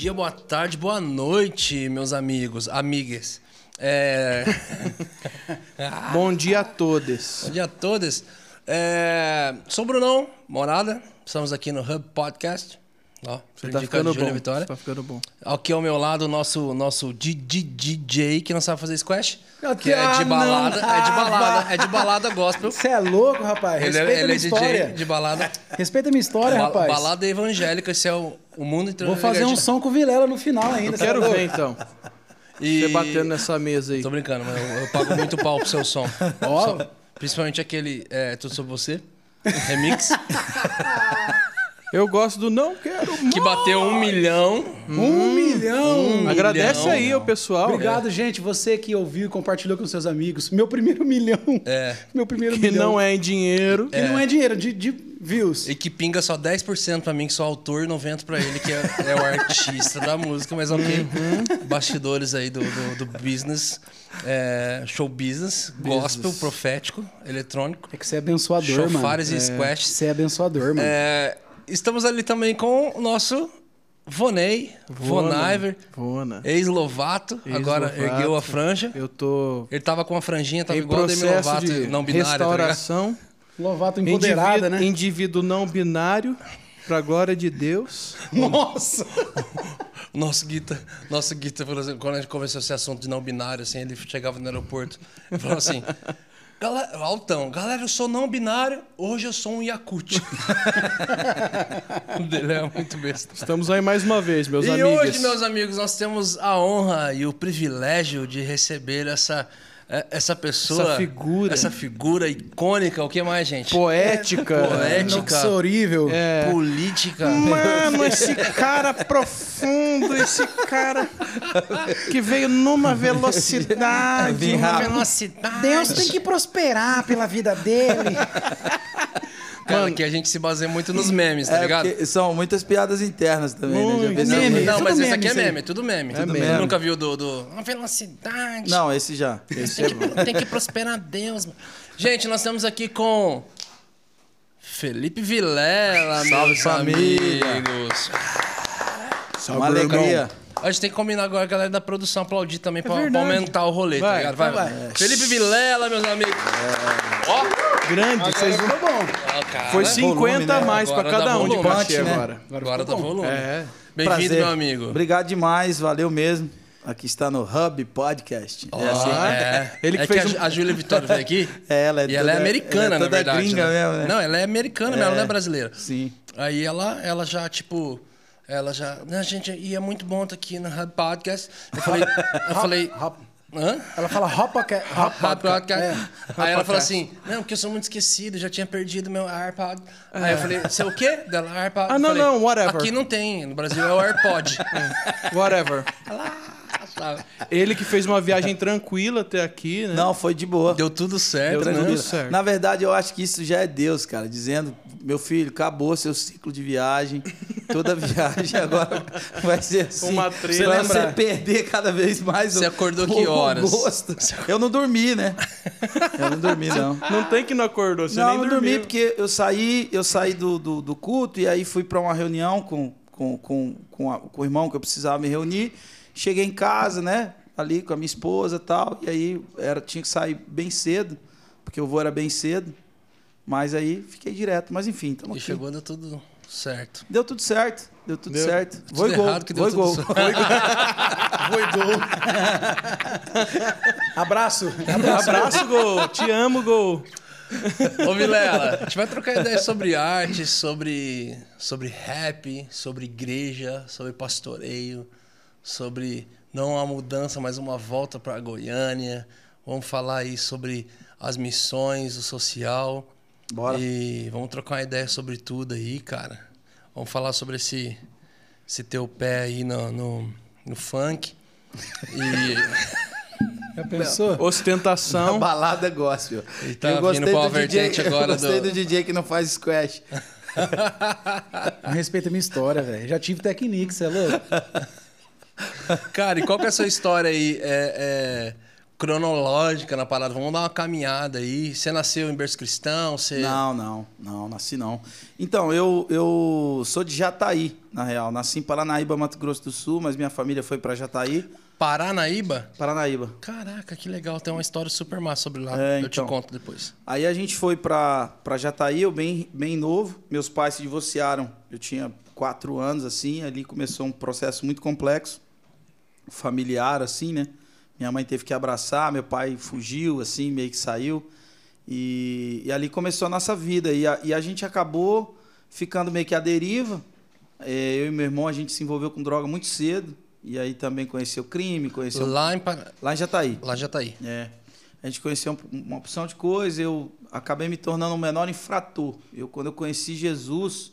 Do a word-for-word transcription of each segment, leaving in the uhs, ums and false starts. dia, boa tarde, boa noite, meus amigos, amigas. É... Bom dia a todos. Bom dia a todos. É... Sou o Brunão, Morada. Estamos aqui no Hub Podcast. Ó, você tá ficando bom. Vitória. Você tá ficando bom. Aqui ao meu lado, o nosso, nosso D J, que não sabe fazer squash. Eu que é de balada. Não. É de balada. É de balada gospel. Você é louco, rapaz. Ele, Respeita ele minha é história. D J de balada. Respeita a minha história, ba rapaz. Balada evangélica. Esse é o, o mundo inteiro. Vou fazer um som com o Vilela no final ainda. Eu quero ver, então. E... Você batendo nessa mesa aí. Tô brincando, mas eu, eu pago muito pau pro seu som. Ó. Oh. Principalmente aquele é, Tudo Sobre Você. Remix. Eu gosto do Não Quero Mais. Que bateu um milhão. Um, um milhão. Um Agradece milhão, aí ao pessoal. Obrigado, é. gente. Você que ouviu e compartilhou com seus amigos. Meu primeiro milhão. É. Meu primeiro que milhão. Que não é em dinheiro. É. Que não é dinheiro, de, de views. E que pinga só dez por cento pra mim, que sou autor, noventa por cento pra ele, que é, é o artista da música. Mas ok. Uhum. Bastidores aí do, do, do business. É, show business, gospel, business. profético, eletrônico. É que você é abençoador, Chofares mano. Chofares e é, squash. Você é abençoador, mano. É... Estamos ali também com o nosso Vonei, Vona, Von Iver, Vona. ex-Lovato, ex agora ergueu a franja. Eu tô... Ele tava com a franjinha, tava em igual a Demi Lovato, de não binário. Restauração. Tá Lovato empoderada, indivíduo, né? Indivíduo não binário, pra glória de Deus. Nossa! Nosso Guita, nosso Guita, quando a gente conversou esse assunto de não binário, assim, ele chegava no aeroporto e falava assim... Galera, altão, galera, eu sou não binário, hoje eu sou um Yakut. O dele é muito besta. Estamos aí mais uma vez, meus amigos. E amigas. Hoje, meus amigos, nós temos a honra e o privilégio de receber essa, essa pessoa... Essa figura. Essa figura icônica, o que mais, gente? Poética. É, poética. Inexorível. É. Política. Mano, esse cara profundo, esse cara que veio numa velocidade. É numa velocidade. Deus tem que prosperar. Esperar pela vida dele. Cara, mano, que a gente se baseia muito nos memes, tá é, ligado? São muitas piadas internas também, muito, né? Já meme, não, mas esse aqui é meme, é tudo meme. É tudo meme. Eu nunca vi o do, do... Uma velocidade. Não, esse já. Esse tem, é que, tem que prosperar Deus. Mano. Gente, nós estamos aqui com... Felipe Vilela, salve família. Amigos. Salve, uma alegria. A gente tem que combinar agora a galera da produção aplaudir também é pra, pra aumentar o rolê, vai, tá ligado? Vai, vai. É. Felipe Vilela, meus amigos. É. Ó, grande, agora vocês viram bom. Ah, foi cinquenta volume, né? A mais agora pra cada um de partir né? agora. Agora, agora tá volume. É. Bem-vindo, meu amigo. Obrigado demais, valeu mesmo. Aqui está no Hub Podcast. Oh, é assim. É. Ele que é fez que um... a Júlia Vitória veio aqui. É, ela é e ela é americana, ela é toda na verdade. Gringa né? mesmo, né? Não, ela é americana é. mesmo, ela é brasileira. Sim. Aí ela, ela já, tipo... Ela já... Não, gente, e é muito bom estar aqui no Hub Podcast. Eu falei... Eu falei hop, hã? Ela fala Hop Podcast. Hop Podcast. É. Aí ela fala assim... Não, porque eu sou muito esquecido. Já tinha perdido meu AirPod. É. Aí eu falei... Você é o quê? Dela, AirPod. Ah, não, falei, não. Whatever. Aqui não tem. No Brasil é o AirPod. Whatever. Ele que fez uma viagem tranquila até aqui, né? Não, foi de boa. Deu tudo certo. Deu tudo certo. Na verdade, eu acho que isso já é Deus, cara. Dizendo... Meu filho, acabou seu ciclo de viagem. Toda viagem agora vai ser assim. Uma trilha. Você vai perder cada vez mais. Você o, acordou o, que horas? Gosto. Eu não dormi, né? Eu não dormi, não. Não tem que não acordou, você não, nem dormiu. Não, eu dormi porque eu saí, eu saí do, do, do culto e aí fui para uma reunião com, com, com, com, a, com o irmão que eu precisava me reunir. Cheguei em casa, né? Ali com a minha esposa e tal. E aí era, tinha que sair bem cedo, porque o voo era bem cedo. Mas aí fiquei direto. Mas enfim, estamos aqui. E chegou, deu tudo certo. Deu tudo certo. Deu tudo deu, certo. Vou e gol. Vou e gol. Vou e gol. Abraço. Abraço. Abraço, gol. Te amo, gol. Ô, Vilela, a gente vai trocar ideias sobre arte, sobre, sobre rap, sobre igreja, sobre pastoreio, sobre não uma mudança, mas uma volta para Goiânia. Vamos falar aí sobre as missões, o social... Bora. E vamos trocar uma ideia sobre tudo aí, cara. Vamos falar sobre esse, esse teu pé aí no, no, no funk. E... Já pensou? Ostentação. Na balada gospel. Ele tá eu vindo pra uma vertente agora. Eu gostei do... do D J que não faz squash. Não respeita a minha história, velho. Já tive Technics, é louco? Cara, e qual que é a sua história aí? É... é... cronológica na parada. Vamos dar uma caminhada aí. Você nasceu em berço cristão? Você... Não, não. Não, nasci não. Então, eu, eu sou de Jataí, na real. Nasci em Paranaíba, Mato Grosso do Sul, mas minha família foi para Jataí. Paranaíba? Paranaíba. Caraca, que legal. Tem uma história super massa sobre lá. É, eu então, te conto depois. Aí a gente foi para Jataí, eu bem, bem novo. Meus pais se divorciaram. Eu tinha quatro anos, assim. Ali começou um processo muito complexo, familiar, assim, né? Minha mãe teve que abraçar, meu pai fugiu, assim, meio que saiu. E, e ali começou a nossa vida. E a, e a gente acabou ficando meio que à deriva. Eu e meu irmão, a gente se envolveu com droga muito cedo. E aí também conheceu crime, conheceu... Lá em, Lá em Jataí. Lá em Jataí. É. A gente conheceu uma opção de coisa, eu acabei me tornando um menor infrator. Eu, quando eu conheci Jesus,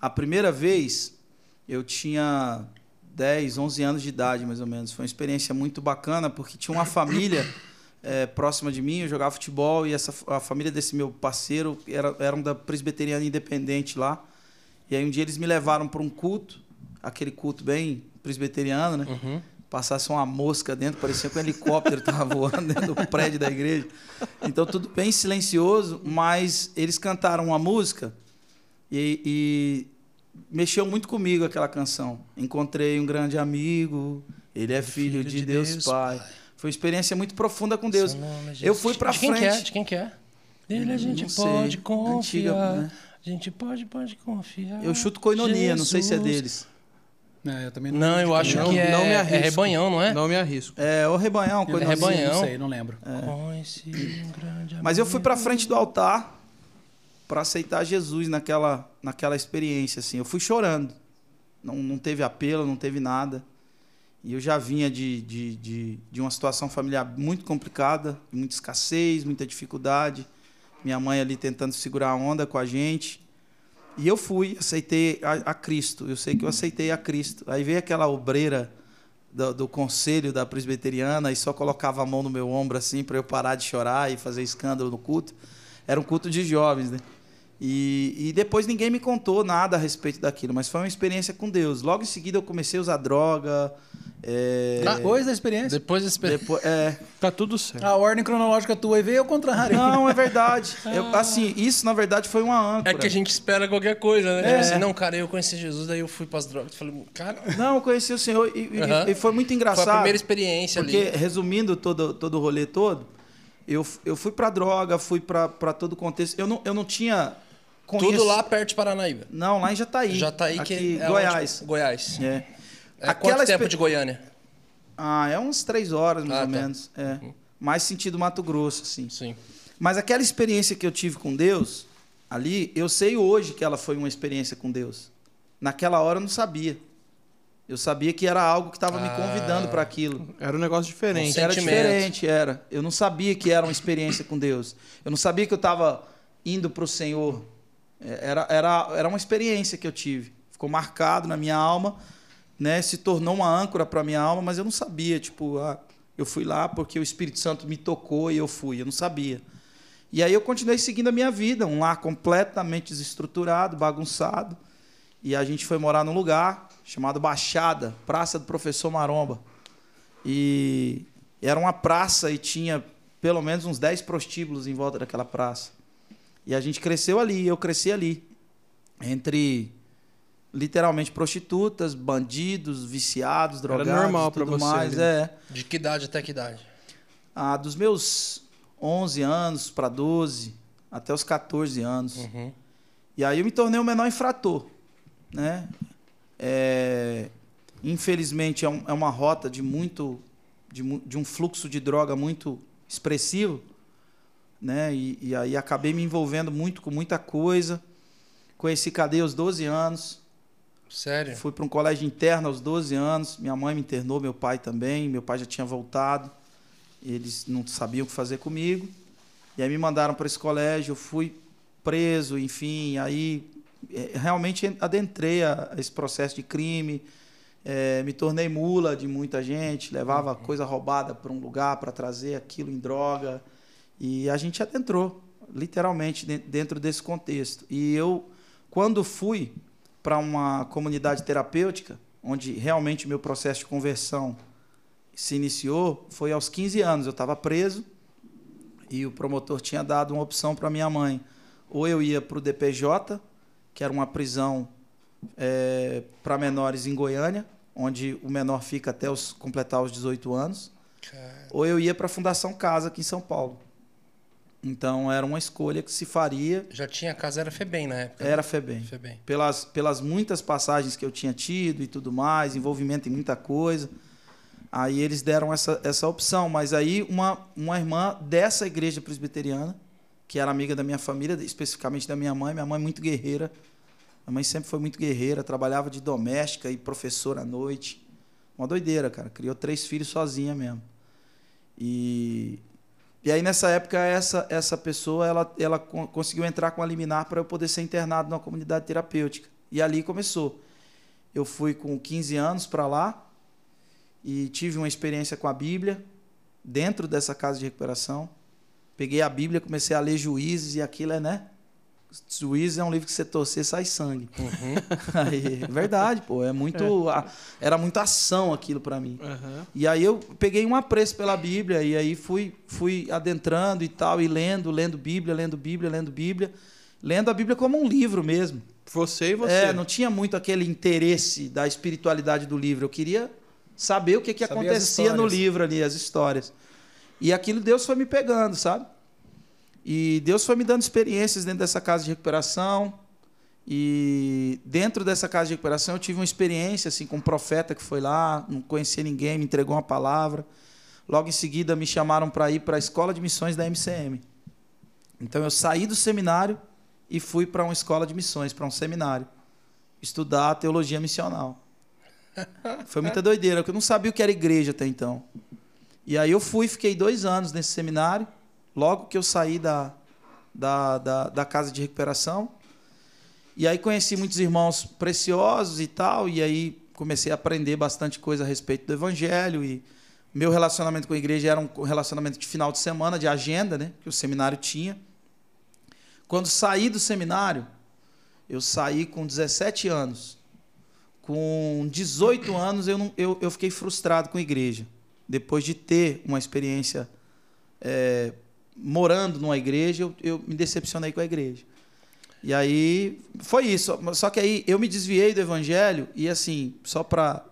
a primeira vez, eu tinha dez, onze anos de idade, mais ou menos. Foi uma experiência muito bacana, porque tinha uma família é, próxima de mim, eu jogava futebol, e essa, a família desse meu parceiro era, eram da Presbiteriana Independente lá. E aí um dia eles me levaram para um culto, aquele culto bem... presbiteriano, né? Uhum. Passasse uma mosca dentro, parecia que um helicóptero estava voando dentro do prédio da igreja. Então, tudo bem silencioso, mas eles cantaram uma música e, e mexeu muito comigo aquela canção. Encontrei um grande amigo, ele é filho, filho de, de Deus, Deus Pai. Pai. Foi uma experiência muito profunda com Deus. Nome, eu fui pra de frente... Quem que é? De quem que é? Dele a gente não pode sei. Confiar. Antiga, né? A gente pode, pode confiar. Eu chuto Coinonia, não sei se é deles. É, eu também não, não eu acho não, que é, não me arrisco. É Rebanhão, não é? Não me arrisco. É, o Rebanhão. Coisa é Rebanhão. Assim, não sei, não lembro. É. Mas eu fui pra frente do altar pra aceitar Jesus naquela, naquela experiência, assim. Eu fui chorando. Não, não teve apelo, não teve nada. E eu já vinha de, de, de, de uma situação familiar muito complicada, muita escassez, muita dificuldade. Minha mãe ali tentando segurar a onda com a gente. E eu fui, aceitei a, a Cristo. Eu sei que eu aceitei a Cristo. Aí veio aquela obreira do, do conselho da presbiteriana e só colocava a mão no meu ombro assim para eu parar de chorar e fazer escândalo no culto. Era um culto de jovens, né? E, e depois ninguém me contou nada a respeito daquilo, mas foi uma experiência com Deus. Logo em seguida eu comecei a usar droga. É... Depois da experiência? Depois da experiência. Depois, é... Tá tudo certo. A ordem cronológica tua veio ao contrário. Não, é verdade. Ah. Eu, assim, isso na verdade foi uma âncora. É que a gente espera qualquer coisa, né? É. Assim, não, cara, eu conheci Jesus, daí eu fui pras drogas. Falei, cara... Não, eu conheci o Senhor e, e, uhum. e foi muito engraçado. Foi a primeira experiência porque, ali. Porque, resumindo todo, todo o rolê todo, eu, eu fui pra droga, fui pra, pra todo o contexto. Eu não, eu não tinha... Conheço... Tudo lá perto de Paranaíba? Não, lá em Jataí. Jataí, aqui, que é Goiás. Onde? Goiás. É. É aquela quanto tempo exper... de Goiânia? Ah, é uns três horas, mais ah, ou tá. menos. É. Uhum. Mais sentido Mato Grosso, assim. Sim. Mas aquela experiência que eu tive com Deus, ali, eu sei hoje que ela foi uma experiência com Deus. Naquela hora eu não sabia. Eu sabia que era algo que estava ah, me convidando para aquilo. Era um negócio diferente. Um era diferente, era. Eu não sabia que era uma experiência com Deus. Eu não sabia que eu estava indo para o Senhor. Era, era, era uma experiência que eu tive. Ficou marcado na minha alma... Né, se tornou uma âncora para minha alma, mas eu não sabia, tipo, ah, eu fui lá porque o Espírito Santo me tocou e eu fui, eu não sabia. E aí eu continuei seguindo a minha vida, um lar completamente desestruturado, bagunçado, e a gente foi morar num lugar chamado Baixada, Praça do Professor Maromba. E era uma praça e tinha pelo menos uns dez prostíbulos em volta daquela praça. E a gente cresceu ali, eu cresci ali, entre... Literalmente prostitutas, bandidos, viciados, drogados, era normal pra você, mais. Né? É. De que idade até que idade? Ah, dos meus onze anos para doze, até os quatorze anos. Uhum. E aí eu me tornei o menor infrator. Né? É... Infelizmente, é, um, é uma rota de, muito, de, de um fluxo de droga muito expressivo. Né? E, e aí acabei me envolvendo muito com muita coisa. Conheci cadeia aos doze anos. Sério? Fui para um colégio interno aos doze anos. Minha mãe me internou, meu pai também. Meu pai já tinha voltado. Eles não sabiam o que fazer comigo. E aí me mandaram para esse colégio. Eu fui preso, enfim. Aí realmente adentrei a esse processo de crime. É, me tornei mula de muita gente. Levava uhum. coisa roubada para um lugar para trazer aquilo em droga. E a gente adentrou, literalmente, dentro desse contexto. E eu, quando fui... para uma comunidade terapêutica, onde realmente o meu processo de conversão se iniciou foi aos quinze anos. Eu estava preso e o promotor tinha dado uma opção para minha mãe. Ou eu ia para o D P J, que era uma prisão é, para menores em Goiânia, onde o menor fica até os, completar os dezoito anos. Cara. Ou eu ia para a Fundação Casa, aqui em São Paulo. Então, era uma escolha que se faria. Já tinha casa, era Febem na época. Era Febem. Febem. Pelas, pelas muitas passagens que eu tinha tido e tudo mais, envolvimento em muita coisa. Aí eles deram essa, essa opção. Mas aí uma, uma irmã dessa igreja presbiteriana, que era amiga da minha família, especificamente da minha mãe. Minha mãe muito guerreira. Minha mãe sempre foi muito guerreira, trabalhava de doméstica e professora à noite. Uma doideira, cara. Criou três filhos sozinha mesmo. E... E aí, nessa época, essa, essa pessoa ela, ela conseguiu entrar com a liminar para eu poder ser internado numa comunidade terapêutica. E ali começou. Eu fui com quinze anos para lá e tive uma experiência com a Bíblia dentro dessa casa de recuperação. Peguei a Bíblia, comecei a ler Juízes e aquilo é, né? Juízes é um livro que você torcer, sai sangue. Uhum. Aí, verdade, pô. É muito, é. Era muita ação aquilo para mim. Uhum. E aí eu peguei um apreço pela Bíblia e aí fui, fui adentrando e tal, e lendo, lendo Bíblia, lendo Bíblia, lendo Bíblia. Lendo a Bíblia como um livro mesmo. Você e você. É, não tinha muito aquele interesse da espiritualidade do livro. Eu queria saber o que, que acontecia no livro ali, as histórias. E aquilo Deus foi me pegando, sabe? E Deus foi me dando experiências dentro dessa casa de recuperação. E dentro dessa casa de recuperação eu tive uma experiência assim, com um profeta que foi lá, não conhecia ninguém, me entregou uma palavra. Logo em seguida me chamaram para ir para a escola de missões da M C M. Então eu saí do seminário e fui para uma escola de missões, para um seminário, estudar teologia missional. Foi muita doideira, porque eu não sabia o que era igreja até então. E aí eu fui, fiquei dois anos nesse seminário. Logo que eu saí da, da, da, da casa de recuperação. E aí conheci muitos irmãos preciosos e tal. E aí comecei a aprender bastante coisa a respeito do evangelho. E meu relacionamento com a igreja era um relacionamento de final de semana, de agenda, né? Que o seminário tinha. Quando saí do seminário, eu saí com dezessete anos. Com dezoito anos eu, não, eu, eu fiquei frustrado com a igreja. Depois de ter uma experiência... É, morando numa igreja, eu, eu me decepcionei com a igreja. E aí, foi isso. Só que aí eu me desviei do evangelho e, assim, só para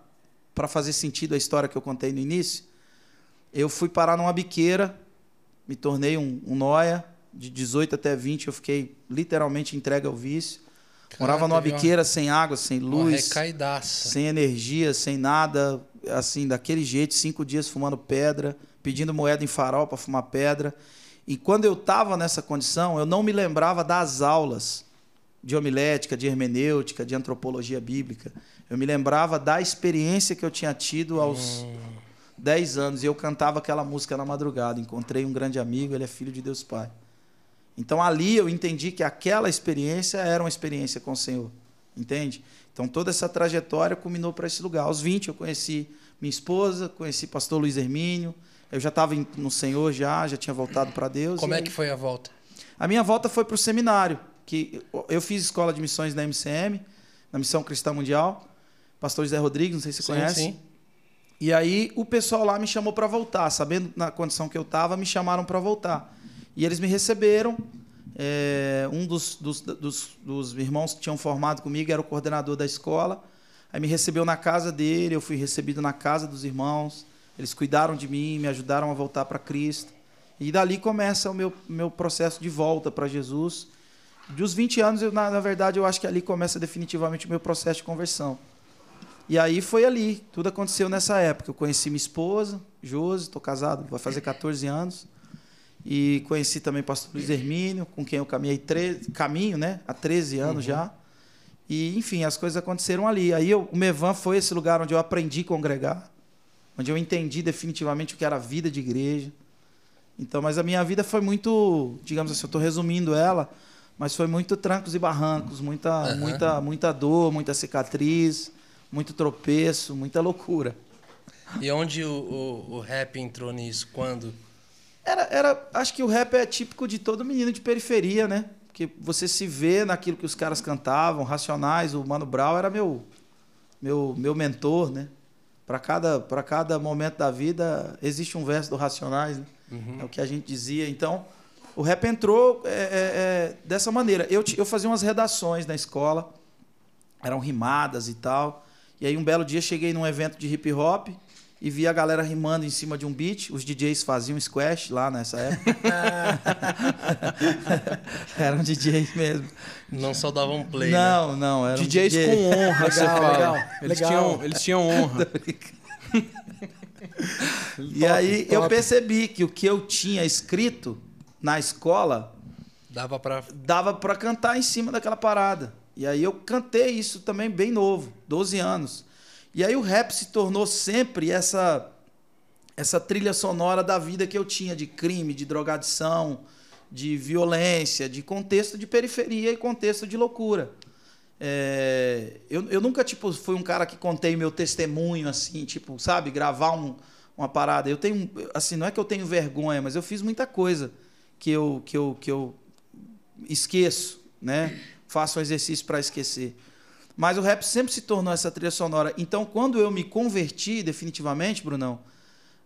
para fazer sentido a história que eu contei no início, eu fui parar numa biqueira, me tornei um, um noia, de dezoito até vinte eu fiquei literalmente entregue ao vício. Cara, morava numa biqueira uma... sem água, sem luz, sem energia, sem nada, assim, daquele jeito, cinco dias fumando pedra, pedindo moeda em farol para fumar pedra. E quando eu estava nessa condição, eu não me lembrava das aulas de homilética, de hermenêutica, de antropologia bíblica. Eu me lembrava da experiência que eu tinha tido aos hum. dez anos. E eu cantava aquela música na madrugada. Encontrei um grande amigo, ele é filho de Deus Pai. Então, ali eu entendi que aquela experiência era uma experiência com o Senhor. Entende? Então, toda essa trajetória culminou para esse lugar. Aos vinte, eu conheci minha esposa, conheci pastor Luiz Hermínio. Eu já estava no Senhor, já, já tinha voltado para Deus. Como é que foi a volta? A minha volta foi para o seminário. Que eu fiz escola de missões na M C M, na Missão Cristã Mundial. Pastor José Rodrigues, não sei se você sim, conhece. Sim. E aí o pessoal lá me chamou para voltar. Sabendo na condição que eu estava, me chamaram para voltar. E eles me receberam. É, um dos, dos, dos, dos irmãos que tinham formado comigo era o coordenador da escola. Aí me recebeu na casa dele, eu fui recebido na casa dos irmãos. Eles cuidaram de mim, me ajudaram a voltar para Cristo. E dali começa o meu, meu processo de volta para Jesus. Dos vinte anos, eu, na, na verdade, eu acho que ali começa definitivamente o meu processo de conversão. E aí foi ali, tudo aconteceu nessa época. Eu conheci minha esposa, Josi, estou casado, vai fazer quatorze anos. E conheci também o pastor Luiz Hermínio, com quem eu caminhei caminho, né, há treze anos uhum. já. E, enfim, as coisas aconteceram ali. Aí eu, o Mevan foi esse lugar onde eu aprendi a congregar, onde eu entendi definitivamente o que era a vida de igreja. Então, mas a minha vida foi muito, digamos assim, eu estou resumindo ela, mas foi muito trancos e barrancos, muita, uhum. muita, muita dor, muita cicatriz, muito tropeço, muita loucura. E onde o, o, o rap entrou nisso? Quando? Era, era, acho que o rap é típico de todo menino de periferia, né? Porque você se vê naquilo que os caras cantavam, Racionais, o Mano Brown era meu, meu, meu mentor, né? Para cada, para cada momento da vida, existe um verso do Racionais, né? Uhum. É o que a gente dizia. Então, o rap entrou é, é, é, dessa maneira. Eu, eu fazia umas redações na escola, eram rimadas e tal. E aí, um belo dia, cheguei num evento de hip-hop e vi a galera rimando em cima de um beat. Os D Js faziam squash lá nessa época. Eram D Js mesmo. Não só davam play, Não, né? não. Eram D Js D J. Com honra, legal, você fala. Legal, eles, legal. Tinham, eles tinham honra. E top, aí top. Eu percebi que o que eu tinha escrito na escola... Dava pra... Dava pra cantar em cima daquela parada. E aí eu cantei isso também bem novo, doze anos. E aí o rap se tornou sempre essa, essa trilha sonora da vida que eu tinha, de crime, de drogadição, de violência, de contexto de periferia e contexto de loucura. É, eu, eu nunca tipo, fui um cara que contei meu testemunho, assim, tipo, sabe, gravar um, uma parada. Eu tenho, assim, não é que eu tenho vergonha, mas eu fiz muita coisa que eu, que eu, que eu esqueço, né? Faço um exercício para esquecer. Mas o rap sempre se tornou essa trilha sonora. Então, quando eu me converti definitivamente, Brunão,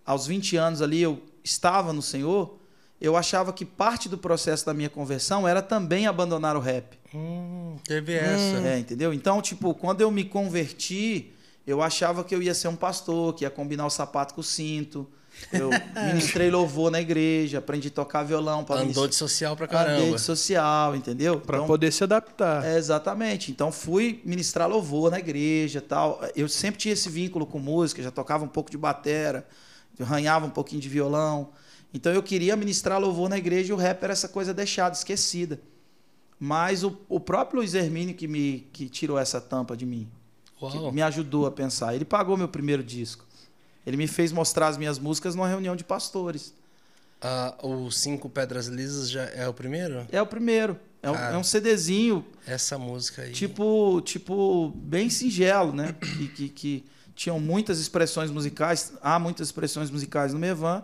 aos vinte anos ali, eu estava no Senhor, eu achava que parte do processo da minha conversão era também abandonar o rap. Hum, teve essa. É, entendeu? Então, tipo, quando eu me converti, eu achava que eu ia ser um pastor, que ia combinar o sapato com o cinto. Eu ministrei louvor na igreja, aprendi a tocar violão. Pra Andou ministrar. de social pra caramba. Andei de social, entendeu? Pra então, poder se adaptar. É, exatamente. Então fui ministrar louvor na igreja e tal. Eu sempre tinha esse vínculo com música, já tocava um pouco de batera, arranhava um pouquinho de violão. Então eu queria ministrar louvor na igreja e o rap era essa coisa deixada, esquecida. Mas o, o próprio Luiz Hermínio que, me, que tirou essa tampa de mim, Uau. que me ajudou a pensar. Ele pagou meu primeiro disco. Ele me fez mostrar as minhas músicas numa reunião de pastores. Ah, o Cinco Pedras Lisas já é o primeiro? É o primeiro. É, ah, um, é um CDzinho. Essa música aí. Tipo, tipo bem singelo, né? Que, que, que tinham muitas expressões musicais. Há muitas expressões musicais no Mevan.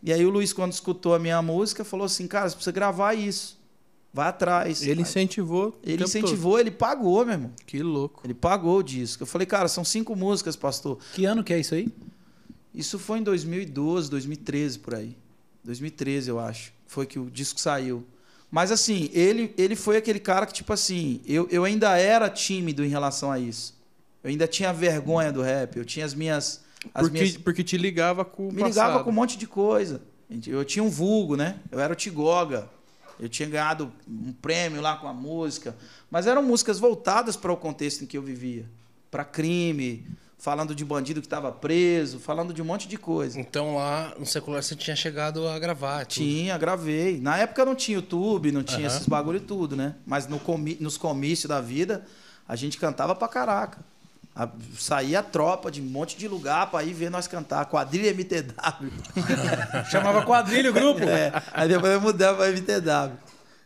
E aí o Luiz, quando escutou a minha música, falou assim, cara, você precisa gravar isso. Vai atrás. Ele incentivou. Ele incentivou, todo. Ele pagou, meu irmão. Que louco. Ele pagou o disco. Eu falei, cara, são cinco músicas, pastor. Que ano que é isso aí? Isso foi em dois mil e doze, dois mil e treze, por aí. dois mil e treze, eu acho. Foi que o disco saiu. Mas, assim, ele, ele foi aquele cara que, tipo assim, eu, eu ainda era tímido em relação a isso. Eu ainda tinha vergonha do rap. Eu tinha as minhas... As porque, minhas... porque te ligava com o Me passado. ligava com um monte de coisa. Eu tinha um vulgo, né? Eu era o Tigoga. Eu tinha ganhado um prêmio lá com a música. Mas eram músicas voltadas para o contexto em que eu vivia. Para crime... Falando de bandido que estava preso, falando de um monte de coisa. Então lá no secular você tinha chegado a gravar? Tudo. Tinha, gravei. Na época não tinha YouTube, não tinha uhum. esses bagulho tudo, né? Mas no comi- nos comícios da vida, a gente cantava pra caraca. A, saía a tropa de um monte de lugar pra ir ver nós cantar. Quadrilha M T W. Chamava Quadrilha o grupo? É, aí depois eu mudava pra M T W.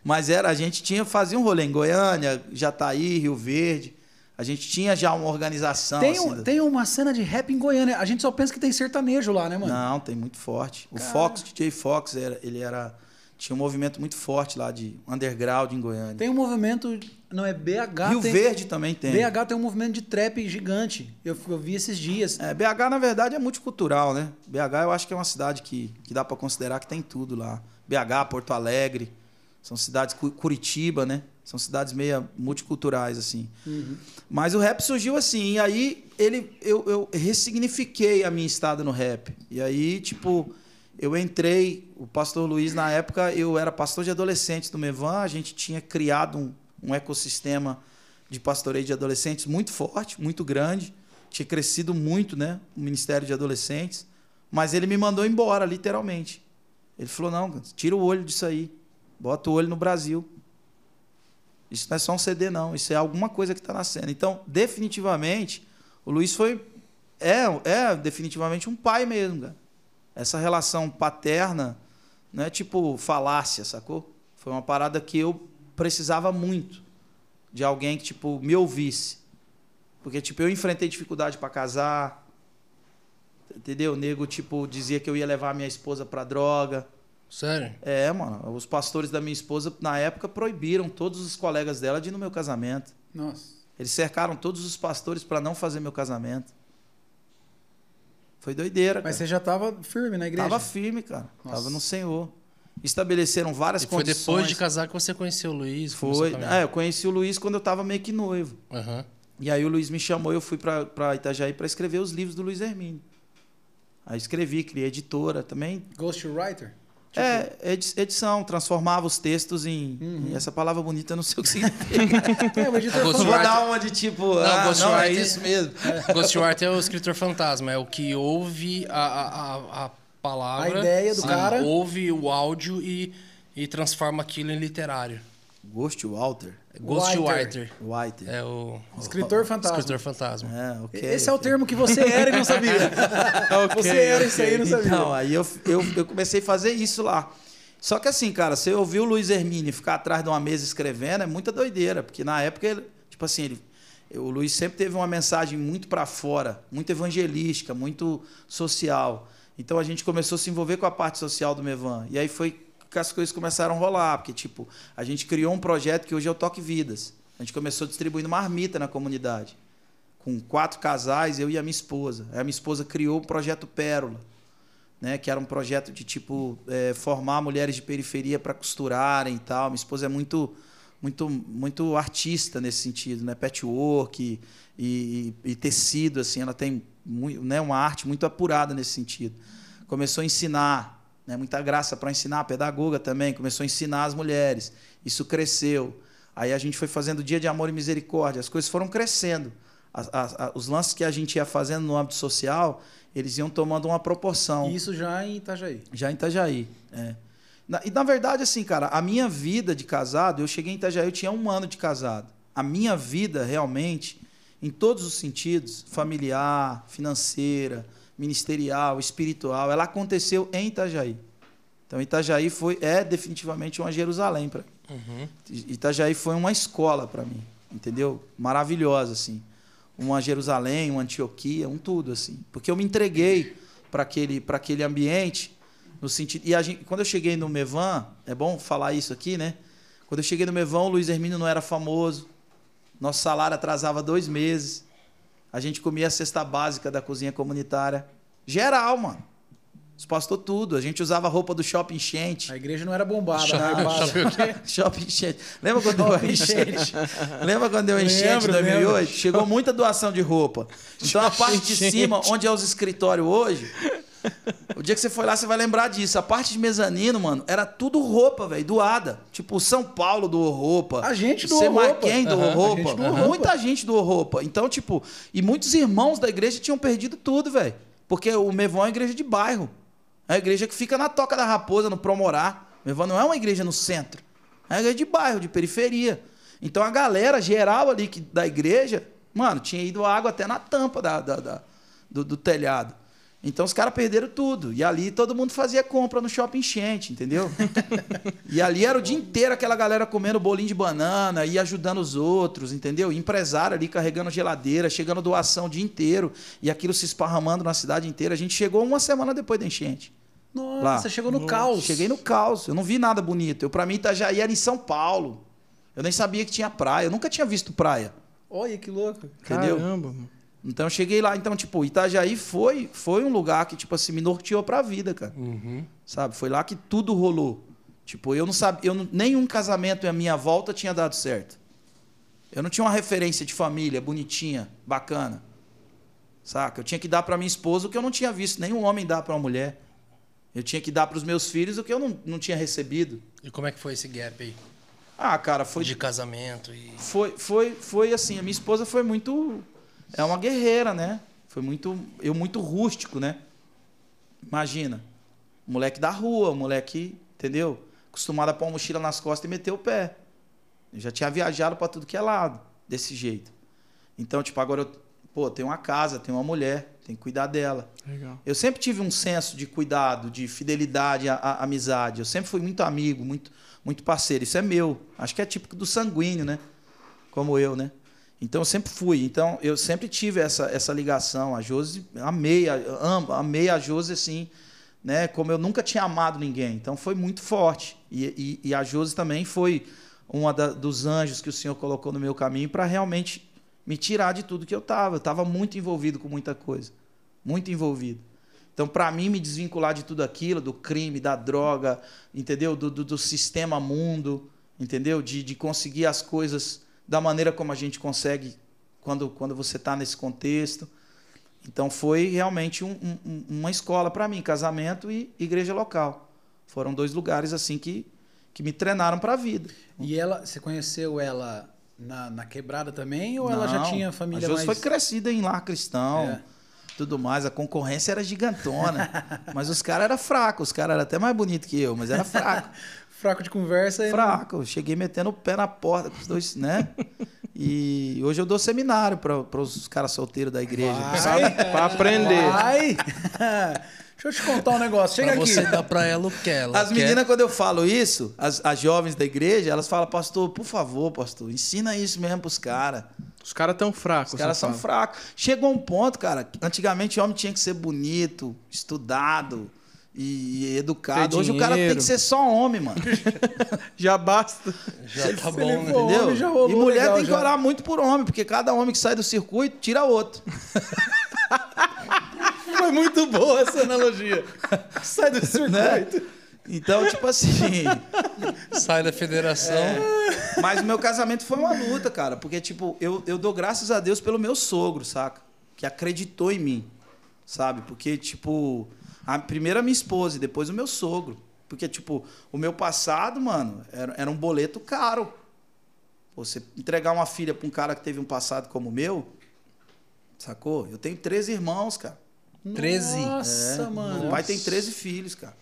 Mas era, a gente tinha, fazia um rolê em Goiânia, Jataí, Rio Verde... A gente tinha já uma organização. Tem, um, assim, tem uma cena de rap em Goiânia. A gente só pensa que tem sertanejo lá, né, mano? Não, tem muito forte. O Cara... Fox, D J Fox, era, ele era, tinha um movimento muito forte lá de underground em Goiânia. Tem um movimento... Não, é B H. Rio tem, Verde também tem. B H tem um movimento de trap gigante. Eu, eu vi esses dias. É, B H, na verdade, é multicultural, né? B H eu acho que é uma cidade que, que dá para considerar que tem tudo lá. B H, Porto Alegre, são cidades... Curitiba, né? São cidades meio multiculturais, assim. Uhum. Mas o rap surgiu assim. E aí ele, eu, eu ressignifiquei a minha estada no rap. E aí, tipo, eu entrei... O pastor Luiz, na época, eu era pastor de adolescentes do Mevan. A gente tinha criado um, um ecossistema de pastoreio de adolescentes muito forte, muito grande. Tinha crescido muito, né? O Ministério de Adolescentes. Mas ele me mandou embora, literalmente. Ele falou, não, tira o olho disso aí. Bota o olho no Brasil. Isso não é só um C D, não. Isso é alguma coisa que está nascendo. Então, definitivamente, o Luiz foi... É, é definitivamente um pai mesmo, cara. Essa relação paterna não é tipo falácia, sacou? Foi uma parada que eu precisava muito de alguém que, tipo, me ouvisse. Porque, tipo, eu enfrentei dificuldade para casar, entendeu? O nego, tipo, dizia que eu ia levar a minha esposa para droga. Sério? É, mano. Os pastores da minha esposa, na época, proibiram todos os colegas dela de ir no meu casamento. Nossa. Eles cercaram todos os pastores para não fazer meu casamento. Foi doideira, cara. Mas você já estava firme na igreja? Estava firme, cara. Estava no Senhor. Estabeleceram várias e condições. Foi depois de casar que você conheceu o Luiz? Foi. É, eu conheci o Luiz quando eu estava meio que noivo. Uhum. E aí o Luiz me chamou, eu fui para Itajaí para escrever os livros do Luiz Hermínio. Aí escrevi, criei editora também. Ghostwriter? Tipo... É, edição, transformava os textos em... Uhum. em essa palavra bonita, eu não sei o que significa. É, o editor Ghost vou dar uma de tipo... Não, ah, Ghost não Writer, é isso mesmo. É. Ghostwriter é o escritor fantasma, é o que ouve a, a, a palavra... A ideia do sim, cara... Ouve o áudio e, e transforma aquilo em literário. Ghostwriter? Ghostwriter. Whiter. É o... Escritor fantasma. Escritor fantasma. É, okay, Esse okay. é o termo que você era e não sabia. okay, você era okay. isso aí e não sabia. Então, aí eu, eu, eu comecei a fazer isso lá. Só que assim, cara, se eu ouvir o Luiz Hermínio ficar atrás de uma mesa escrevendo, é muita doideira. Porque na época, ele, tipo assim, ele, o Luiz sempre teve uma mensagem muito para fora, muito evangelística, muito social. Então a gente começou a se envolver com a parte social do Mevan. E aí foi... que as coisas começaram a rolar, porque tipo, a gente criou um projeto que hoje é o Toque Vidas. A gente começou distribuindo marmita na comunidade, com quatro casais, eu e a minha esposa. Aí a minha esposa criou o projeto Pérola, né, que era um projeto de tipo é, formar mulheres de periferia para costurarem e tal. Minha esposa é muito, muito, muito artista nesse sentido, né, patchwork e, e, e tecido, assim, ela tem muito, né, uma arte muito apurada nesse sentido. Começou a ensinar muita graça para ensinar, a pedagoga também, começou a ensinar as mulheres, isso cresceu. Aí a gente foi fazendo Dia de Amor e Misericórdia, as coisas foram crescendo. As, as, as, os lances que a gente ia fazendo no âmbito social, eles iam tomando uma proporção. Isso já em Itajaí? Já em Itajaí, é. Na, e na verdade, assim, cara, a minha vida de casado, eu cheguei em Itajaí, eu tinha um ano de casado. A minha vida realmente, em todos os sentidos, familiar, financeira... ministerial, espiritual, ela aconteceu em Itajaí. Então Itajaí foi, é definitivamente uma Jerusalém para mim. Uhum. Itajaí foi uma escola para mim, entendeu? Maravilhosa, assim. Uma Jerusalém, uma Antioquia, um tudo, assim. Porque eu me entreguei para aquele, para aquele ambiente, no sentido... E a gente, quando eu cheguei no Mevan, é bom falar isso aqui, né? Quando eu cheguei no Mevan, o Luiz Hermínio não era famoso, nosso salário atrasava dois meses... A gente comia a cesta básica da cozinha comunitária. Geral, mano. Expostou tudo. A gente usava a roupa do Shopping Enchente. A igreja não era bombada. Shopping Shop Enchente. Lembra quando deu enchente? Lembra quando deu enchente em dois mil e oito? Lembro. Chegou muita doação de roupa. Então, a parte de cima, onde é os escritórios hoje... O dia que você foi lá, você vai lembrar disso. A parte de mezanino, mano, era tudo roupa, velho, doada. Tipo, São Paulo doou roupa. A gente doou roupa. Semarquém doou roupa. Muita gente doou roupa. Então, tipo... E muitos irmãos da igreja tinham perdido tudo, velho. Porque o Mevan é uma igreja de bairro. É uma igreja que fica na Toca da Raposa, no Promorá. O Mevan não é uma igreja no centro. É uma igreja de bairro, de periferia. Então, a galera geral ali que, da igreja, mano, tinha ido água até na tampa da, da, da, do, do telhado. Então os caras perderam tudo. E ali todo mundo fazia compra no Shopping Enchente, entendeu? E ali era o dia inteiro aquela galera comendo bolinho de banana e ajudando os outros, entendeu? E empresário ali carregando geladeira, chegando doação o dia inteiro. E aquilo se esparramando na cidade inteira. A gente chegou uma semana depois da enchente. Nossa, lá. Você chegou no Nossa. caos. Cheguei no caos. Eu não vi nada bonito. Eu, pra mim, Itajaí era em São Paulo. Eu nem sabia que tinha praia. Eu nunca tinha visto praia. Olha que louco. Entendeu? Caramba, mano. Então eu cheguei lá, então tipo, Itajaí foi, foi um lugar que tipo assim me norteou para a vida, cara. Uhum. Sabe? Foi lá que tudo rolou. Tipo, eu não sabia, eu não, nenhum casamento à minha volta tinha dado certo. Eu não tinha uma referência de família bonitinha, bacana. Saca? Eu tinha que dar para minha esposa o que eu não tinha visto nenhum homem dar para uma mulher. Eu tinha que dar para os meus filhos o que eu não, não tinha recebido. E como é que foi esse gap aí? Ah, cara, foi de casamento e Foi foi foi assim, a minha esposa foi muito É uma guerreira, né? Foi muito... Eu muito rústico, né? Imagina. Moleque da rua, moleque... Entendeu? Acostumado a pôr uma mochila nas costas e meter o pé. Eu já tinha viajado pra tudo que é lado. Desse jeito. Então, tipo, agora eu... Pô, tenho uma casa, tenho uma mulher. Tenho que cuidar dela. Legal. Eu sempre tive um senso de cuidado, de fidelidade à, à amizade. Eu sempre fui muito amigo, muito, muito parceiro. Isso é meu. Acho que é típico do sanguíneo, né? Como eu, né? Então, eu sempre fui. Então, eu sempre tive essa, essa ligação. A Josi, amei, amo, amei a Josi, assim, né? Como eu nunca tinha amado ninguém. Então, foi muito forte. E, e, e a Josi também foi uma da, dos anjos que o Senhor colocou no meu caminho para realmente me tirar de tudo que eu estava. Eu estava muito envolvido com muita coisa. Muito envolvido. Então, para mim, me desvincular de tudo aquilo, do crime, da droga, entendeu? Do, do, do sistema mundo, entendeu? De, de conseguir as coisas da maneira como a gente consegue quando, quando você está nesse contexto. Então, foi realmente um, um, uma escola para mim, casamento e igreja local. Foram dois lugares assim que, que me treinaram para a vida. E ela, você conheceu ela na, na quebrada também? Ou não, ela já tinha família mais... foi crescida em lar cristão, é. Tudo mais. A concorrência era gigantona. Mas os caras eram fracos. Os caras eram até mais bonitos que eu, mas era fraco. Fraco de conversa. E fraco. Não... Cheguei metendo o pé na porta com os dois, né? E hoje eu dou seminário para os caras solteiros da igreja. Para aprender. Vai. Deixa eu te contar um negócio. Chega pra aqui. Você dá para ela o que ela As quer. Meninas, quando eu falo isso, as, as jovens da igreja, elas falam, pastor, por favor, pastor, ensina isso mesmo para os caras. Os caras tão fracos. Os caras são fracos. Chegou um ponto, cara, que antigamente o homem tinha que ser bonito, estudado e educado. Hoje o cara tem que ser só homem, mano. Já basta. Já tá bom, entendeu? Já rolou, e mulher legal, tem que já. Orar muito por homem, porque cada homem que sai do circuito tira outro. Foi muito boa essa analogia. Sai do circuito. Né? Então, tipo assim... Sai da federação. É. Mas o meu casamento foi uma luta, cara. Porque, tipo, eu, eu dou graças a Deus pelo meu sogro, saca? Que acreditou em mim, sabe? Porque, tipo... A primeira minha esposa e depois o meu sogro. Porque, tipo, o meu passado, mano, era, era um boleto caro. Você entregar uma filha para um cara que teve um passado como o meu, sacou? Eu tenho treze irmãos, cara. treze? Nossa, é, mano. Meu pai tem treze filhos, cara.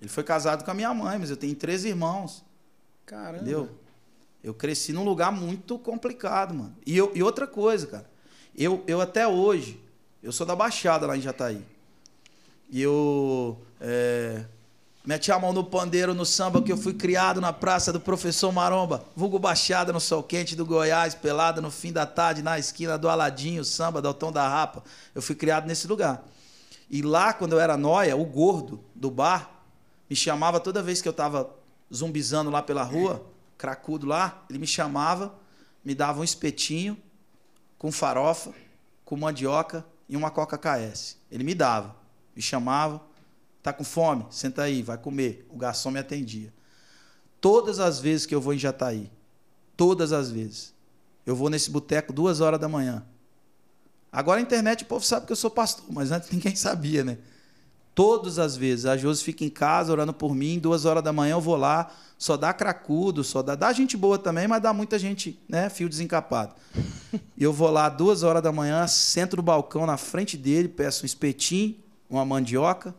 Ele foi casado com a minha mãe, mas eu tenho treze irmãos. Caramba. Entendeu? Eu cresci num lugar muito complicado, mano. E, eu, e outra coisa, cara. Eu, eu até hoje, eu sou da Baixada lá em Jataí. E eu é, meti a mão no pandeiro no samba que eu fui criado na praça do Professor Maromba, vulgo Baixada no Sol Quente do Goiás, pelada no fim da tarde, na esquina do Aladinho, samba, do Altão da Rapa. Eu fui criado nesse lugar. E lá, quando eu era noia, o gordo do bar me chamava toda vez que eu tava zumbizando lá pela rua, cracudo lá, ele me chamava, me dava um espetinho com farofa, com mandioca e uma Coca K S. Ele me dava. Me chamava, tá com fome? Senta aí, vai comer. O garçom me atendia. Todas as vezes que eu vou em Jataí, todas as vezes, eu vou nesse boteco duas horas da manhã. Agora a internet, o povo sabe que eu sou pastor, mas antes ninguém sabia, né? Todas as vezes, a Josi fica em casa orando por mim, duas horas da manhã eu vou lá, só dá cracudo, só dá, dá gente boa também, mas dá muita gente, né? Fio desencapado. Eu vou lá duas horas da manhã, sento no balcão na frente dele, peço um espetinho, uma mandioca,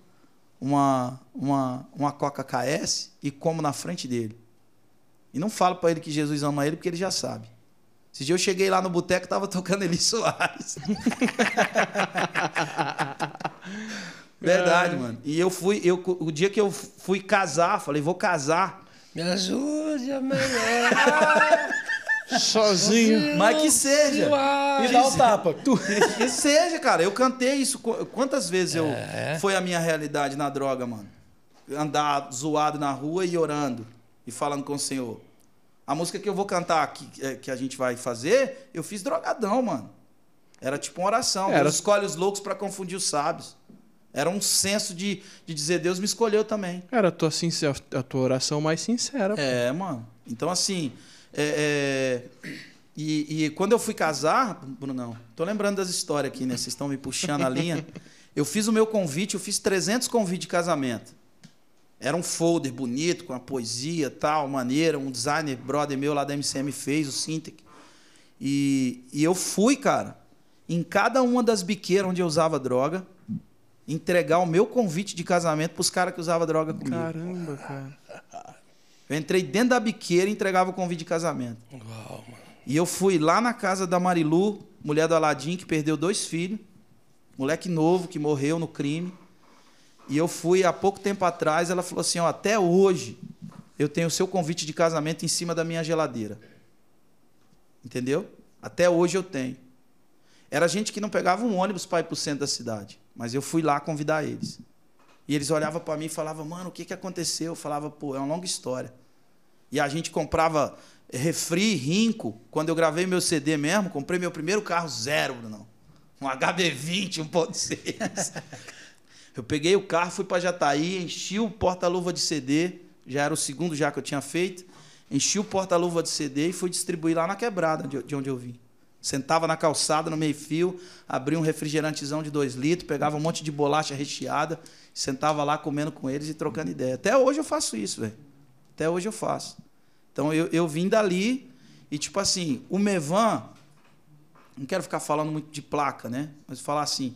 uma, uma, uma Coca K S e como na frente dele. E não falo para ele que Jesus ama ele, porque ele já sabe. Esse dia eu cheguei lá no boteco e estava tocando Eli Soares. Verdade, mano. E eu fui, eu, o dia que eu fui casar, falei, vou casar. Me ajude a melhorar. Sozinho. Sozinho. Mas que seja. Me dá o tapa. Que seja, cara. Eu cantei isso. Quantas vezes eu... É. Foi a minha realidade na droga, mano. Andar zoado na rua e orando. E falando com o Senhor. A música que eu vou cantar, que, que a gente vai fazer, eu fiz drogadão, mano. Era tipo uma oração. Era... Deus escolhe os loucos pra confundir os sábios. Era um senso de, de dizer, Deus me escolheu também. Era a tua, sincera, a tua oração mais sincera. É, pô. Mano. Então, assim... É, é, e, e quando eu fui casar, Brunão, tô lembrando das histórias aqui, né? Vocês estão me puxando a linha. Eu fiz o meu convite, eu fiz trezentos convites de casamento. Era um folder bonito, com uma poesia, tal, maneira. Um designer brother meu lá da M C M fez, o Sintek. E, e eu fui, cara, em cada uma das biqueiras onde eu usava droga, entregar o meu convite de casamento pros caras que usavam droga comigo. Caramba, cara. Eu entrei dentro da biqueira e entregava o convite de casamento. Uau, mano. E eu fui lá na casa da Marilu, mulher do Aladim, que perdeu dois filhos. Moleque novo, que morreu no crime. E eu fui, há pouco tempo atrás, ela falou assim, ó, até hoje eu tenho o seu convite de casamento em cima da minha geladeira. Entendeu? Até hoje eu tenho. Era gente que não pegava um ônibus para ir para o centro da cidade. Mas eu fui lá convidar eles. E eles olhavam para mim e falavam, mano, o que, que aconteceu? Eu falava, pô, é uma longa história. E a gente comprava refri, rinco. Quando eu gravei meu C D mesmo, comprei meu primeiro carro zero, Brunão. Um H B vinte, um ponto seis. Eu peguei o carro, fui para Jataí, enchi o porta-luva de C D, já era o segundo já que eu tinha feito, enchi o porta-luva de C D e fui distribuir lá na quebrada de onde eu vim. Sentava na calçada, no meio-fio, abria um refrigerantezão de dois litros, pegava um monte de bolacha recheada, sentava lá comendo com eles e trocando ideia. Até hoje eu faço isso, velho. Até hoje eu faço. Então, eu, eu vim dali e, tipo assim, o Mevan... Não quero ficar falando muito de placa, né? Mas falar assim...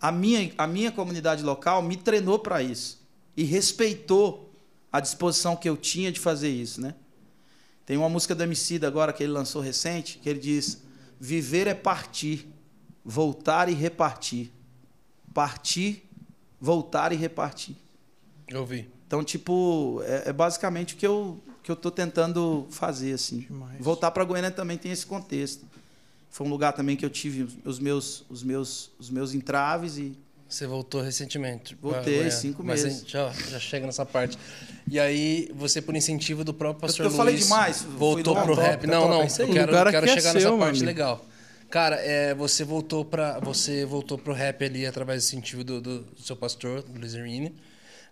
A minha, a minha comunidade local me treinou para isso e respeitou a disposição que eu tinha de fazer isso, né? Tem uma música do Emicida agora que ele lançou recente, que ele diz: viver é partir, voltar e repartir. Partir, voltar e repartir. Eu vi. Então, tipo, é, é basicamente o que eu que eu tô tentando fazer, assim. Demais. Voltar para Goiânia também tem esse contexto. Foi um lugar também que eu tive os meus, os meus, os meus entraves e... Você voltou recentemente. Voltei, é, cinco meses. Mas a gente já, já chega nessa parte. E aí, você, por incentivo do próprio pastor Luiz... Eu falei demais. Voltou pro rap. Não, não, eu quero, eu quero chegar nessa parte legal. Cara, é, você, voltou pra, você voltou pro rap ali através do incentivo do, do, do seu pastor, Luiz Hermine.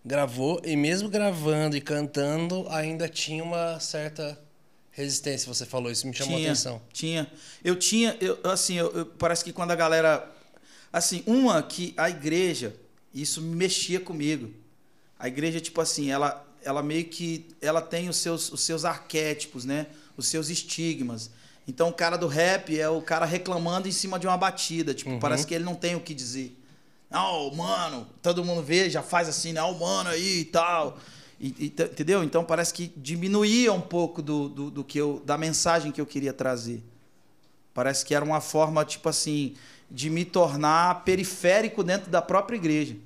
Gravou, e mesmo gravando e cantando, ainda tinha uma certa... resistência, você falou, isso me chamou a atenção. Tinha, eu tinha, eu, assim, eu, eu, parece que quando a galera... Assim, uma que a igreja, isso mexia comigo. A igreja, tipo assim, ela, ela meio que... Ela tem os seus, os seus arquétipos, né? Os seus estigmas. Então, o cara do rap é o cara reclamando em cima de uma batida. Tipo, uhum. Parece que ele não tem o que dizer. Não, mano, todo mundo vê, já faz assim, né? Ó, mano aí e tal... E, e, entendeu? Então parece que diminuía um pouco do, do, do que eu, da mensagem que eu queria trazer. Parece que era uma forma, tipo assim, de me tornar periférico dentro da própria igreja.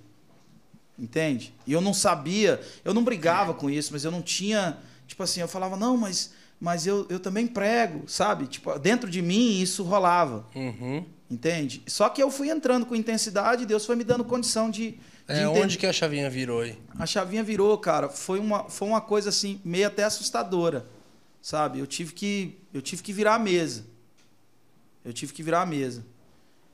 Entende? E eu não sabia, eu não brigava com isso, mas eu não tinha, tipo assim, eu falava, não, mas, mas eu, eu também prego, sabe? Tipo, dentro de mim isso rolava. Uhum. Entende? Só que eu fui entrando com intensidade e Deus foi me dando condição de... É, onde que a chavinha virou aí? A chavinha virou, cara. Foi uma, foi uma coisa assim, meio até assustadora, sabe? Eu tive que, eu tive que virar a mesa. Eu tive que virar a mesa.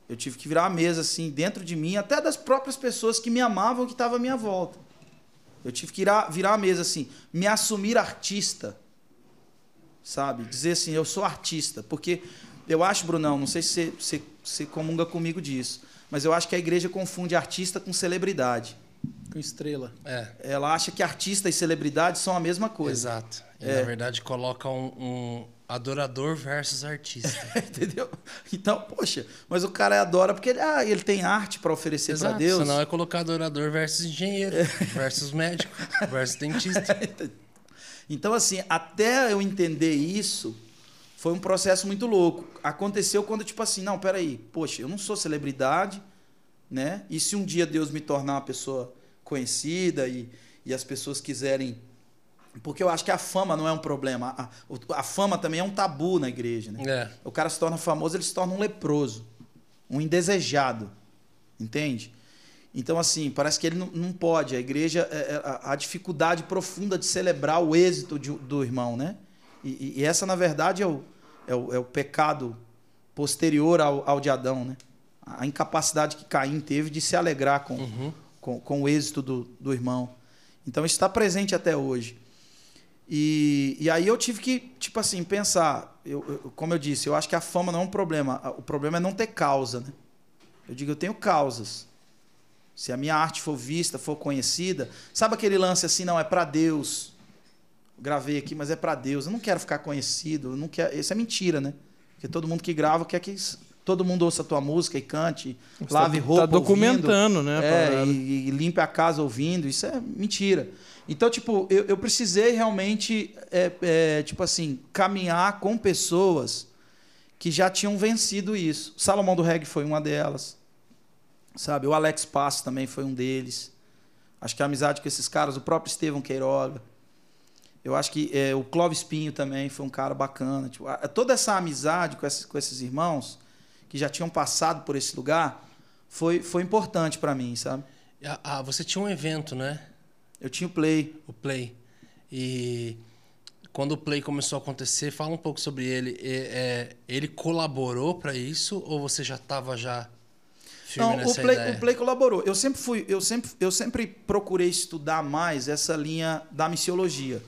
Eu tive que virar a mesa, assim, dentro de mim, até das próprias pessoas que me amavam, que estavam à minha volta. Eu tive que virar, virar a mesa, assim, me assumir artista, sabe? Dizer assim, eu sou artista. Porque eu acho, Brunão, não sei se você, você comunga comigo disso, mas eu acho que a igreja confunde artista com celebridade. Com estrela. É. Ela acha que artista e celebridade são a mesma coisa. Exato. E, é. na verdade, coloca um, um adorador versus artista. Entendeu? Então, poxa, mas o cara adora porque ele, ah, ele tem arte para oferecer para Deus. Senão é colocar adorador versus engenheiro, é. versus médico, versus dentista. Então, assim, até eu entender isso... Foi um processo muito louco. Aconteceu quando, tipo assim, não, peraí, poxa, eu não sou celebridade, né? E se um dia Deus me tornar uma pessoa conhecida e, e as pessoas quiserem... Porque eu acho que a fama não é um problema. A, a fama também é um tabu na igreja, né? É. O cara se torna famoso, ele se torna um leproso, um indesejado, entende? Então, assim, parece que ele não, não pode. A igreja, a, a dificuldade profunda de celebrar o êxito de, do irmão, né? E, e essa, na verdade, é o, é o, é o pecado posterior ao, ao de Adão, né? A incapacidade que Caim teve de se alegrar com, uhum. com, com o êxito do, do irmão. Então, isso está presente até hoje. E, e aí eu tive que, tipo assim, pensar... Eu, eu, como eu disse, eu acho que a fama não é um problema. O problema é não ter causa, né? Eu digo, eu tenho causas. Se a minha arte for vista, for conhecida... Sabe aquele lance assim, não, é para Deus... Gravei aqui, mas é para Deus. Eu não quero ficar conhecido. Eu não quero... Isso é mentira, né? Porque todo mundo que grava quer que todo mundo ouça a tua música e cante, você lave tá, roupa tá documentando, ouvindo, né? É, e, e limpe a casa ouvindo. Isso é mentira. Então, tipo, eu, eu precisei realmente, é, é, tipo assim, caminhar com pessoas que já tinham vencido isso. O Salomão do Reggae foi uma delas, sabe? O Alex Passo também foi um deles. Acho que a amizade com esses caras, o próprio Estevão Queiroga. Eu acho que é, o Clóvis Pinho também foi um cara bacana. Tipo, a, toda essa amizade com esses, com esses irmãos que já tinham passado por esse lugar foi, foi importante para mim, sabe? Ah, você tinha um evento, né? Eu tinha o Play. O Play. E quando o Play começou a acontecer, fala um pouco sobre ele. É, é, ele colaborou para isso ou você já estava já... firme então, nessa o Play, ideia. O Play colaborou. Eu sempre, fui, eu, sempre, eu sempre procurei estudar mais essa linha da missiologia.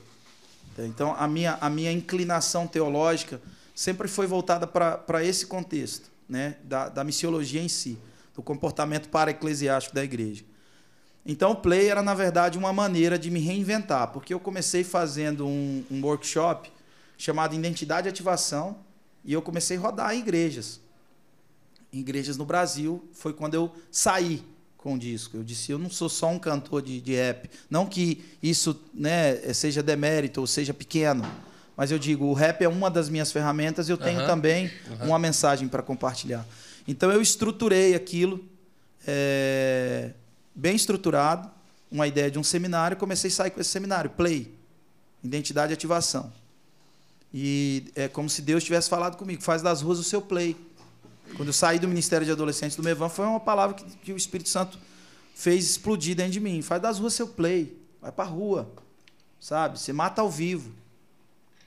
Então, a minha, a minha inclinação teológica sempre foi voltada para esse contexto, né? da, da missiologia em si, do comportamento para-eclesiástico da igreja. Então, o Play era, na verdade, uma maneira de me reinventar, porque eu comecei fazendo um, um workshop chamado Identidade e Ativação, e eu comecei a rodar em igrejas. Em igrejas no Brasil, foi quando eu saí com o disco. Eu disse, eu não sou só um cantor de, de rap. Não que isso, né, seja demérito ou seja pequeno, mas eu digo, o rap é uma das minhas ferramentas e eu tenho uhum. também uhum. uma mensagem para compartilhar. Então, eu estruturei aquilo, é, bem estruturado, uma ideia de um seminário, comecei a sair com esse seminário, Play, Identidade e Ativação. E é como se Deus tivesse falado comigo, faz das ruas o seu play. Quando eu saí do Ministério de Adolescentes do Mevan, foi uma palavra que, que o Espírito Santo fez explodir dentro de mim. Faz das ruas seu play, vai para a rua, sabe? Você mata ao vivo.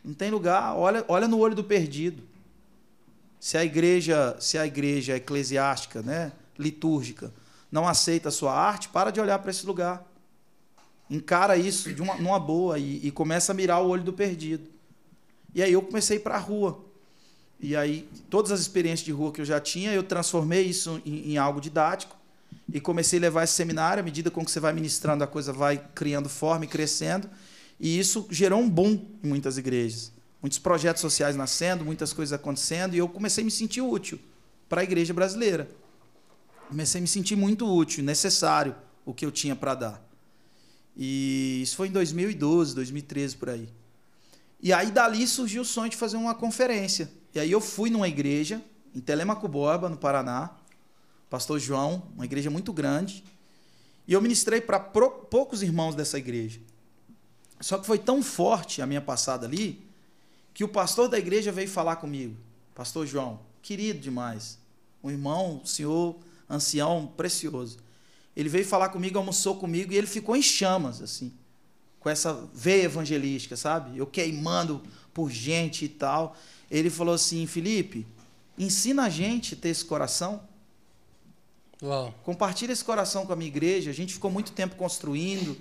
Não tem lugar, olha, olha no olho do perdido. Se a igreja, se a igreja eclesiástica, né, litúrgica, não aceita a sua arte, para de olhar para esse lugar. Encara isso de uma, numa boa e, e começa a mirar o olho do perdido. E aí eu comecei a ir para a rua. E aí, todas as experiências de rua que eu já tinha, eu transformei isso em, em algo didático e comecei a levar esse seminário. À medida com que você vai ministrando, a coisa vai criando forma e crescendo. E isso gerou um boom em muitas igrejas. Muitos projetos sociais nascendo, muitas coisas acontecendo. E eu comecei a me sentir útil para a igreja brasileira. Comecei a me sentir muito útil, necessário, o que eu tinha para dar. E isso foi em dois mil e doze, dois mil e treze, por aí. E aí, dali, surgiu o sonho de fazer uma conferência. E aí eu fui numa igreja, em Telêmaco Borba, no Paraná, Pastor João, uma igreja muito grande, e eu ministrei para poucos irmãos dessa igreja. Só que foi tão forte a minha passada ali, que o pastor da igreja veio falar comigo, Pastor João, querido demais, um irmão, um senhor, ancião, precioso. Ele veio falar comigo, almoçou comigo, e ele ficou em chamas, assim, com essa veia evangelística, sabe? Eu queimando por gente e tal. Ele falou assim, Felipe, ensina a gente a ter esse coração. Uau. Compartilha esse coração com a minha igreja. A gente ficou muito tempo construindo,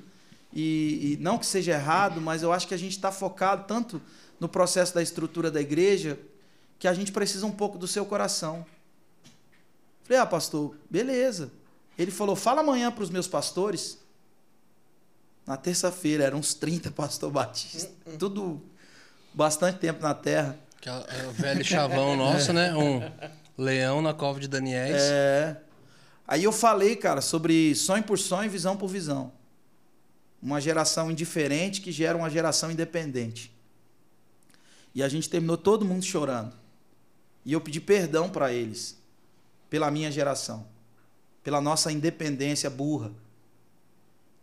e, e não que seja errado, mas eu acho que a gente está focado tanto no processo da estrutura da igreja que a gente precisa um pouco do seu coração. Falei, ah, pastor, beleza. Ele falou, fala amanhã para os meus pastores. Na terça-feira, eram uns trinta pastores batistas. Uh-uh. Tudo, bastante tempo na terra. Que é o velho chavão nosso, né? Um leão na cova de Daniéis. É. Aí eu falei, cara, sobre sonho por sonho, visão por visão. Uma geração indiferente que gera uma geração independente. E a gente terminou todo mundo chorando. E eu pedi perdão para eles, pela minha geração, pela nossa independência burra.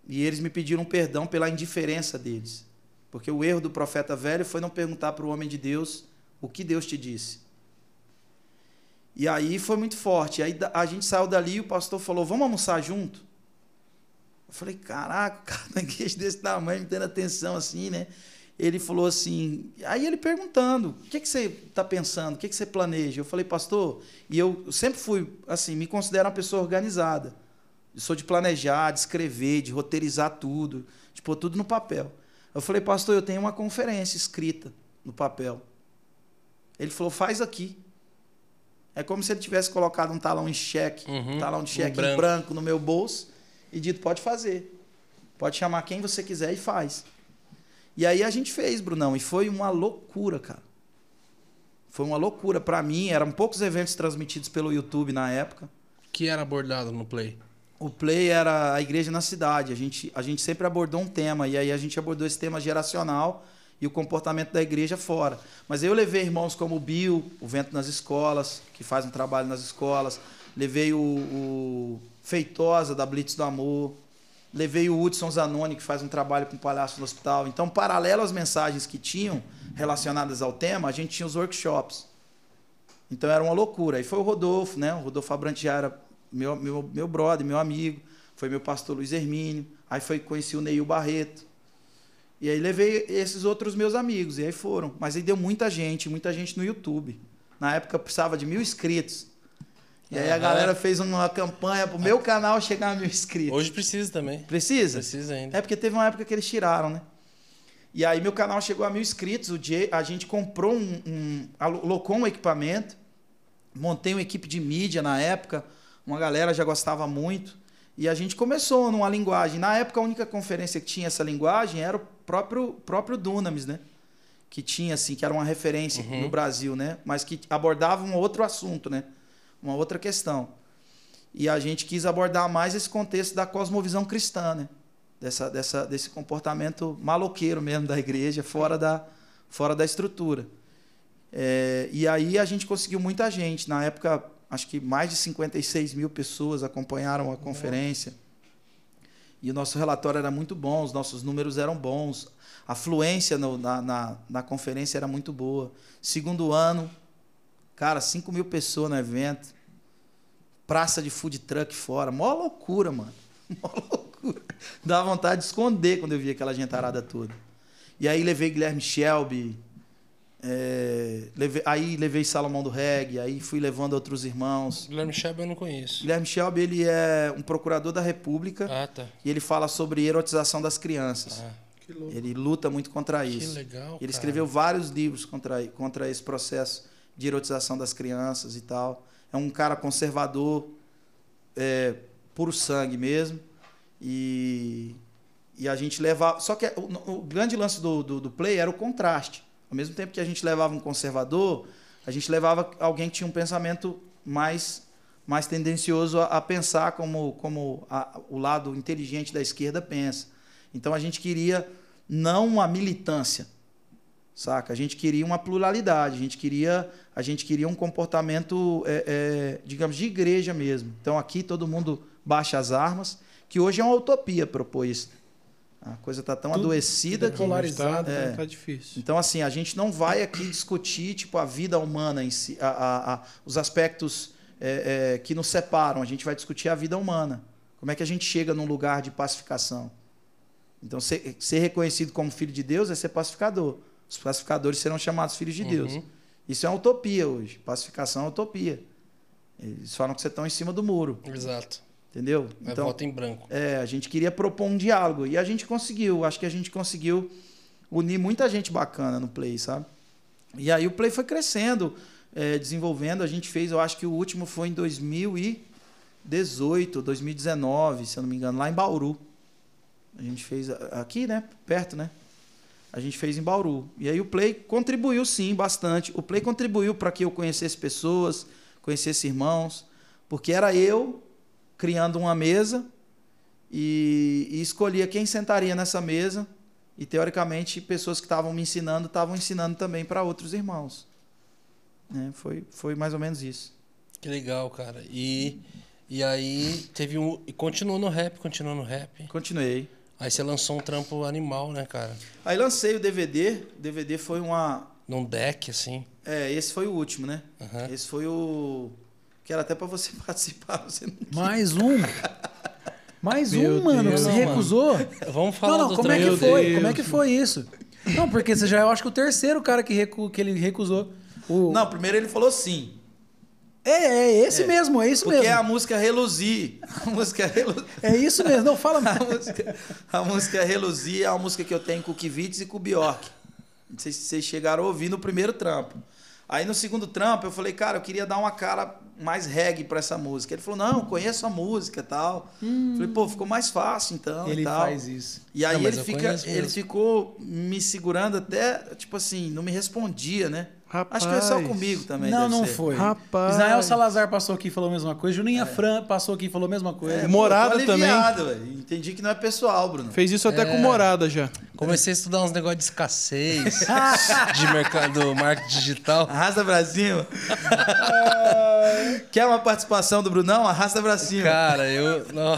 E eles me pediram perdão pela indiferença deles. Porque o erro do profeta velho foi não perguntar para o homem de Deus o que Deus te disse. E aí foi muito forte. Aí a gente saiu dali e o pastor falou, vamos almoçar junto? Eu falei, caraca, o cara da igreja desse tamanho, me dando atenção assim, né? Ele falou assim... Aí ele perguntando, o que, é que você está pensando? O que, é que você planeja? Eu falei, pastor... E eu sempre fui, assim, me considero uma pessoa organizada. Eu sou de planejar, de escrever, de roteirizar tudo, de pôr tudo no papel. Eu falei, pastor, eu tenho uma conferência escrita no papel. Ele falou, faz aqui. É como se ele tivesse colocado um talão em cheque, uhum, um talão de cheque um branco. Em branco no meu bolso e dito, pode fazer. Pode chamar quem você quiser e faz. E aí a gente fez, Brunão, e foi uma loucura, cara. Foi uma loucura. Para mim, eram poucos eventos transmitidos pelo YouTube na época. Que era abordado no Play? O Play era a igreja na cidade. A gente, a gente sempre abordou um tema, e aí a gente abordou esse tema geracional e o comportamento da igreja fora. Mas eu levei irmãos como o Bill, o Vento nas Escolas, que faz um trabalho nas escolas. Levei o, o Feitosa, da Blitz do Amor. Levei o Hudson Zanoni, que faz um trabalho com o Palhaço no Hospital. Então, paralelo às mensagens que tinham relacionadas ao tema, a gente tinha os workshops. Então, era uma loucura. E foi o Rodolfo, né? O Rodolfo Abrantes já era... Meu, meu, meu brother, meu amigo, foi meu pastor Luiz Hermínio, aí foi, conheci o Neil Barreto, e aí levei esses outros meus amigos, e aí foram, mas aí deu muita gente, muita gente no YouTube, na época precisava de mil inscritos, E aí uhum. a galera fez uma campanha pro meu canal chegar a mil inscritos. Hoje precisa também. Precisa? Precisa ainda. É porque teve uma época que eles tiraram, né? E aí meu canal chegou a mil inscritos, o Jay, a gente comprou um, um... alocou um equipamento, montei uma equipe de mídia na época, uma galera já gostava muito, e a gente começou numa linguagem. Na época a única conferência que tinha essa linguagem era o próprio, próprio Dunamis, né? Que tinha assim, que era uma referência uhum. no Brasil, né? Mas que abordava um outro assunto, né? Uma outra questão. E a gente quis abordar mais esse contexto da cosmovisão cristã, né? Dessa, dessa, desse comportamento maloqueiro mesmo da igreja, fora da, fora da estrutura. É, e aí a gente conseguiu muita gente. Na época, acho que mais de cinquenta e seis mil pessoas acompanharam a conferência. E o nosso relatório era muito bom, os nossos números eram bons. A fluência no, na, na, na conferência era muito boa. Segundo ano, cara, cinco mil pessoas no evento. Praça de food truck fora. Mó loucura, mano. Mó loucura. Dava vontade de esconder quando eu via aquela gentarada toda. E aí levei Guilherme Shelby. É, levei, aí levei Salomão do Reggae. Aí fui levando outros irmãos. Guilherme Shelby eu não conheço. Guilherme Shelby, ele é um procurador da República. Ah, tá. E ele fala sobre erotização das crianças. Ah. Que louco. Ele luta muito contra que isso. Que legal, Ele cara. escreveu vários livros contra, contra esse processo de erotização das crianças e tal. É um cara conservador, é, puro sangue mesmo. E, e a gente levava... Só que o, o grande lance do, do, do Play era o contraste. Ao mesmo tempo que a gente levava um conservador, a gente levava alguém que tinha um pensamento mais, mais tendencioso a, a pensar como, como a, o lado inteligente da esquerda pensa. Então, a gente queria não uma militância, saca? A gente queria uma pluralidade, a gente queria, a gente queria um comportamento, é, é, digamos, de igreja mesmo. Então, aqui todo mundo baixa as armas, que hoje é uma utopia propor isso. A coisa está tão Tudo adoecida... que polarizada, é. Tá difícil. Então, assim, a gente não vai aqui discutir tipo, a vida humana em si, a, a, a, os aspectos é, é, que nos separam. A gente vai discutir a vida humana. Como é que a gente chega num lugar de pacificação? Então, ser, ser reconhecido como filho de Deus é ser pacificador. Os pacificadores serão chamados filhos de uhum. Deus. Isso é uma utopia hoje. Pacificação é uma utopia. Eles falam que você está em cima do muro. Exato. Entendeu? É então, voto em branco. É, a gente queria propor um diálogo. E a gente conseguiu. Acho que a gente conseguiu unir muita gente bacana no Play, sabe? E aí o Play foi crescendo, é, desenvolvendo. A gente fez, eu acho que o último foi em dois mil e dezoito, dois mil e dezenove, se eu não me engano, lá em Bauru. A gente fez aqui, né? Perto, né? A gente fez em Bauru. E aí o Play contribuiu, sim, bastante. O Play contribuiu para que eu conhecesse pessoas, conhecesse irmãos, porque era eu criando uma mesa e, e escolhia quem sentaria nessa mesa e, teoricamente, pessoas que estavam me ensinando estavam ensinando também para outros irmãos. Né? Foi, foi mais ou menos isso. Que legal, cara. E, e aí teve um... E continuou no rap, continuou no rap. Continuei. Aí você lançou um trampo animal, né, cara? Aí lancei o D V D. O D V D foi uma... Num deck, assim? É, esse foi o último, né? Uhum. Esse foi o... Que era até pra você participar. Você não quis. Mais um? Mais Meu um, mano. Deus, você não, recusou? Mano. Vamos falar não, não, do Não, não, como é que foi? Deus. Como é que foi isso? Não, porque você já... Eu acho que o terceiro cara que, recu... que ele recusou. O... Não, primeiro ele falou sim. É, é esse é. mesmo, é isso Porque mesmo. Porque é a música Reluzir. A música Reluzir. É isso mesmo, não fala mais. A música, a música Reluzir é uma música que eu tenho com o Kivitz e com o Bjork. Não sei se vocês chegaram a ouvir no primeiro trampo. Aí no segundo trampo eu falei, cara, eu queria dar uma cara mais reggae pra essa música. Ele falou, não, conheço a música e tal. Hum. Falei, pô, ficou mais fácil então ele e tal. Ele faz isso. E aí não, ele, fica, ele ficou me segurando até, tipo assim, não me respondia, né? Rapaz. Acho que é só comigo também. Não, não ser. foi. Rapaz. Israel Salazar passou aqui e falou a mesma coisa. Juninha é. Fran passou aqui e falou a mesma coisa. É, Morada também. Véio. Entendi que não é pessoal, Bruno. Fez isso até é. com Morada já. Comecei a estudar uns negócios de escassez, de mercado, marketing digital. Arrasta pra cima. Quer uma participação do Brunão? Arrasta pra cima. Cara, eu... Não.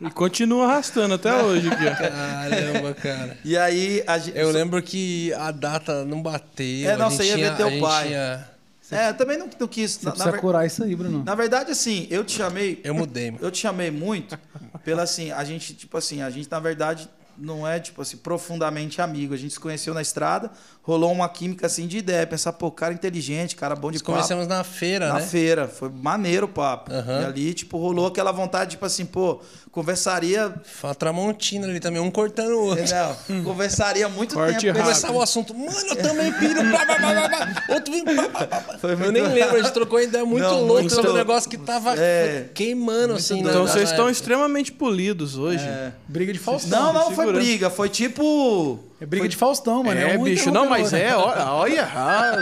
E continua arrastando até hoje aqui. Caramba, cara. E aí a gente... Eu lembro que a data não bateu. É, não, você ia ver teu pai. Tinha... É, também não, não quis. Você na, precisa na ver... curar isso aí, Bruno. Na verdade, assim, eu te chamei. Eu mudei, mano. Eu te chamei muito pela assim, a gente, tipo assim, a gente, na verdade, não é, tipo assim, profundamente amigo. A gente se conheceu na estrada, rolou uma química assim de ideia. Pensar, pô, cara inteligente, cara bom de papo. Nós conhecemos na feira, né? Na feira. Foi maneiro o papo. Uhum. E ali, tipo, rolou aquela vontade, tipo assim, pô, conversaria... Foi a tramontina ali também, um cortando o outro. Não, conversaria muito Corte tempo. Conversava o assunto. Mano, eu também piro. Blá, blá, blá, blá. Outro vem... Blá, blá, blá. Foi muito... Eu nem lembro, a gente trocou ideia muito não, louco. Muito... Um negócio que tava é... queimando, assim. Então, na, na vocês estão extremamente polidos hoje. É... Briga de Faustão. Não, não, foi briga. Foi tipo... É briga foi... de Faustão, mano. É, é um bicho. Não, mas é... Olha, olha,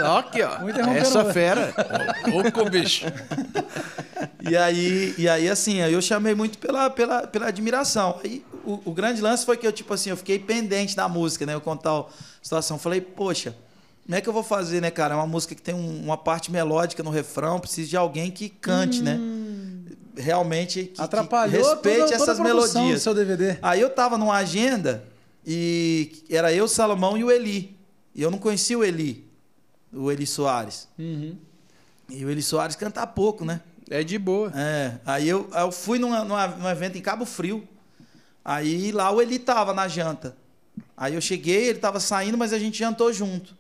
olha aqui, ó. Muito essa fera. Louco, bicho. E aí, e aí, assim, eu chamei muito pela, pela, pela admiração. E o, o grande lance foi que eu, tipo assim, eu fiquei pendente da música, né? Eu contar a situação. Falei, poxa, como é que eu vou fazer, né, cara? É uma música que tem um, uma parte melódica no refrão, preciso de alguém que cante, hum. né? Realmente, que, atrapalhou que respeite toda, toda essas melodias. Do seu D V D. Aí eu tava numa agenda e era eu, Salomão e o Eli. E eu não conhecia o Eli, o Eli Soares. Uhum. E o Eli Soares canta pouco, né? É de boa. É. Aí eu, eu fui numa, numa, num evento em Cabo Frio. Aí lá o Eli tava na janta. Aí eu cheguei, ele tava saindo, mas a gente jantou junto.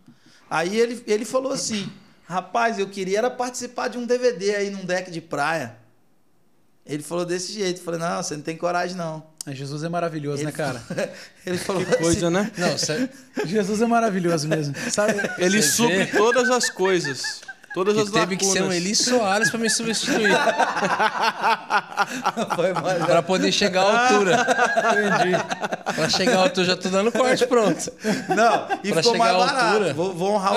Aí ele, ele falou assim, rapaz, eu queria era participar de um D V D aí num deck de praia. Ele falou desse jeito. Eu falei, não, você não tem coragem, não. Jesus é maravilhoso, ele, né, cara? Ele falou que coisa, assim, né? Não, você... Jesus é maravilhoso mesmo. Sabe? Ele você supre vê? Todas as coisas. Todas que as teve lacunas. Que ser um Eli Soares para me substituir. Para poder chegar à altura. Entendi. Para chegar à altura, já tô dando corte, pronto. Não, e pra ficou mais barato. Vou, vou honrar ah! o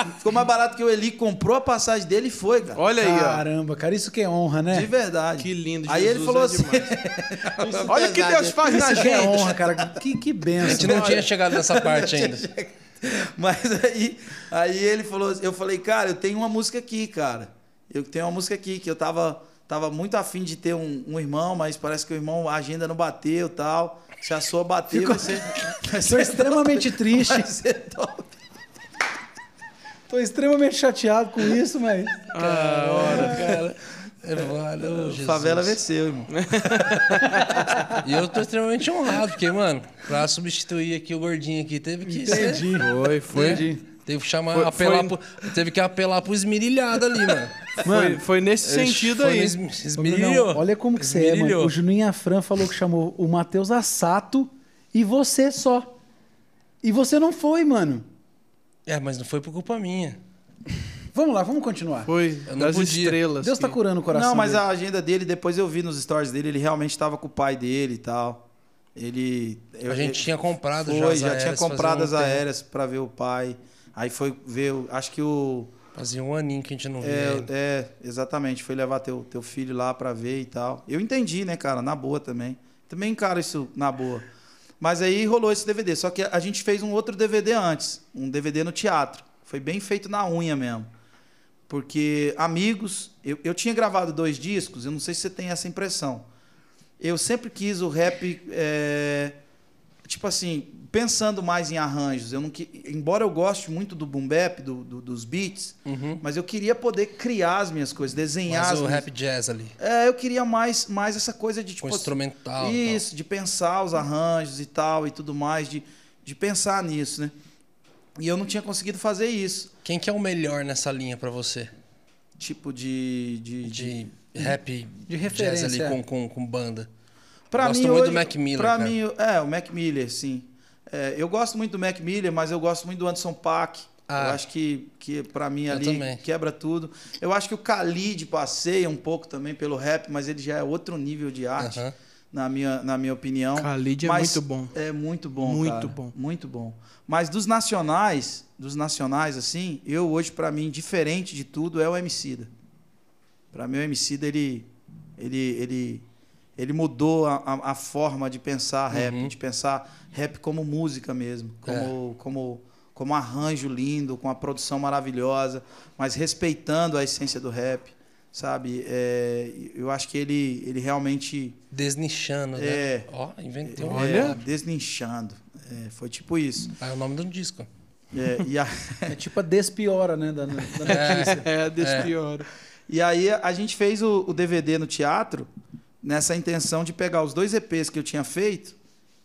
Eli aqui. Ficou mais barato que o Eli comprou a passagem dele e foi, cara. Olha aí, ó. Caramba, cara, isso que é honra, né? De verdade. Que lindo, Jesus. Aí ele falou é assim... Olha o que Deus faz na gente. Que é honra, cara. Que, que benção. A gente não olha. Tinha chegado nessa parte ainda. Mas aí, aí ele falou, eu falei, cara, eu tenho uma música aqui, cara. Eu tenho uma música aqui, que eu tava, tava muito afim de ter um, um irmão, mas parece que o irmão, a agenda não bateu e tal. Se a sua bater, Ficou... vai ser... Vai ser tô extremamente top. Triste. Vai ser top. Tô extremamente chateado com isso, mas... Ah, hora, cara. É, mano, oh, favela venceu, irmão. E eu tô extremamente honrado, porque, mano, pra substituir aqui o gordinho aqui, teve que Entendi. Ser... Foi, foi. Né? Teve que chamar, foi, apelar foi... Pro, teve que apelar pro esmirilhado ali, mano. Mano, foi, foi nesse eu, sentido foi aí. Esmirilhou. esmirilhou. Olha como que você é, mano. O Juninho Afran falou que chamou o Matheus Assato e você só. E você não foi, mano. É, mas não foi por culpa minha. Vamos lá, vamos continuar. Foi, das estrelas. Deus tá curando o coração. Não, mas dele. A agenda dele, depois eu vi nos stories dele, ele realmente tava com o pai dele e tal. Ele. Eu, a gente ele, tinha comprado foi, já. Foi, já tinha comprado as aéreas para ver o pai. Aí foi ver. Acho que o. Fazia um aninho que a gente não é, via. É, exatamente. Foi levar teu, teu filho lá para ver e tal. Eu entendi, né, cara? Na boa também. Também encaro isso na boa. Mas aí rolou esse D V D. Só que a gente fez um outro D V D antes, um D V D no teatro. Foi bem feito na unha mesmo. Porque, amigos, eu, eu tinha gravado dois discos, eu não sei se você tem essa impressão. Eu sempre quis o rap, é, tipo assim, pensando mais em arranjos. Eu não, embora eu goste muito do boom bap, do, do, dos beats, uhum. mas eu queria poder criar as minhas coisas, desenhar mais as o minhas... rap jazz ali. É, eu queria mais, mais essa coisa de... Tipo, com instrumental. Isso, tal. De pensar os arranjos e tal, e tudo mais, de, de pensar nisso, né? E eu não tinha conseguido fazer isso. Quem que é o melhor nessa linha pra você? Tipo de... De, de, de rap... De referência. Jazz ali com, com, com banda. Pra gosto mim, muito hoje, do Mac Miller, pra cara. Mim, é, o Mac Miller, sim. É, eu gosto muito do Mac Miller, mas eu gosto muito do Anderson .Paak. Ah, eu acho que, que pra mim, ali também. Quebra tudo. Eu acho que o Khalid passeia um pouco também pelo rap, mas ele já é outro nível de arte, uh-huh. na, minha, na minha opinião. Khalid é mas muito bom. É muito bom, Muito cara. bom. Muito bom. Mas dos nacionais, dos nacionais assim, eu hoje, para mim, diferente de tudo, é o Emicida. Para mim, o Emicida, ele, ele, ele, ele mudou a, a forma de pensar rap, uhum. de pensar rap como música mesmo, como, é. como, como arranjo lindo, com uma produção maravilhosa, mas respeitando a essência do rap, sabe? É, eu acho que ele, ele realmente... Desnichando, é, né? Ó, inventei um... Olha, desnichando. É, foi tipo isso. Ah, é o nome do disco. É, e a... é tipo a Despiora, né? Da, da notícia. É, é, a Despiora. É. E aí a gente fez o, o D V D no teatro nessa intenção de pegar os dois E Ps que eu tinha feito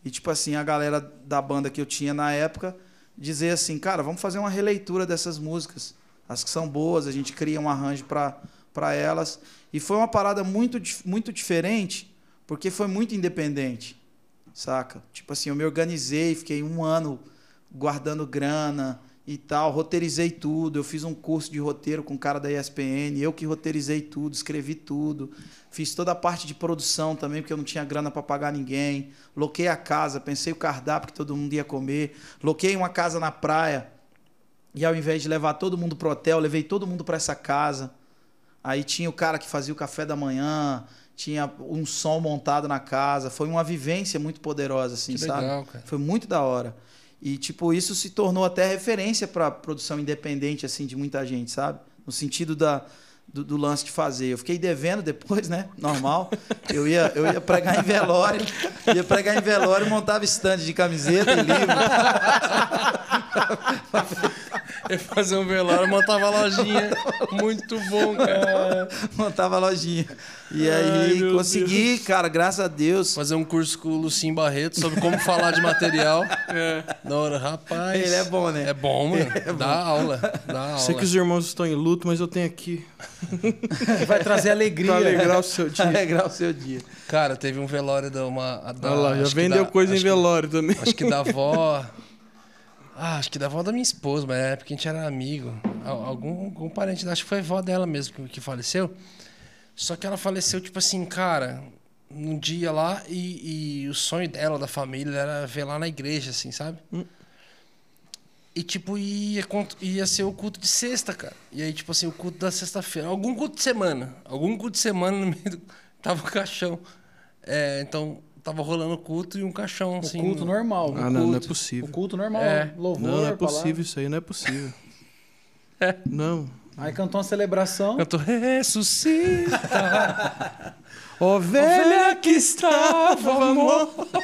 E, tipo assim, a galera da banda que eu tinha na época dizer assim, cara, vamos fazer uma releitura dessas músicas. As que são boas, a gente cria um arranjo para para elas. E foi uma parada muito, muito diferente, porque foi muito independente, saca? Tipo assim, eu me organizei, fiquei um ano guardando grana e tal, roteirizei tudo, eu fiz um curso de roteiro com o cara da E S P N, eu que roteirizei tudo, escrevi tudo, fiz toda a parte de produção também, porque eu não tinha grana para pagar ninguém, loquei a casa, pensei o cardápio que todo mundo ia comer, loquei uma casa na praia, e ao invés de levar todo mundo pro hotel, levei todo mundo para essa casa. Aí tinha o cara que fazia o café da manhã, tinha um som montado na casa. Foi uma vivência muito poderosa, assim, que sabe? Legal, cara. Foi muito da hora. E, tipo, isso se tornou até referência para produção independente, assim, de muita gente, sabe? No sentido da, do, do lance de fazer. Eu fiquei devendo depois, né? Normal. Eu ia, eu ia pregar em velório, ia pregar em velório e montava estande de camiseta e livro. Eu fazia um velório, montava lojinha. Muito bom, cara. Montava lojinha. E aí, ai, consegui, Deus. Cara, graças a Deus. Fazer um curso com o Lucim Barreto sobre como falar de material. É. Na hora, rapaz. Ele é bom, né? É bom, mano. É bom. Dá aula. Dá aula. Sei que os irmãos estão em luto, mas eu tenho aqui. Vai trazer alegria. Pra alegrar o seu dia. Alegrar o seu dia. Cara, teve um velório da uma. Da, olha lá, já vendeu da, coisa em velório que, também. Acho que da avó. Ah, acho que da avó da minha esposa, mas era porque a gente era amigo. Algum, algum parente, acho que foi a avó dela mesmo que, que faleceu. Só que ela faleceu, tipo assim, cara, um dia lá e, e o sonho dela, da família, era ver lá na igreja, assim, sabe? Hum. E, tipo, ia, ia ser o culto de sexta, cara. E aí, tipo assim, o culto da sexta-feira. Algum culto de semana. Algum culto de semana no meio do... Tava o caixão. É, então... Tava rolando o culto e um caixão, assim. O culto normal. Ah, não, culto. Não é possível. O culto normal, é. Louvor, não, não é possível palavra. Isso aí, não é possível. É. Não. Aí cantou uma celebração. Cantou, ressuscita, ovelha que estava morta.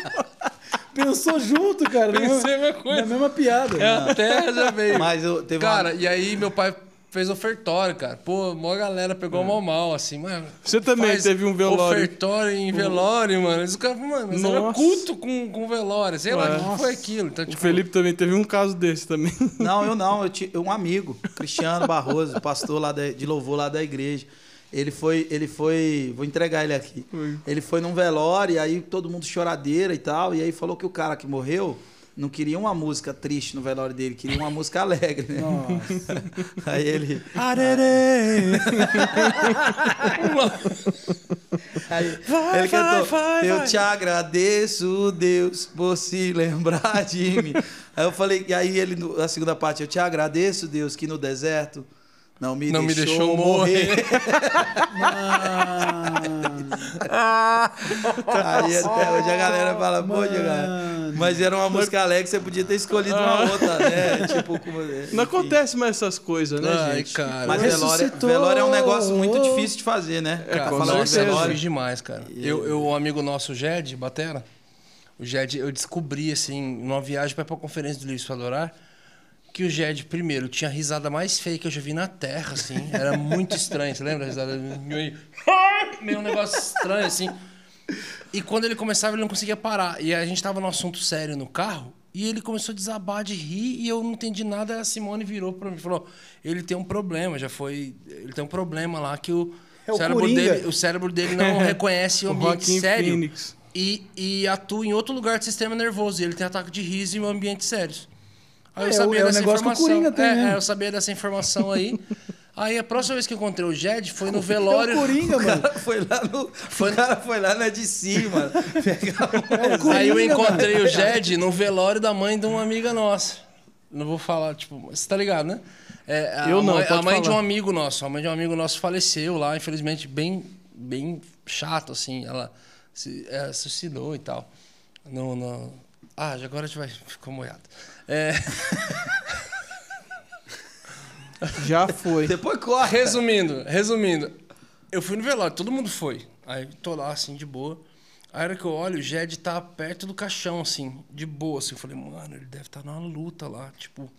Pensou junto, cara. Pensei a mesma coisa. Na mesma piada. É, a terra já veio. Mas eu, teve cara, uma... e aí meu pai... fez ofertório, cara. Pô, a maior galera pegou é. mal mal, assim, mano. Você também teve um velório. Ofertório em velório, uhum. Mano. Os caras, mano, mas era culto com, com velório. Sei Nossa. Lá, o que foi aquilo? Então, tipo... O Felipe também teve um caso desse também. Não, eu não. Eu tinha um amigo, Cristiano Barroso, pastor lá da, de louvor lá da igreja. Ele foi, ele foi... Vou entregar ele aqui. Oi. Ele foi num velório, e aí todo mundo choradeira e tal. E aí falou que o cara que morreu... não queria uma música triste no velório dele, queria uma música alegre, né? Nossa. Aí ele... Arerê! Aí vai, ele cantou... Vai, vai, eu vai. Te agradeço, Deus, por se lembrar de mim. Aí eu falei... E aí ele, na segunda parte, eu te agradeço, Deus, que no deserto não me, não deixou, me deixou morrer. morrer. Aí até hoje a galera fala... Pô, galera... Mas era uma música alegre, você podia ter escolhido uma outra, né? Tipo, como... Não acontece mais essas coisas, né, ai, gente? Cara. Mas velório, velório é um negócio muito difícil de fazer, né? É, cara, falar de velório é demais, cara. Eu, eu, um amigo nosso, o Jed Batera, o Jed, eu descobri, assim, numa viagem para a conferência do Livros para Adorar, que o Jed, primeiro, tinha a risada mais feia que eu já vi na Terra, assim. Era muito estranho, você lembra? A risada meio um negócio estranho, assim... E quando ele começava, ele não conseguia parar. E a gente tava num assunto sério no carro, e ele começou a desabar de rir, e eu não entendi nada. A Simone virou pra mim e falou: ele tem um problema, já foi. Ele tem um problema lá que o, é o, cérebro, dele, o cérebro dele não reconhece o ambiente o sério e, e atua em outro lugar do sistema nervoso. E ele tem ataque de riso em ambientes sérios. Aí é, eu sabia é dessa informação. Tem, é, né? é, eu sabia dessa informação aí. Aí a próxima vez que eu encontrei o Jed foi no velório. É o Coringa, mano. O cara foi lá, no... foi... O cara foi lá na D C, mano. É o Coringa, aí eu encontrei mano. o Jed no velório da mãe de uma amiga nossa. Não vou falar, tipo, você tá ligado, né? É, a eu não, mãe, a mãe de um amigo nosso. A mãe de um amigo nosso faleceu lá, infelizmente, bem, bem chato, assim. Ela se é, suicidou e tal. Não, não. Ah, agora a gente vai. Ficou molhado. É. Já foi. Depois corre. Resumindo, resumindo. Eu fui no velório, todo mundo foi. Aí tô lá, assim, de boa. Aí era que eu olho, o Jed tá perto do caixão, assim, de boa. Assim. Eu falei, mano, ele deve estar numa luta lá, tipo,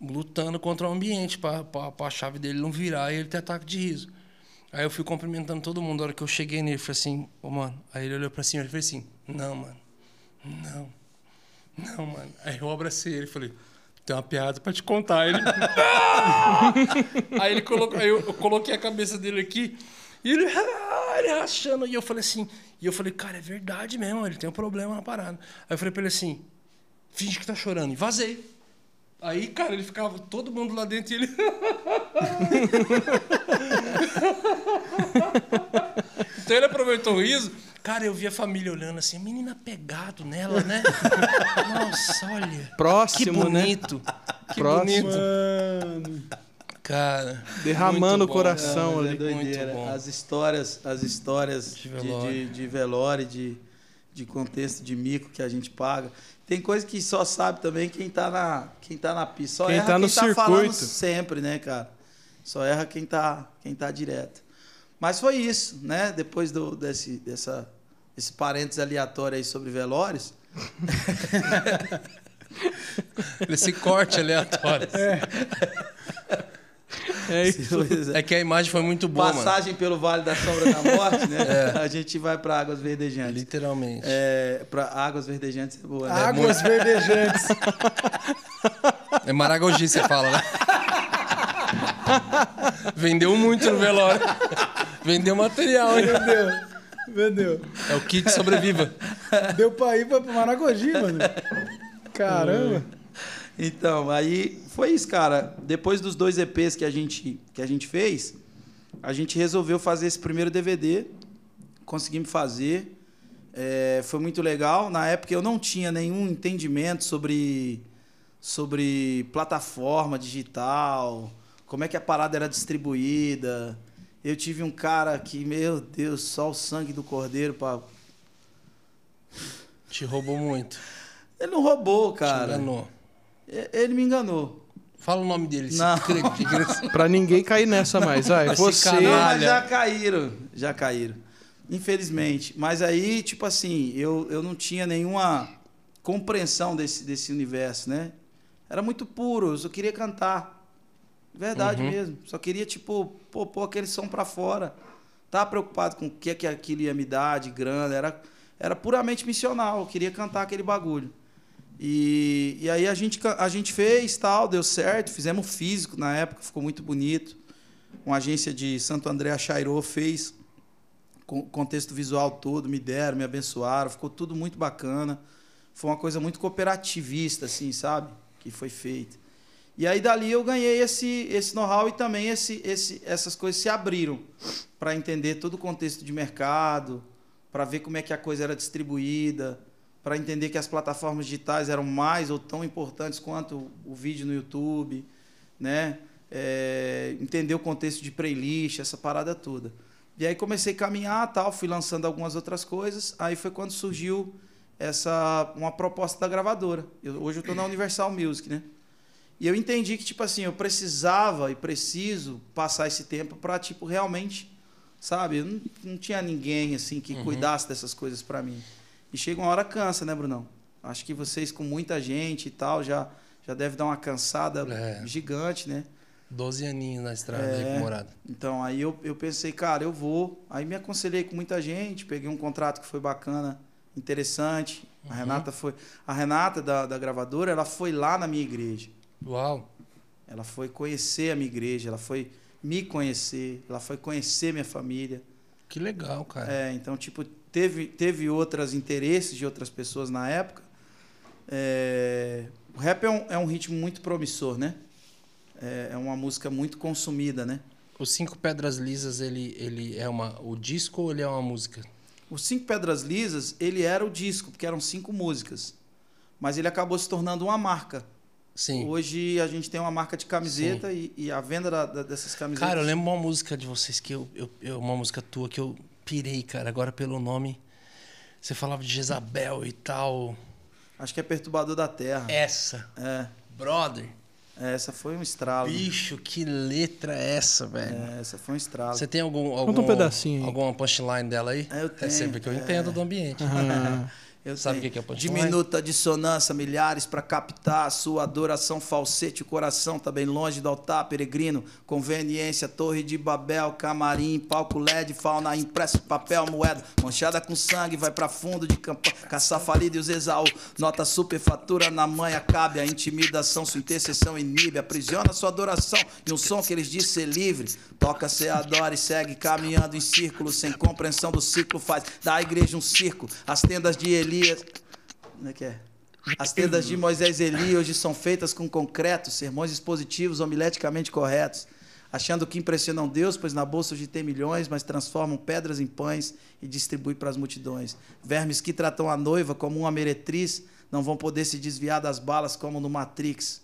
lutando contra o ambiente pra, pra, pra a chave dele não virar e ele ter ataque de riso. Aí eu fui cumprimentando todo mundo. A hora que eu cheguei nele, eu falei assim, ô, mano. Aí ele olhou pra cima e falei assim, não, mano, não, não, mano. Aí eu abracei ele e falei, tem uma piada pra te contar. Ele... aí ele colocou, aí eu coloquei a cabeça dele aqui e ele, ele rachando. E eu falei assim, e eu falei, cara, é verdade mesmo, ele tem um problema na parada. Aí eu falei pra ele assim, finge que tá chorando, e vazei. Aí, cara, ele ficava todo mundo lá dentro e ele... Então ele aproveitou o riso. Cara, eu vi a família olhando assim, menina pegado nela, né? Nossa, olha. Próximo, que bonito. Né? Que Próximo. bonito. Mano. Cara. Derramando o coração ali. É muito bom. As histórias, as histórias de velório, de, de, de, velório, de, de contexto de mico que a gente paga. Tem coisa que só sabe também quem tá na, quem tá na pista. Só quem erra tá quem no tá circuito. falando sempre, né, cara? Só erra quem tá, quem tá direto. Mas foi isso, né? Depois do, desse, dessa, desse parênteses aleatório aí sobre velórios. Desse corte aleatório. É. É, isso. É que a imagem foi muito boa. Passagem mano. pelo Vale da Sombra da Morte, né? É. A gente vai para Águas Verdejantes. Literalmente. É, para Águas Verdejantes é boa, né? Águas é muito... Verdejantes. É Maragogi, você fala, né? Vendeu muito no velório. Vendeu material, hein? Vendeu. Vendeu. É o kit sobreviva. Deu pra ir pra Maragogi, mano. Caramba. Então, aí foi isso, cara. Depois dos dois E Pês que a gente, que a gente fez, a gente resolveu fazer esse primeiro D V D. Conseguimos fazer. É, foi muito legal. Na época eu não tinha nenhum entendimento sobre, sobre plataforma digital... Como é que a parada era distribuída. Eu tive um cara que, meu Deus, só o sangue do cordeiro pra... Te roubou muito. Ele não roubou, cara. Te enganou. Ele me enganou. Fala o nome dele. Não. Pra ninguém cair nessa mais. Ai, você... Não, mas já caíram. Já caíram. Infelizmente. Mas aí, tipo assim, eu, eu não tinha nenhuma compreensão desse, desse universo, né? Era muito puro. Eu só queria cantar. Verdade uhum. mesmo. Só queria, tipo, pô, pô, aquele som pra fora. Tava preocupado com o que, que aquilo ia me dar de grana. Era, era puramente missional. Eu queria cantar aquele bagulho. E, e aí a gente, a gente fez, tal, deu certo. Fizemos físico na época, ficou muito bonito. Uma agência de Santo André, a Chairô, fez o contexto visual todo. Me deram, me abençoaram. Ficou tudo muito bacana. Foi uma coisa muito cooperativista, assim, sabe? Que foi feita. E aí, dali, eu ganhei esse, esse know-how e também esse, esse, essas coisas se abriram para entender todo o contexto de mercado, para ver como é que a coisa era distribuída, para entender que as plataformas digitais eram mais ou tão importantes quanto o vídeo no YouTube, né? É, entender o contexto de playlist, essa parada toda. E aí comecei a caminhar, tal, fui lançando algumas outras coisas, aí foi quando surgiu essa, uma proposta da gravadora. Eu, hoje eu estou na Universal Music, né? E eu entendi que, tipo assim, eu precisava e preciso passar esse tempo para, tipo, realmente, sabe? Eu não, não tinha ninguém, assim, que uhum. cuidasse dessas coisas para mim. E chega uma hora, cansa, né, Brunão? Acho que vocês, com muita gente e tal, já, já deve dar uma cansada é. gigante, né? Doze aninhos na estrada é. de morada. Então, aí eu, eu pensei, cara, eu vou. Aí me aconselhei com muita gente, peguei um contrato que foi bacana, interessante. Uhum. A Renata foi... A Renata, da, da gravadora, ela foi lá na minha igreja. Uau! Ela foi conhecer a minha igreja, ela foi me conhecer, ela foi conhecer minha família. Que legal, cara. É, então, tipo, teve, teve outros interesses de outras pessoas na época. É, o rap é um, é um ritmo muito promissor, né? É, é uma música muito consumida, né? O Cinco Pedras Lisas, ele, ele é uma, o disco ou ele é uma música? O Cinco Pedras Lisas, ele era o disco, porque eram cinco músicas. Mas ele acabou se tornando uma marca. Sim. Hoje a gente tem uma marca de camiseta e, e a venda da, da, dessas camisetas... Cara, eu lembro uma música de vocês, que eu, eu, eu, uma música tua que eu pirei, cara, agora pelo nome. Você falava de Jezabel e tal. Acho que é Perturbador da Terra. Essa. É. Brother. É, essa foi um estralo. Bicho, que letra é essa, velho? É, essa foi um estralo. Você tem algum, algum, um pedacinho, alguma punchline dela aí? É, eu tenho. É sempre que eu é. entendo do ambiente. Uhum. Eu Sabe o que é o punchline? Diminuta dissonância, milhares para captar a sua adoração, falsete, o coração está bem longe do altar, peregrino, conveniência, torre de Babel, camarim, palco L E D, fauna, impresso, papel, moeda, manchada com sangue, vai para fundo de campanha, caçar falido e os Esaú, nota superfatura na manha, cabe a intimidação, sua intercessão inibe, aprisiona sua adoração e um som que eles dizem ser livre, toca, se adora e segue caminhando em círculo, sem compreensão do ciclo, faz da igreja um circo, as tendas de Eli Elias, como é que é? As tendas de Moisés e Eli hoje são feitas com concreto, sermões expositivos, homileticamente corretos, achando que impressionam Deus, pois na bolsa hoje tem milhões, mas transformam pedras em pães e distribuem para as multidões. Vermes que tratam a noiva como uma meretriz não vão poder se desviar das balas como no Matrix.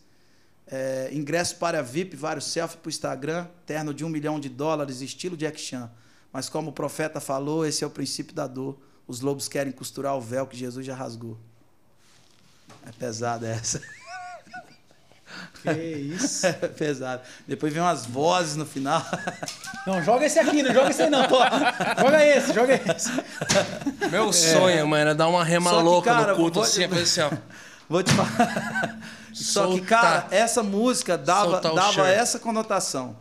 É, ingresso para a V I P, vários selfies para o Instagram, terno de um milhão de dólares, estilo Jack Chan. Mas como o profeta falou, esse é o princípio da dor. Os lobos querem costurar o véu que Jesus já rasgou. É pesada essa. Que isso? É pesado. Depois vem umas vozes no final. Não, joga esse aqui, não joga esse aí não. Pô. Joga esse, joga esse. Meu é. sonho, mano, é dar uma rema que, louca cara, no culto vou, assim, vou, assim, ó. Vou te falar. Só que, cara, essa música dava, dava essa conotação,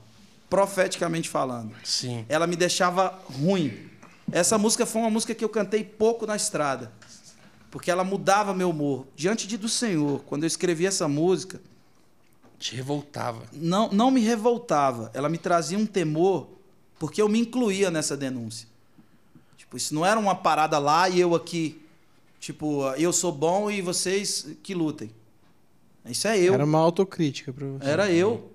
profeticamente falando. Sim. Ela me deixava ruim. Essa música foi uma música que eu cantei pouco na estrada, porque ela mudava meu humor. Diante de, do Senhor, quando eu escrevi essa música... Te revoltava. Não, não me revoltava. Ela me trazia um temor, porque eu me incluía nessa denúncia. Tipo, isso não era uma parada lá e eu aqui. Tipo, eu sou bom e vocês que lutem. Isso é eu. Era uma autocrítica para você. Era eu.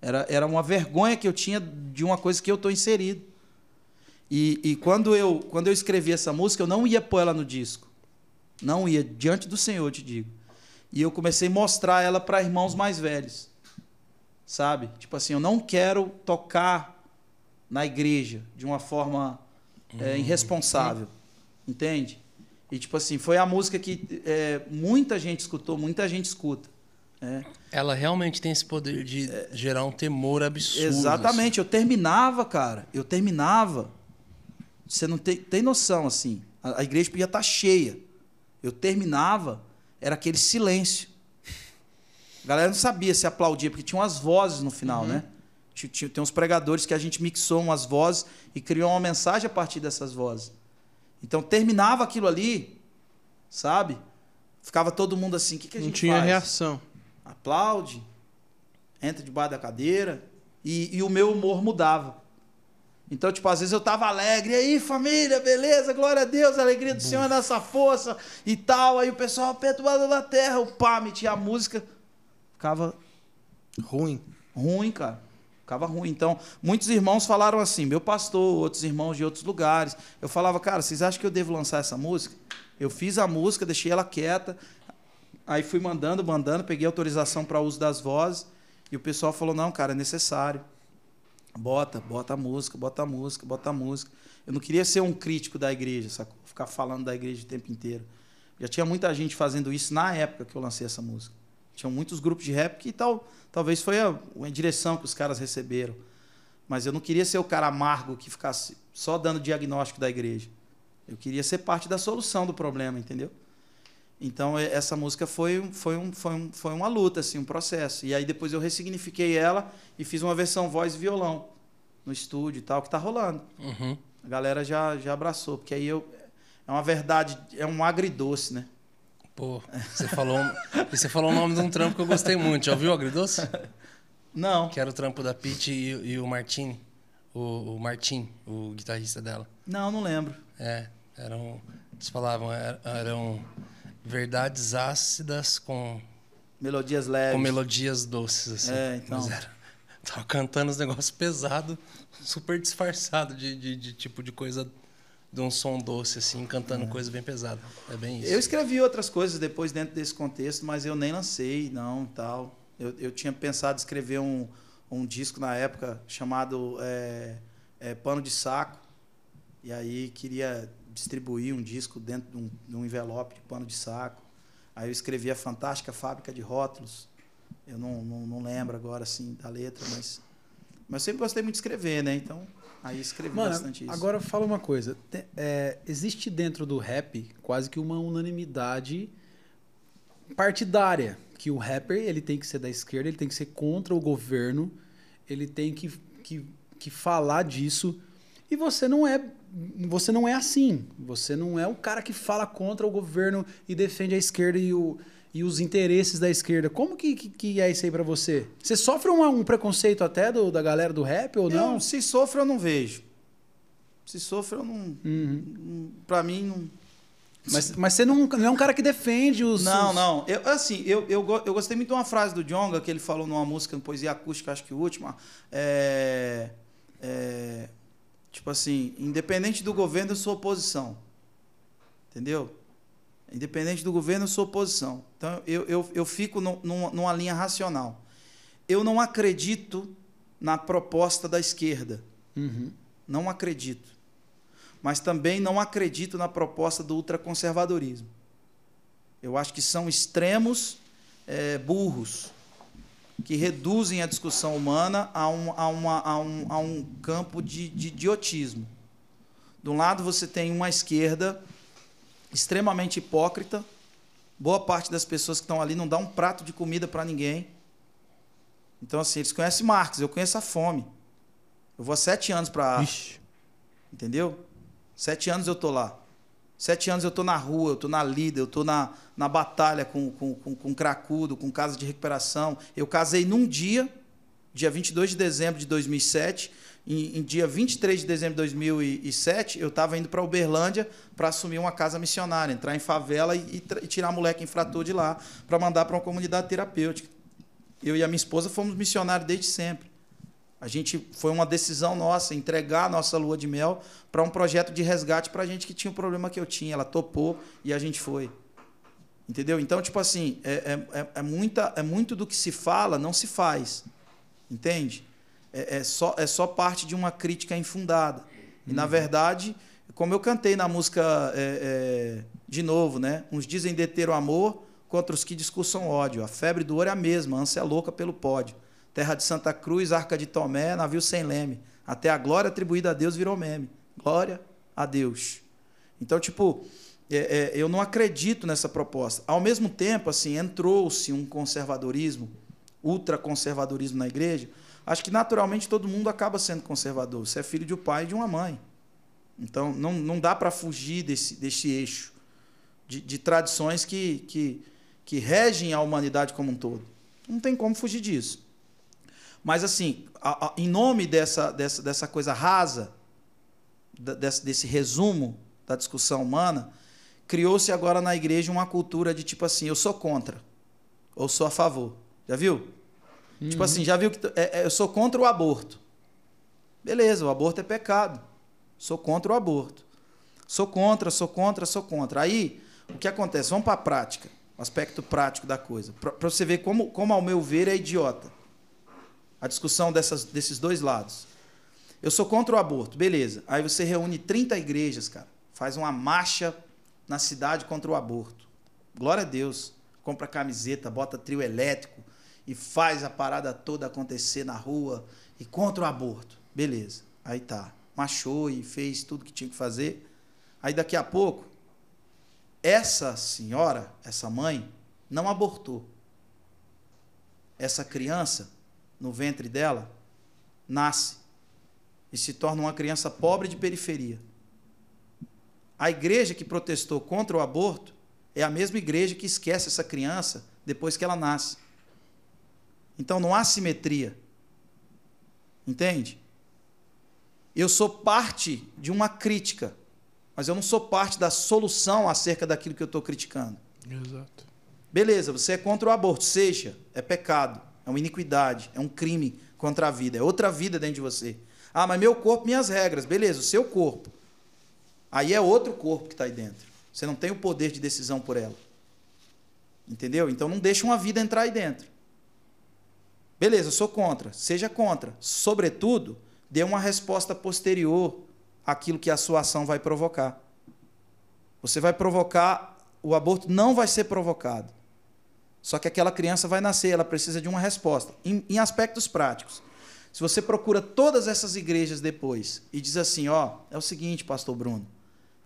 Era, era uma vergonha que eu tinha de uma coisa que eu estou inserido. E, e quando, eu, quando eu escrevi essa música, eu não ia pôr ela no disco. Não ia. Diante do Senhor, eu te digo. E eu comecei a mostrar ela para irmãos mais velhos. Sabe? Tipo assim, eu não quero tocar na igreja de uma forma é, irresponsável. Entende? E tipo assim, foi a música que é, muita gente escutou, muita gente escuta. É. Ela realmente tem esse poder de é, gerar um temor absurdo. Exatamente. Assim. Eu terminava, cara. Eu terminava... Você não tem, tem noção, assim. A, a igreja podia estar cheia. Eu terminava, era aquele silêncio. A galera não sabia se aplaudia, porque tinha umas vozes no final, uhum. né? Tinha, tem uns pregadores que a gente mixou umas vozes e criou uma mensagem a partir dessas vozes. Então, terminava aquilo ali, sabe? Ficava todo mundo assim, o que, que a gente faz? Não tinha reação. Aplaude, entra debaixo da cadeira e, e o meu humor mudava. Então, tipo, às vezes eu tava alegre, e aí, família, beleza, glória a Deus, a alegria do Bom. Senhor é nossa força e tal. Aí o pessoal, perturbado da terra, o pá, metia a música, ficava ruim. Ruim, cara, ficava ruim. Então, muitos irmãos falaram assim, meu pastor, outros irmãos de outros lugares. Eu falava, cara, vocês acham que eu devo lançar essa música? Eu fiz a música, deixei ela quieta, aí fui mandando, mandando, peguei autorização para uso das vozes, e o pessoal falou, não, cara, é necessário. Bota, bota a música, bota a música, bota a música. Eu não queria ser um crítico da igreja, sacou? Ficar falando da igreja o tempo inteiro. Já tinha muita gente fazendo isso na época que eu lancei essa música. Tinham muitos grupos de rap que tal, talvez foi a, a direção que os caras receberam. Mas eu não queria ser o cara amargo que ficasse só dando diagnóstico da igreja. Eu queria ser parte da solução do problema, entendeu? Então, essa música foi, foi, um, foi, um, foi uma luta, assim, um processo. E aí, depois eu ressignifiquei ela e fiz uma versão voz e violão no estúdio e tal, que tá rolando. Uhum. A galera já, já abraçou, porque aí eu... É uma verdade, é um agridoce, né? Pô, você falou, você falou o nome de um trampo que eu gostei muito. Já ouviu o agridoce? Não. Que era o trampo da Pitty e, e o Martin, o, o Martin, o guitarrista dela. Não, não lembro. É, eram... Eles falavam, eram... verdades ácidas com... melodias leves. Com melodias doces, assim. É, então... Mas era, tava cantando os negócios pesados, super disfarçado de, de, de tipo de coisa... de um som doce, assim, cantando é. coisa bem pesada. É bem isso. Eu escrevi outras coisas depois dentro desse contexto, mas eu nem lancei, não, tal. Eu, eu tinha pensado em escrever um, um disco na época chamado é, é, Pano de Saco, e aí queria... distribuir um disco dentro de um, de um envelope de pano de saco. Aí eu escrevi a Fantástica Fábrica de Rótulos. Eu não, não, não lembro agora assim da letra, mas Mas eu sempre gostei muito de escrever, né? Então, aí escrevi Mano, bastante isso. Agora, fala uma coisa. É, existe dentro do rap quase que uma unanimidade partidária, que o rapper ele tem que ser da esquerda, ele tem que ser contra o governo, ele tem que, que, que falar disso. E você não é, você não é assim. Você não é o cara que fala contra o governo e defende a esquerda e, o, e os interesses da esquerda. Como que, que, que é isso aí pra você? Você sofre um, um preconceito até do, da galera do rap ou não? Não, se sofre eu não vejo. Se sofre eu não... Uhum. Pra mim não... Mas, mas você não, não é um cara que defende os... Não, os... não. Eu, assim, eu, eu, eu gostei muito de uma frase do Djonga, que ele falou numa música, em Poesia Acústica, acho que última. É, é, tipo assim, independente do governo, eu sou oposição. Entendeu? Independente do governo, eu sou oposição. Então, eu, eu, eu fico no, numa, numa linha racional. Eu não acredito na proposta da esquerda. Uhum. Não acredito. Mas também não acredito na proposta do ultraconservadorismo. Eu acho que são extremos é, burros, que reduzem a discussão humana a um, a uma, a um, a um campo de, de idiotismo. De um lado, você tem uma esquerda extremamente hipócrita, boa parte das pessoas que estão ali não dá um prato de comida para ninguém. Então, assim, eles conhecem Marx, eu conheço a fome. Eu vou há sete anos para a África. Entendeu? Sete anos eu estou lá. Sete anos eu estou na rua, eu estou na lida, eu estou na, na batalha com, com, com, com cracudo, com casa de recuperação. Eu casei num dia, dia vinte e dois de dezembro de dois mil e sete. Em, em dia vinte e três de dezembro de dois mil e sete, eu estava indo para Uberlândia para assumir uma casa missionária, entrar em favela e, e, e tirar a moleque infrator de lá para mandar para uma comunidade terapêutica. Eu e a minha esposa fomos missionários desde sempre. A gente, foi uma decisão nossa entregar a nossa lua de mel para um projeto de resgate para a gente que tinha o problema que eu tinha. Ela topou e a gente foi. Entendeu? Então, tipo assim, é, é, é, muita, é muito do que se fala, não se faz. Entende? É, é, só, é só parte de uma crítica infundada. E, hum. na verdade, como eu cantei na música, é, é, de novo, né? Uns dizem deter o amor contra os que discursam ódio. A febre do ouro é a mesma, a ânsia é louca pelo pódio. Terra de Santa Cruz, Arca de Tomé, navio sem leme. Até a glória atribuída a Deus virou meme. Glória a Deus. Então, tipo, é, é, eu não acredito nessa proposta. Ao mesmo tempo, assim, entrou-se um conservadorismo, ultraconservadorismo na igreja. Acho que, naturalmente, todo mundo acaba sendo conservador. Você é filho de um pai e de uma mãe. Então, não, não dá para fugir desse, desse eixo de, de tradições que, que, que regem a humanidade como um todo. Não tem como fugir disso. Mas, assim, a, a, em nome dessa, dessa, dessa coisa rasa, da, desse, desse resumo da discussão humana, criou-se agora na igreja uma cultura de tipo assim, eu sou contra, ou sou a favor. Já viu? Uhum. Tipo assim, já viu que é, é, eu sou contra o aborto. Beleza, o aborto é pecado. Sou contra o aborto. Sou contra, sou contra, sou contra. Aí, o que acontece? Vamos para a prática, o aspecto prático da coisa, para você ver como, como, ao meu ver, é idiota. A discussão dessas, desses dois lados. Eu sou contra o aborto, beleza. Aí você reúne trinta igrejas, cara. Faz uma marcha na cidade contra o aborto. Glória a Deus. Compra camiseta, bota trio elétrico e faz a parada toda acontecer na rua e contra o aborto. Beleza. Aí tá. Marchou e fez tudo que tinha que fazer. Aí daqui a pouco, essa senhora, essa mãe, não abortou. Essa criança... no ventre dela, nasce e se torna uma criança pobre de periferia. A igreja que protestou contra o aborto é a mesma igreja que esquece essa criança depois que ela nasce. Então, não há simetria. Entende? Eu sou parte de uma crítica, mas eu não sou parte da solução acerca daquilo que eu estou criticando. Exato. Beleza, você é contra o aborto, seja, é pecado. É uma iniquidade, é um crime contra a vida, é outra vida dentro de você. Ah, mas meu corpo, minhas regras. Beleza, o seu corpo. Aí é outro corpo que está aí dentro. Você não tem o poder de decisão por ela. Entendeu? Então não deixa uma vida entrar aí dentro. Beleza, eu sou contra. Seja contra. Sobretudo, dê uma resposta posterior àquilo que a sua ação vai provocar. Você vai provocar, o aborto não vai ser provocado. Só que aquela criança vai nascer, ela precisa de uma resposta, em, em aspectos práticos. Se você procura todas essas igrejas depois e diz assim, ó, é o seguinte, pastor Bruno,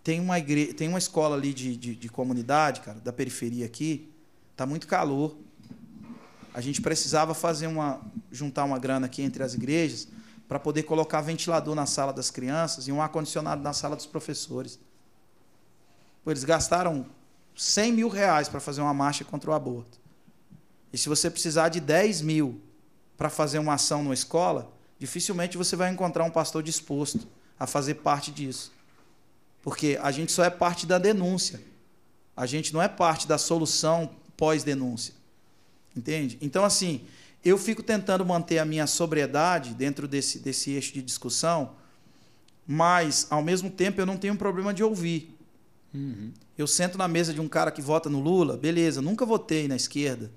tem uma, igre... tem uma escola ali de, de, de comunidade, cara, da periferia aqui, está muito calor, a gente precisava fazer uma, juntar uma grana aqui entre as igrejas para poder colocar ventilador na sala das crianças e um ar-condicionado na sala dos professores. Pô, eles gastaram cem mil reais para fazer uma marcha contra o aborto. E se você precisar de dez mil para fazer uma ação numa escola, dificilmente você vai encontrar um pastor disposto a fazer parte disso. Porque a gente só é parte da denúncia. A gente não é parte da solução pós-denúncia. Entende? Então, assim, eu fico tentando manter a minha sobriedade dentro desse, desse eixo de discussão, mas, ao mesmo tempo, eu não tenho um problema de ouvir. Uhum. Eu sento na mesa de um cara que vota no Lula, beleza, nunca votei na esquerda,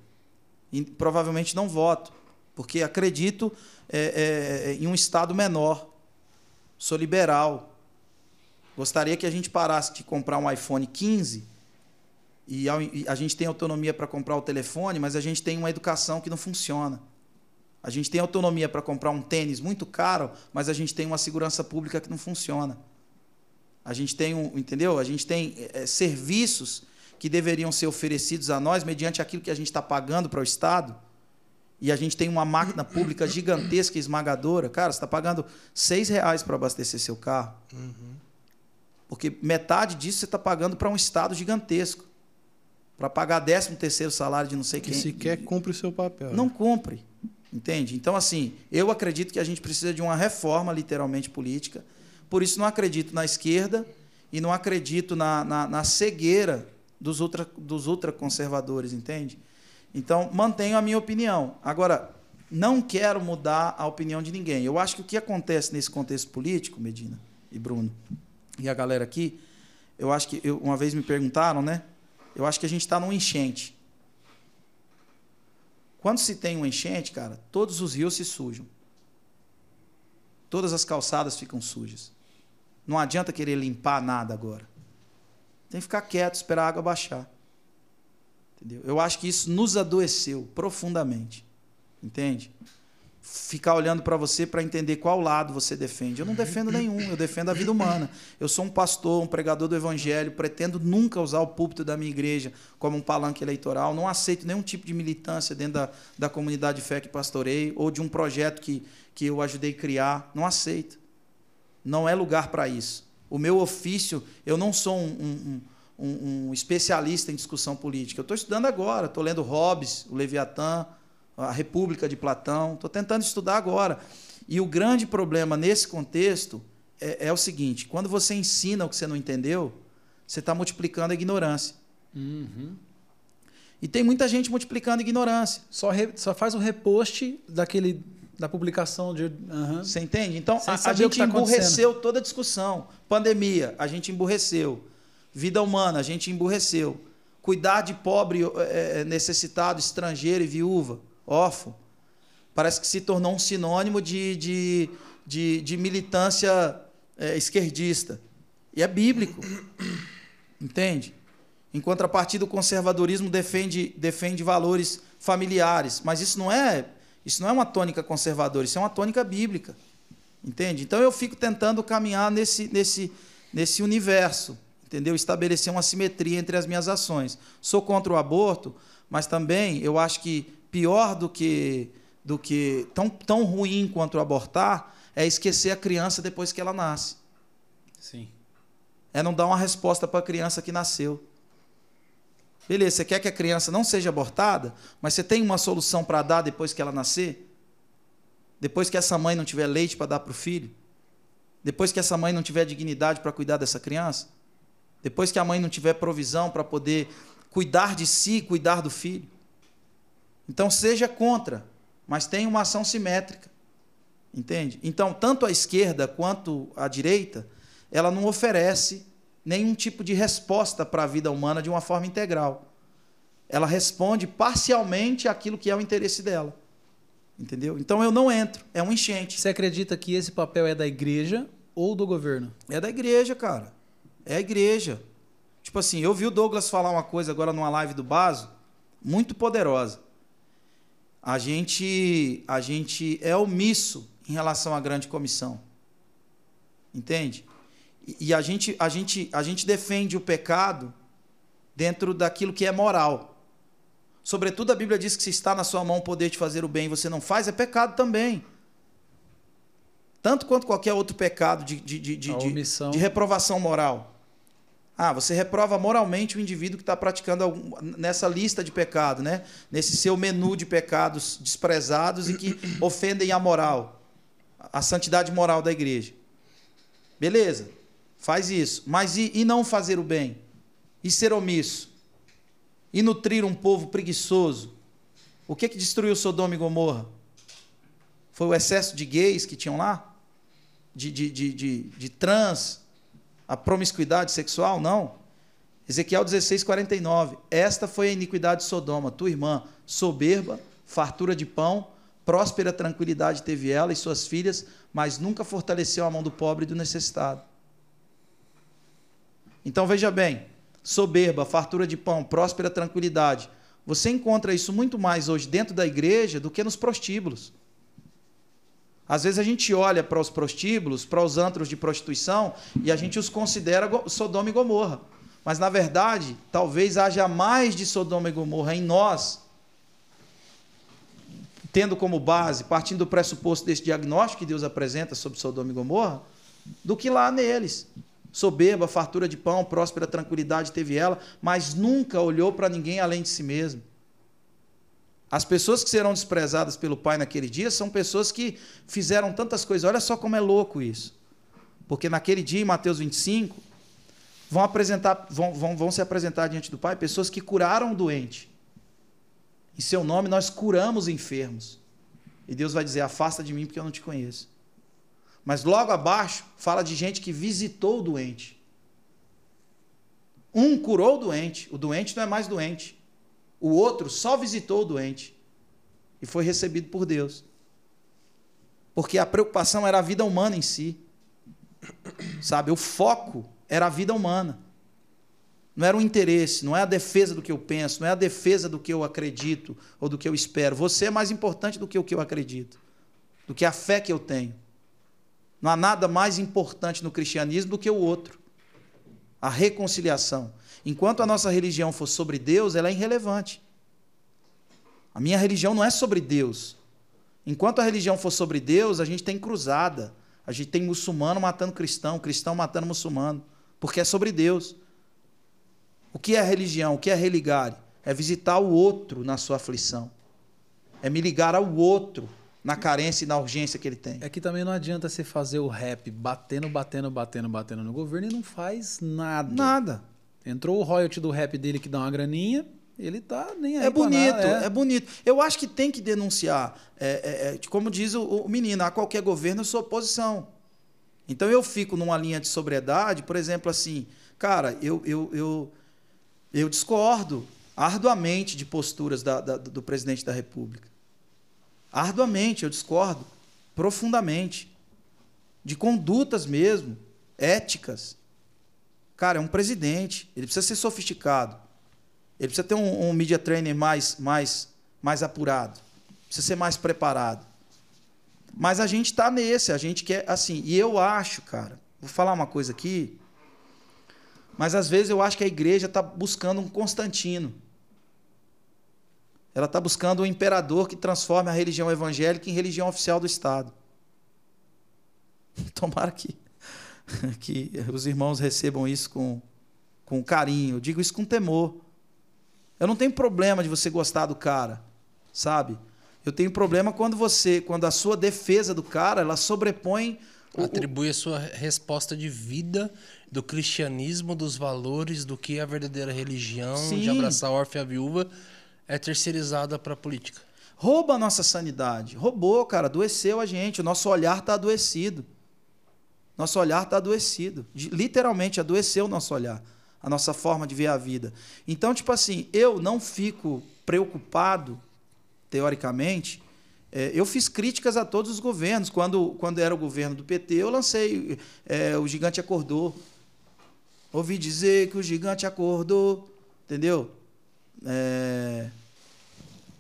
e provavelmente não voto, porque acredito é, é, em um Estado menor, sou liberal. Gostaria que a gente parasse de comprar um iPhone quinze e a gente tem autonomia para comprar o telefone, mas a gente tem uma educação que não funciona. A gente tem autonomia para comprar um tênis muito caro, mas a gente tem uma segurança pública que não funciona. A gente tem, um, entendeu? A gente tem é, serviços que deveriam ser oferecidos a nós mediante aquilo que a gente está pagando para o Estado, e a gente tem uma máquina pública gigantesca e esmagadora. Cara, você está pagando seis reais para abastecer seu carro. Uhum. Porque metade disso você está pagando para um Estado gigantesco, para pagar décimo terceiro salário de não sei quem. Que sequer cumpre o seu papel. Não cumpre, entende? Então, assim, eu acredito que a gente precisa de uma reforma, literalmente, política. Por isso, não acredito na esquerda e não acredito na, na, na cegueira dos, ultra, dos ultraconservadores, entende? Então, mantenho a minha opinião. Agora, não quero mudar a opinião de ninguém. Eu acho que o que acontece nesse contexto político, Medina e Bruno, e a galera aqui, eu acho que... Eu, uma vez me perguntaram, né? Eu acho que a gente está num enchente. Quando se tem um enchente, cara, todos os rios se sujam. Todas as calçadas ficam sujas. Não adianta querer limpar nada agora. Tem que ficar quieto, esperar a água baixar. Entendeu? Eu acho que isso nos adoeceu profundamente. Entende? Ficar olhando para você para entender qual lado você defende. Eu não defendo nenhum, eu defendo a vida humana. Eu sou um pastor, um pregador do evangelho, pretendo nunca usar o púlpito da minha igreja como um palanque eleitoral, não aceito nenhum tipo de militância dentro da, da comunidade de fé que pastoreio ou de um projeto que, que eu ajudei a criar. Não aceito. Não é lugar para isso. O meu ofício, eu não sou um, um, um, um especialista em discussão política. Eu estou estudando agora, estou lendo Hobbes, o Leviatã, a República de Platão, estou tentando estudar agora. E o grande problema nesse contexto é, é o seguinte, quando você ensina o que você não entendeu, você está multiplicando a ignorância. Uhum. E tem muita gente multiplicando a ignorância. Só, re, só faz um repost daquele, da publicação de... Uhum. Você entende? Então, a, a gente tá emburreceu toda a discussão. Pandemia, a gente emburreceu. Vida humana, a gente emburreceu. Cuidar de pobre, é, necessitado, estrangeiro e viúva. Órfão, parece que se tornou um sinônimo de, de, de, de militância é, esquerdista. E é bíblico, entende? Em contrapartida, o conservadorismo defende, defende valores familiares, mas isso não, é, isso não é uma tônica conservadora, isso é uma tônica bíblica, entende? Então, eu fico tentando caminhar nesse, nesse, nesse universo, entendeu? Estabelecer uma simetria entre as minhas ações. Sou contra o aborto, mas também eu acho que pior do que, do que tão, tão ruim quanto abortar é esquecer a criança depois que ela nasce. Sim. É não dar uma resposta para a criança que nasceu. Beleza, você quer que a criança não seja abortada, mas você tem uma solução para dar depois que ela nascer? Depois que essa mãe não tiver leite para dar para o filho? Depois que essa mãe não tiver dignidade para cuidar dessa criança? Depois que a mãe não tiver provisão para poder cuidar de si e cuidar do filho? Então, seja contra, mas tenha uma ação simétrica, entende? Então, tanto a esquerda quanto a direita, ela não oferece nenhum tipo de resposta para a vida humana de uma forma integral. Ela responde parcialmente àquilo que é o interesse dela, entendeu? Então, eu não entro, é um enchente. Você acredita que esse papel é da igreja ou do governo? É da igreja, cara, é a igreja. Tipo assim, eu vi o Douglas falar uma coisa agora numa live do Baso, muito poderosa. A gente, a gente é omisso em relação à grande comissão. Entende? E a gente, a gente, a gente defende o pecado dentro daquilo que é moral. Sobretudo, a Bíblia diz que se está na sua mão o poder de fazer o bem e você não faz, é pecado também. Tanto quanto qualquer outro pecado de, de, de, de, de, de reprovação moral. Ah, você reprova moralmente o indivíduo que está praticando algum, nessa lista de pecado, né? Nesse seu menu de pecados desprezados e que ofendem a moral, a santidade moral da igreja. Beleza, faz isso. Mas e, e não fazer o bem? E ser omisso? E nutrir um povo preguiçoso? O que, que destruiu Sodoma e Gomorra? Foi o excesso de gays que tinham lá? De, de, de, de, de trans? A promiscuidade sexual? Não. Ezequiel dezesseis, quarenta e nove. Esta foi a iniquidade de Sodoma, tua irmã, soberba, fartura de pão, próspera tranquilidade teve ela e suas filhas, mas nunca fortaleceu a mão do pobre e do necessitado. Então veja bem, soberba, fartura de pão, próspera tranquilidade. Você encontra isso muito mais hoje dentro da igreja do que nos prostíbulos. Às vezes a gente olha para os prostíbulos, para os antros de prostituição, e a gente os considera Sodoma e Gomorra. Mas, na verdade, talvez haja mais de Sodoma e Gomorra em nós, tendo como base, partindo do pressuposto desse diagnóstico que Deus apresenta sobre Sodoma e Gomorra, do que lá neles. Soberba, fartura de pão, próspera tranquilidade teve ela, mas nunca olhou para ninguém além de si mesmo. As pessoas que serão desprezadas pelo Pai naquele dia são pessoas que fizeram tantas coisas. Olha só como é louco isso. Porque naquele dia, em Mateus vinte e cinco, vão, apresentar, vão, vão, vão se apresentar diante do Pai pessoas que curaram o doente. Em seu nome, nós curamos enfermos. E Deus vai dizer, afasta de mim porque eu não te conheço. Mas logo abaixo, fala de gente que visitou o doente. Um curou o doente. O doente não é mais doente. O outro só visitou o doente e foi recebido por Deus. Porque a preocupação era a vida humana em si. Sabe, o foco era a vida humana. Não era o interesse, não é a defesa do que eu penso, não é a defesa do que eu acredito ou do que eu espero. Você é mais importante do que o que eu acredito, do que a fé que eu tenho. Não há nada mais importante no cristianismo do que o outro. A reconciliação. Enquanto a nossa religião for sobre Deus, ela é irrelevante. A minha religião não é sobre Deus. Enquanto a religião for sobre Deus, a gente tem cruzada. A gente tem muçulmano matando cristão, cristão matando muçulmano, porque é sobre Deus. O que é religião? O que é religare? É visitar o outro na sua aflição. É me ligar ao outro na carência e na urgência que ele tem. É que também não adianta você fazer o rap batendo, batendo, batendo, batendo no governo e não faz nada. Nada. Entrou o royalty do rap dele que dá uma graninha, ele tá nem aí. É bonito, é. é bonito. Eu acho que tem que denunciar. É, é, é, como diz o, o menino, a qualquer governo eu sou oposição. Então eu fico numa linha de sobriedade, por exemplo, assim, cara, eu, eu, eu, eu discordo arduamente de posturas da, da, do presidente da República. Arduamente, eu discordo profundamente. De condutas mesmo, éticas. Cara, é um presidente, ele precisa ser sofisticado, ele precisa ter um, um media trainer mais, mais, mais apurado, precisa ser mais preparado. Mas a gente está nesse, a gente quer assim, e eu acho, cara, vou falar uma coisa aqui, mas às vezes eu acho que a igreja está buscando um Constantino. Ela está buscando um imperador que transforme a religião evangélica em religião oficial do Estado. Tomara que... que os irmãos recebam isso com, com carinho. Eu digo isso com temor. Eu não tenho problema de você gostar do cara, sabe? Eu tenho problema quando você, quando a sua defesa do cara, ela sobrepõe... O, atribui a sua resposta de vida, do cristianismo, dos valores, do que é a verdadeira religião, sim, de abraçar a órfã e a viúva, é terceirizada para a política. Rouba a nossa sanidade. Roubou, cara, adoeceu a gente. O nosso olhar está adoecido. Nosso olhar está adoecido. Literalmente adoeceu o nosso olhar, a nossa forma de ver a vida. Então, tipo assim, eu não fico preocupado, teoricamente. É, eu fiz críticas a todos os governos. Quando, quando era o governo do P T, eu lancei é, O Gigante Acordou. Ouvi dizer que o gigante acordou, entendeu? É,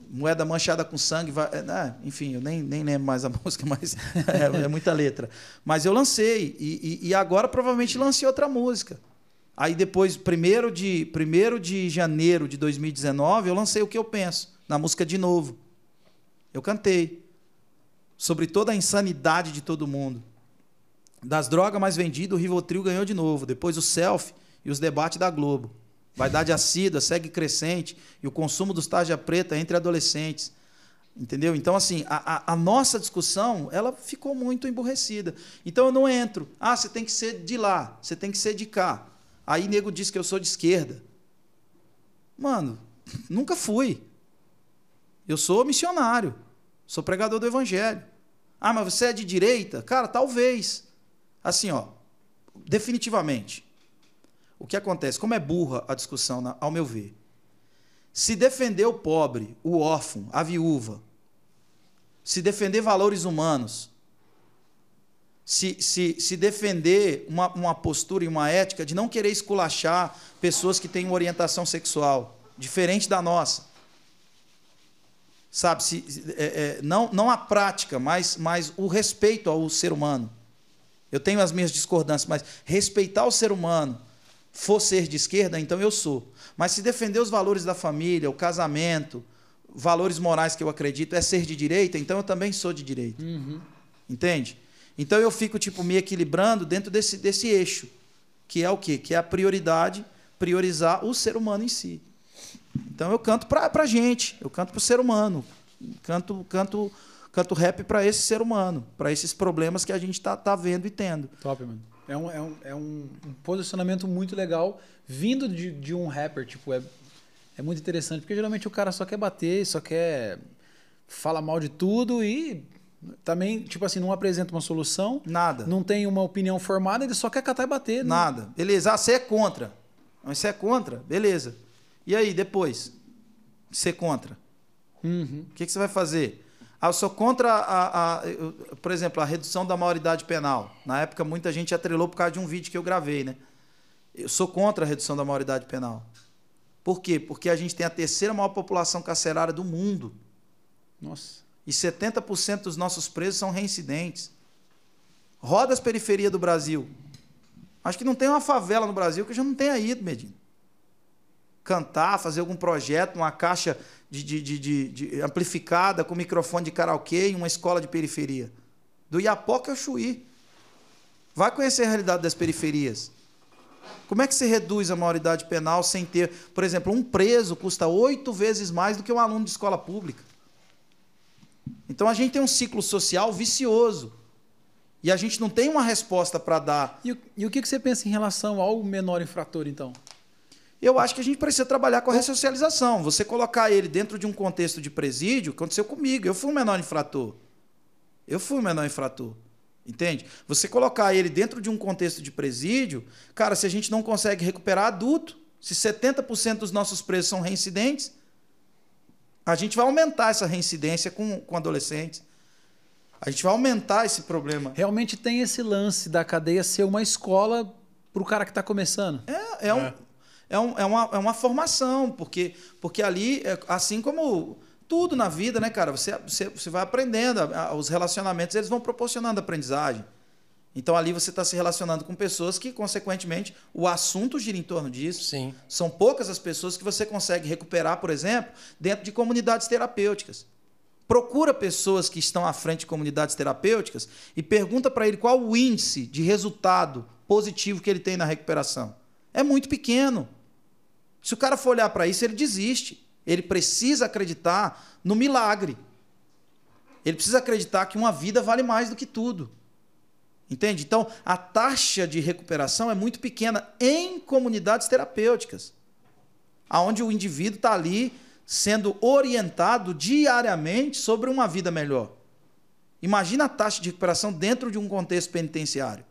moeda manchada com sangue, vai, ah, enfim, eu nem, nem lembro mais a música, mas é, é muita letra. Mas eu lancei, e, e, e agora provavelmente lancei outra música. Aí depois, primeiro de, primeiro de janeiro de dois mil e dezenove, eu lancei O Que Eu Penso, na música De Novo. Eu cantei sobre toda a insanidade de todo mundo. Das drogas mais vendidas, o Rivotril ganhou de novo. Depois o Selfie e os debates da Globo. Vaidade assídua, segue crescente, e o consumo dos tarja preta entre adolescentes. Entendeu? Então, assim, a, a, a nossa discussão, ela ficou muito emburrecida. Então, eu não entro. Ah, você tem que ser de lá, você tem que ser de cá. Aí, nego diz que eu sou de esquerda. Mano, nunca fui. Eu sou missionário, sou pregador do evangelho. Ah, mas você é de direita? Cara, talvez. Assim, ó, definitivamente. O que acontece? Como é burra a discussão, na, ao meu ver. Se defender o pobre, o órfão, a viúva, se defender valores humanos, se, se, se defender uma, uma postura e uma ética de não querer esculachar pessoas que têm uma orientação sexual diferente da nossa. Sabe, se, é, é, não, não a prática, mas, mas o respeito ao ser humano. Eu tenho as minhas discordâncias, mas respeitar o ser humano, for ser de esquerda, então eu sou. Mas se defender os valores da família, o casamento, valores morais que eu acredito, é ser de direita, então eu também sou de direita. Uhum. Entende? Então eu fico tipo me equilibrando dentro desse, desse eixo, que é o quê? Que é a prioridade, priorizar o ser humano em si. Então eu canto para a gente, eu canto para o ser humano, canto... canto canto rap para esse ser humano, para esses problemas que a gente tá, tá vendo e tendo. Top, mano. É um, é um, é um posicionamento muito legal, vindo de, de um rapper, tipo, é, é muito interessante, porque geralmente o cara só quer bater, só quer falar mal de tudo e também, tipo assim, não apresenta uma solução. Nada. Não tem uma opinião formada, ele só quer catar e bater. Nada. Não... Beleza, ah, você é contra. Mas você é contra, beleza. E aí, depois? Você é contra. Uhum. O que, que você vai fazer? Ah, eu sou contra, a, a, a, eu, por exemplo, a redução da maioridade penal. Na época, muita gente atrelou por causa de um vídeo que eu gravei, né? Eu sou contra a redução da maioridade penal. Por quê? Porque a gente tem a terceira maior população carcerária do mundo. Nossa. E setenta por cento dos nossos presos são reincidentes. Roda as periferias do Brasil. Acho que não tem uma favela no Brasil que eu já não tenha ido, Medina. Cantar, fazer algum projeto, uma caixa... De, de, de, de, de amplificada, com microfone de karaokê em uma escola de periferia. Do Iapoca ao Chuí. Vai conhecer a realidade das periferias. Como é que se reduz a maioridade penal sem ter... Por exemplo, um preso custa oito vezes mais do que um aluno de escola pública. Então, a gente tem um ciclo social vicioso. E a gente não tem uma resposta para dar. E o, e o que você pensa em relação ao menor infrator, então? Eu acho que a gente precisa trabalhar com a ressocialização. Você colocar ele dentro de um contexto de presídio, aconteceu comigo. Eu fui um menor infrator. Eu fui um menor infrator. Entende? Você colocar ele dentro de um contexto de presídio, cara, se a gente não consegue recuperar adulto, se setenta por cento dos nossos presos são reincidentes, a gente vai aumentar essa reincidência com, com adolescentes. A gente vai aumentar esse problema. Realmente tem esse lance da cadeia ser uma escola para o cara que está começando. É, é, é. um... É, um, é, uma, é uma formação, porque, porque ali, assim como tudo na vida, né, cara? Você, você, você vai aprendendo, os relacionamentos eles vão proporcionando aprendizagem. Então, ali você está se relacionando com pessoas que, consequentemente, o assunto gira em torno disso. Sim. São poucas as pessoas que você consegue recuperar, por exemplo, dentro de comunidades terapêuticas. Procura pessoas que estão à frente de comunidades terapêuticas e pergunta para ele qual o índice de resultado positivo que ele tem na recuperação. É muito pequeno. Se o cara for olhar para isso, ele desiste. Ele precisa acreditar no milagre. Ele precisa acreditar que uma vida vale mais do que tudo. Entende? Então, a taxa de recuperação é muito pequena em comunidades terapêuticas, onde o indivíduo está ali sendo orientado diariamente sobre uma vida melhor. Imagina a taxa de recuperação dentro de um contexto penitenciário.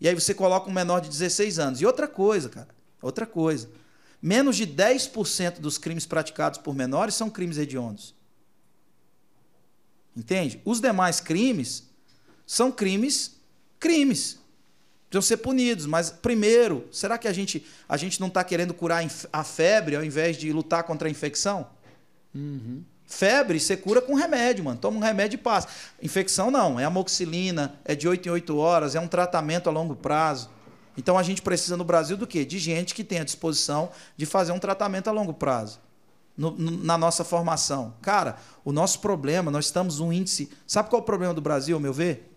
E aí você coloca um menor de dezesseis anos. E outra coisa, cara, outra coisa. Menos de dez por cento dos crimes praticados por menores são crimes hediondos. Entende? Os demais crimes são crimes, crimes. Precisam ser punidos. Mas, primeiro, será que a gente, a gente não está querendo curar a febre ao invés de lutar contra a infecção? Uhum. Febre, você cura com remédio, mano. Toma um remédio e passa. Infecção não, é amoxicilina, é de oito em oito horas, é um tratamento a longo prazo. Então a gente precisa no Brasil do quê? De gente que tem a disposição de fazer um tratamento a longo prazo. No, no, na nossa formação. Cara, o nosso problema, nós estamos um índice... Sabe qual é o problema do Brasil, ao meu ver?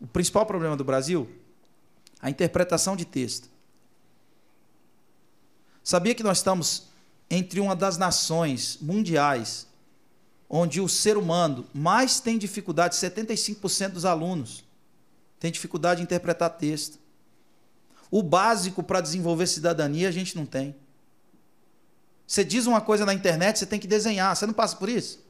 O principal problema do Brasil? A interpretação de texto. Sabia que nós estamos entre uma das nações mundiais onde o ser humano mais tem dificuldade, setenta e cinco por cento dos alunos tem dificuldade de interpretar texto. O básico para desenvolver cidadania a gente não tem. Você diz uma coisa na internet, você tem que desenhar. Você não passa por isso?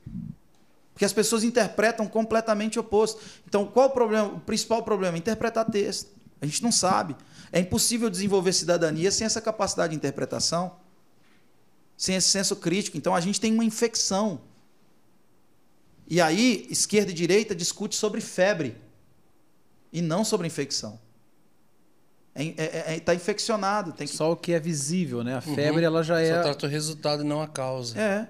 Porque as pessoas interpretam completamente o oposto. Então, qual o problema? O principal problema é interpretar texto. A gente não sabe. É impossível desenvolver cidadania sem essa capacidade de interpretação, sem esse senso crítico. Então, a gente tem uma infecção. E aí, esquerda e direita discutem sobre febre e não sobre infecção. Está é, é, é, infeccionado. Tem que... Só o que é visível, né? A febre, uhum. ela já é... Só trata o resultado e não a causa. É.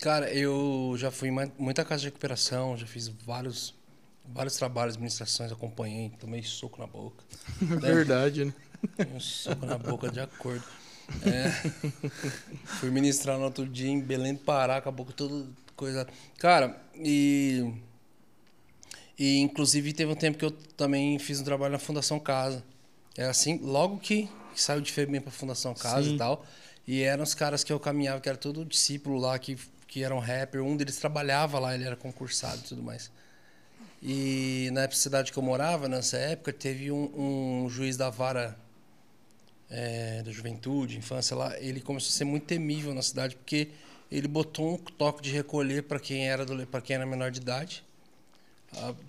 Cara, eu já fui em muita casa de recuperação, já fiz vários, vários trabalhos, ministrações, acompanhei, tomei soco na boca. É verdade, né? Tomei um soco na boca, de acordo. É. Fui ministrar no outro dia em Belém do Pará, com a boca toda coisa... Cara, e... E, inclusive, teve um tempo que eu também fiz um trabalho na Fundação Casa. É assim, logo que saiu de Febem para a Fundação Casa, sim, e tal, e eram os caras que eu caminhava, que era todo discípulo lá, que, que era um rapper, um deles trabalhava lá, ele era concursado e tudo mais. E na cidade que eu morava, nessa época, teve um, um juiz da vara é, da juventude, infância lá, ele começou a ser muito temível na cidade, porque ele botou um toque de recolher para quem era, para quem era menor de idade.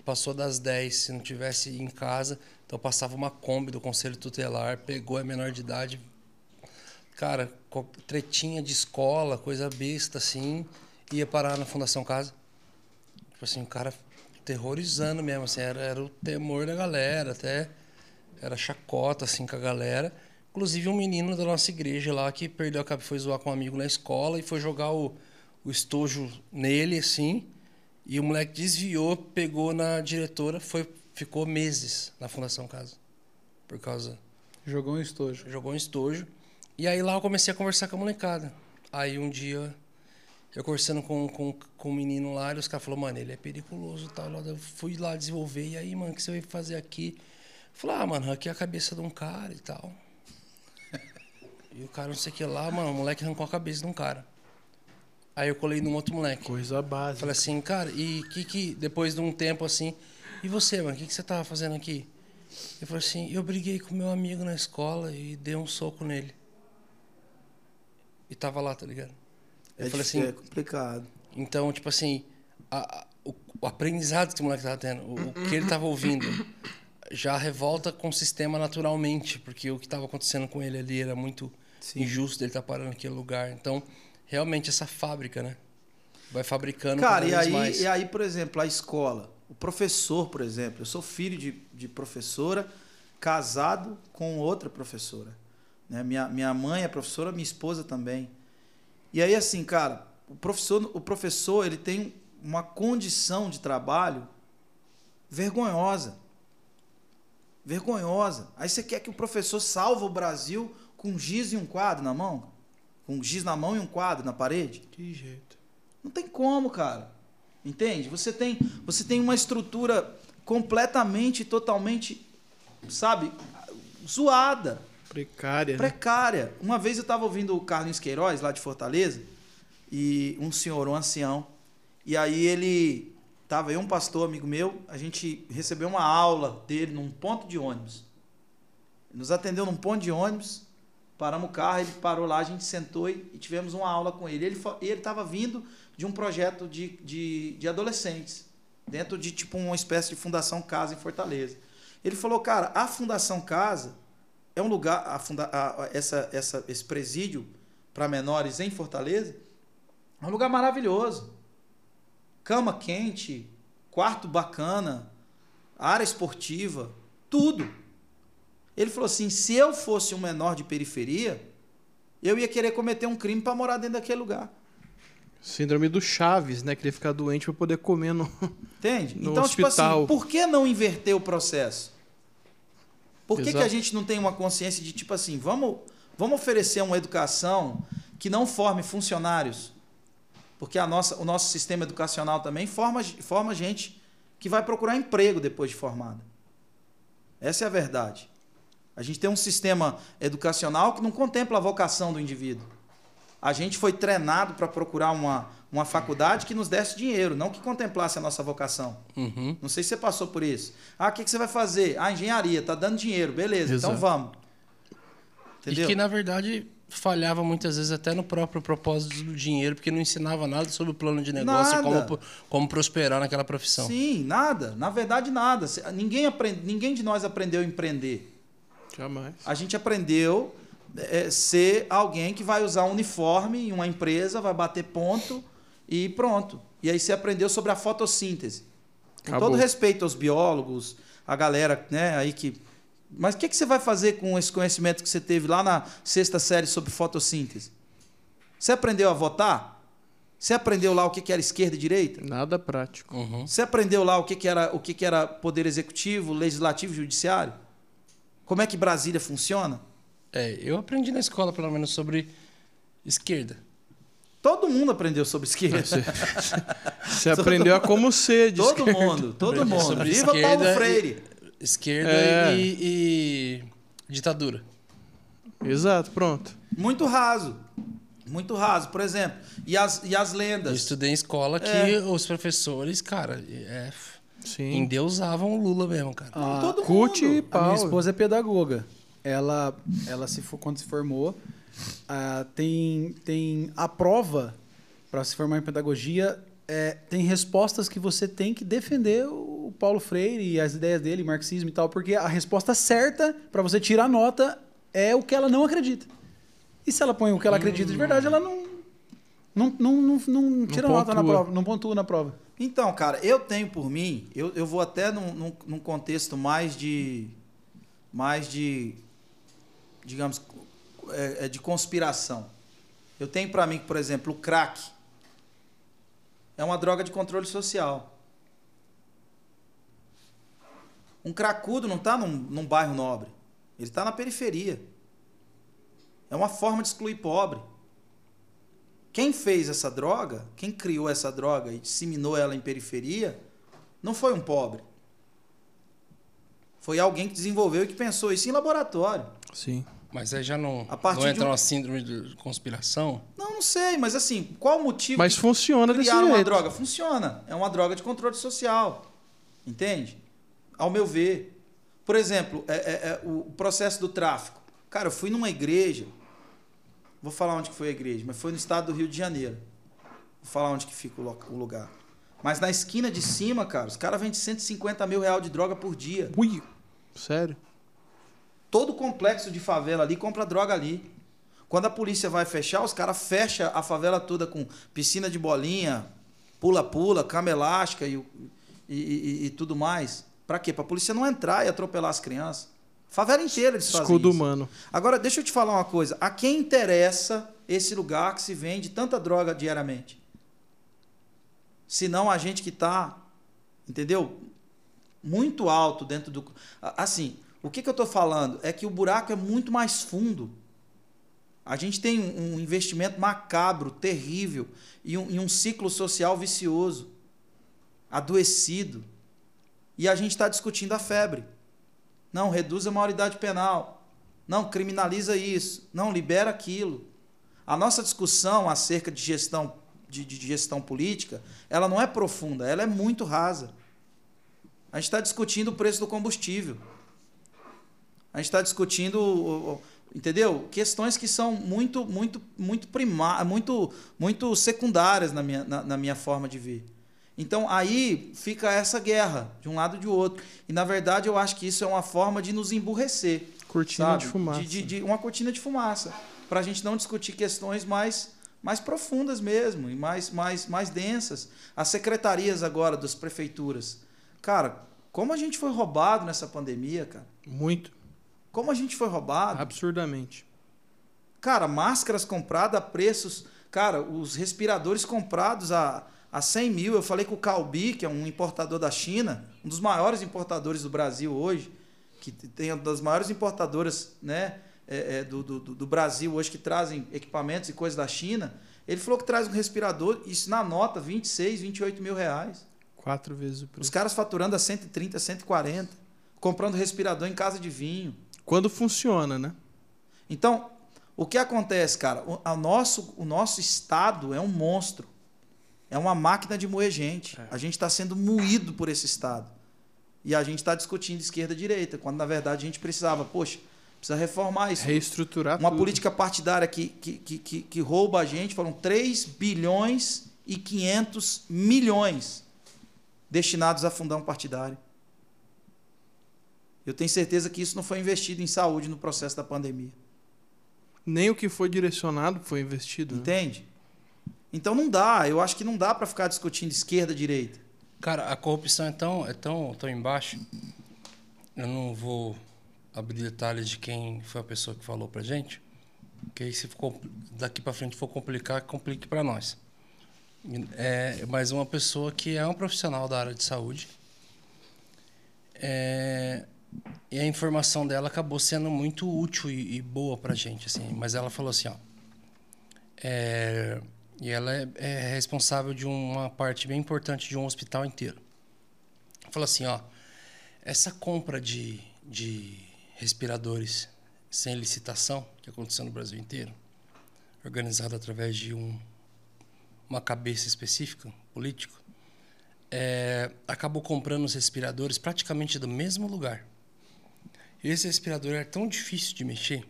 Passou das dez, se não tivesse em casa, então passava uma Kombi do Conselho Tutelar, pegou a menor de idade, cara, tretinha de escola, coisa besta assim, ia parar na Fundação Casa. Tipo assim, o cara terrorizando mesmo, assim, era, era o temor da galera, até era chacota assim com a galera. Inclusive um menino da nossa igreja lá que perdeu a cabeça, foi zoar com um amigo na escola e foi jogar o, o estojo nele assim. E o moleque desviou, pegou na diretora, foi, ficou meses na Fundação Casa. Por causa... Jogou um estojo. Jogou um estojo. E aí lá eu comecei a conversar com a molecada. Aí um dia, eu conversando com, com, com um menino lá, e os caras falaram, mano, ele é periculoso e tal. Eu fui lá desenvolver, e aí, mano, o que você vai fazer aqui? Eu falei, ah, mano, aqui é a cabeça de um cara e tal. E o cara não sei o que lá, mano, o moleque arrancou a cabeça de um cara. Aí eu colei num outro moleque. Coisa básica. Falei assim, cara, e que que... Depois de um tempo assim... E você, mano, o que que você tava fazendo aqui? Eu falei assim, eu briguei com meu amigo na escola e dei um soco nele. E tava lá, tá ligado? Eu é falei assim... É complicado. Então, tipo assim, a, a, o, o aprendizado que o moleque tava tendo, o, o que ele tava ouvindo, já revolta com o sistema naturalmente, porque o que tava acontecendo com ele ali era muito, sim, injusto, ele tá parando naquele lugar, então... Realmente, essa fábrica, né? Vai fabricando cada vez mais. E aí, por exemplo, a escola. O professor, por exemplo. Eu sou filho de, de professora, casado com outra professora. Né? Minha, minha mãe é professora, minha esposa também. E aí, assim, cara, o professor, o professor ele tem uma condição de trabalho vergonhosa. Vergonhosa. Aí você quer que o professor salve o Brasil com giz e um quadro na mão? Com um giz na mão e um quadro na parede? Que jeito. Não tem como, cara. Entende? Você tem, você tem uma estrutura completamente, totalmente, sabe, zoada. Precária. Precária. Né? Uma vez eu estava ouvindo o Carlinhos Queiroz, lá de Fortaleza, e um senhor, um ancião, e aí ele estava aí, um pastor amigo meu, a gente recebeu uma aula dele num ponto de ônibus. Ele nos atendeu num ponto de ônibus, paramos o carro, ele parou lá, a gente sentou e tivemos uma aula com ele. Ele estava vindo de um projeto de, de, de adolescentes, dentro de tipo uma espécie de Fundação Casa em Fortaleza. Ele falou, cara, a Fundação Casa é um lugar, a funda, a, essa, essa, esse presídio para menores em Fortaleza, é um lugar maravilhoso. Cama quente, quarto bacana, área esportiva, tudo. Ele falou assim, se eu fosse um menor de periferia, eu ia querer cometer um crime para morar dentro daquele lugar. Síndrome do Chaves, né? Queria ficar doente para poder comer no Entende? No então, hospital. Tipo assim, por que não inverter o processo? Por que, que a gente não tem uma consciência de, tipo assim, vamos, vamos oferecer uma educação que não forme funcionários? Porque a nossa, o nosso sistema educacional também forma, forma gente que vai procurar emprego depois de formada. Essa é a verdade. A gente tem um sistema educacional que não contempla a vocação do indivíduo. A gente foi treinado para procurar uma, uma faculdade que nos desse dinheiro, não que contemplasse a nossa vocação. Uhum. Não sei se você passou por isso. Ah, o que, que você vai fazer? Ah, engenharia, está dando dinheiro, beleza, exato, então vamos. Entendeu? E que, na verdade, falhava muitas vezes até no próprio propósito do dinheiro, porque não ensinava nada sobre o plano de negócio, e como, como prosperar naquela profissão. Sim, nada. Na verdade, nada. Ninguém, aprend... Ninguém de nós aprendeu a empreender. Jamais. A gente aprendeu... É ser alguém que vai usar um uniforme em uma empresa, vai bater ponto e pronto. E aí você aprendeu sobre a fotossíntese. Com todo respeito aos biólogos, a galera, né, aí que... Mas o que, que você vai fazer com esse conhecimento que você teve lá na sexta série sobre fotossíntese? Você aprendeu a votar? Você aprendeu lá o que, que era esquerda e direita? Nada prático. Uhum. Você aprendeu lá o, que, que, era, o que, que era poder executivo, legislativo e judiciário? Como é que Brasília funciona? É, eu aprendi na escola, pelo menos, sobre esquerda. Todo mundo aprendeu sobre esquerda. Você, você aprendeu a como ser de todo esquerda. Mundo, todo aprendi mundo. Sobre Viva esquerda, Paulo Freire. E, esquerda é. e, e ditadura. Exato, pronto. Muito raso. Muito raso, por exemplo. E as, e as lendas. Eu estudei em escola que é. os professores, cara... É... Sim. Endeusavam o Lula mesmo, cara. Ah, todo Cuti mundo. E Paulo. A minha esposa é pedagoga. Ela, ela se for, quando se formou, uh, tem, tem a prova para se formar em pedagogia, é, tem respostas que você tem que defender o Paulo Freire e as ideias dele, marxismo e tal, porque a resposta certa para você tirar nota é o que ela não acredita. E se ela põe o que ela acredita hum. de verdade, ela não, não, não, não, não tira não nota pontua. na prova, não pontua na prova. Então, cara, eu tenho por mim, eu, eu vou até num, num, num contexto mais de... mais de... digamos, é, é de conspiração. Eu tenho para mim que, por exemplo, o crack é uma droga de controle social. Um cracudo não está num, num bairro nobre, ele está na periferia. É uma forma de excluir pobre. Quem fez essa droga, quem criou essa droga e disseminou ela em periferia, não foi um pobre. Foi alguém que desenvolveu e que pensou isso em laboratório. Sim. Mas aí já não, a partir não entra de um... uma síndrome de conspiração? Não, não sei. Mas assim, qual o motivo... Mas funciona desse jeito. Criar uma droga? Funciona. É uma droga de controle social. Entende? Ao meu ver. Por exemplo, é, é, é o processo do tráfico. Cara, eu fui numa igreja... Vou falar onde que foi a igreja, mas foi no estado do Rio de Janeiro. Vou falar onde que fica o lugar. Mas na esquina de cima, cara, os caras vendem cento e cinquenta mil reais de droga por dia. Ui, sério? Todo complexo de favela ali compra droga ali. Quando a polícia vai fechar, os caras fecham a favela toda com piscina de bolinha, pula-pula, cama elástica e, e, e, e tudo mais. Pra quê? Pra polícia não entrar e atropelar as crianças. Favela inteira eles fazem isso. Escudo humano. Agora, deixa eu te falar uma coisa. A quem interessa esse lugar que se vende tanta droga diariamente? Senão a gente que está, entendeu? Muito alto dentro do... Assim, o que, que eu estou falando é que o buraco é muito mais fundo. A gente tem um investimento macabro, terrível, e um, e um ciclo social vicioso, adoecido. E a gente está discutindo a febre. Não, reduz a maioridade penal. Não, criminaliza isso. Não, libera aquilo. A nossa discussão acerca de gestão pública, De, de gestão política, ela não é profunda, ela é muito rasa. A gente está discutindo o preço do combustível. A gente está discutindo, entendeu? Questões que são muito, muito, muito primárias, muito, muito secundárias na minha, na, na minha forma de ver. Então, aí fica essa guerra, de um lado e de outro. E, na verdade, eu acho que isso é uma forma de nos emburrecer. Cortina sabe? de fumaça. De, de, de uma cortina de fumaça, para a gente não discutir questões mais... mais profundas mesmo e mais, mais, mais densas. As secretarias agora das prefeituras. Cara, como a gente foi roubado nessa pandemia, cara. Muito. Como a gente foi roubado. Absurdamente. Cara, máscaras compradas a preços Cara, os respiradores comprados a, a cem mil, eu falei com o Calbi, que é um importador da China, um dos maiores importadores do Brasil hoje, que tem uma das maiores importadoras, né, é, é, do, do, do Brasil hoje, que trazem equipamentos e coisas da China. Ele falou que traz um respirador, isso na nota, vinte e seis, vinte e oito mil reais. Quatro vezes o preço. Os caras faturando a cento e trinta, cento e quarenta, comprando respirador em casa de vinho. Quando funciona, né? Então, o que acontece, cara? O, a nosso, o nosso Estado é um monstro. É uma máquina de moer gente. É. A gente está sendo moído por esse Estado. E a gente está discutindo esquerda e direita, quando, na verdade, a gente precisava, poxa, precisa reformar isso. Reestruturar uma tudo. Política partidária que, que, que, que, que rouba a gente, foram três bilhões e quinhentos milhões destinados a fundar um partidário. Eu tenho certeza que isso não foi investido em saúde no processo da pandemia. Nem o que foi direcionado foi investido. Entende? Né? Então não dá. Eu acho que não dá para ficar discutindo esquerda e direita. Cara, a corrupção é tão, é tão, tão embaixo. Eu não vou abrir detalhes de quem foi a pessoa que falou pra gente, porque aí se for, daqui para frente for complicar, complique para nós. É, mas uma pessoa que é um profissional da área de saúde, é, e a informação dela acabou sendo muito útil e, e boa pra gente, assim. Mas ela falou assim, ó, é, e ela é, é responsável de uma parte bem importante de um hospital inteiro. Fala assim, ó, essa compra de, de respiradores sem licitação, que aconteceu no Brasil inteiro, organizada através de um, uma cabeça específica, político, é, acabou comprando os respiradores praticamente do mesmo lugar. Esse respirador era tão difícil de mexer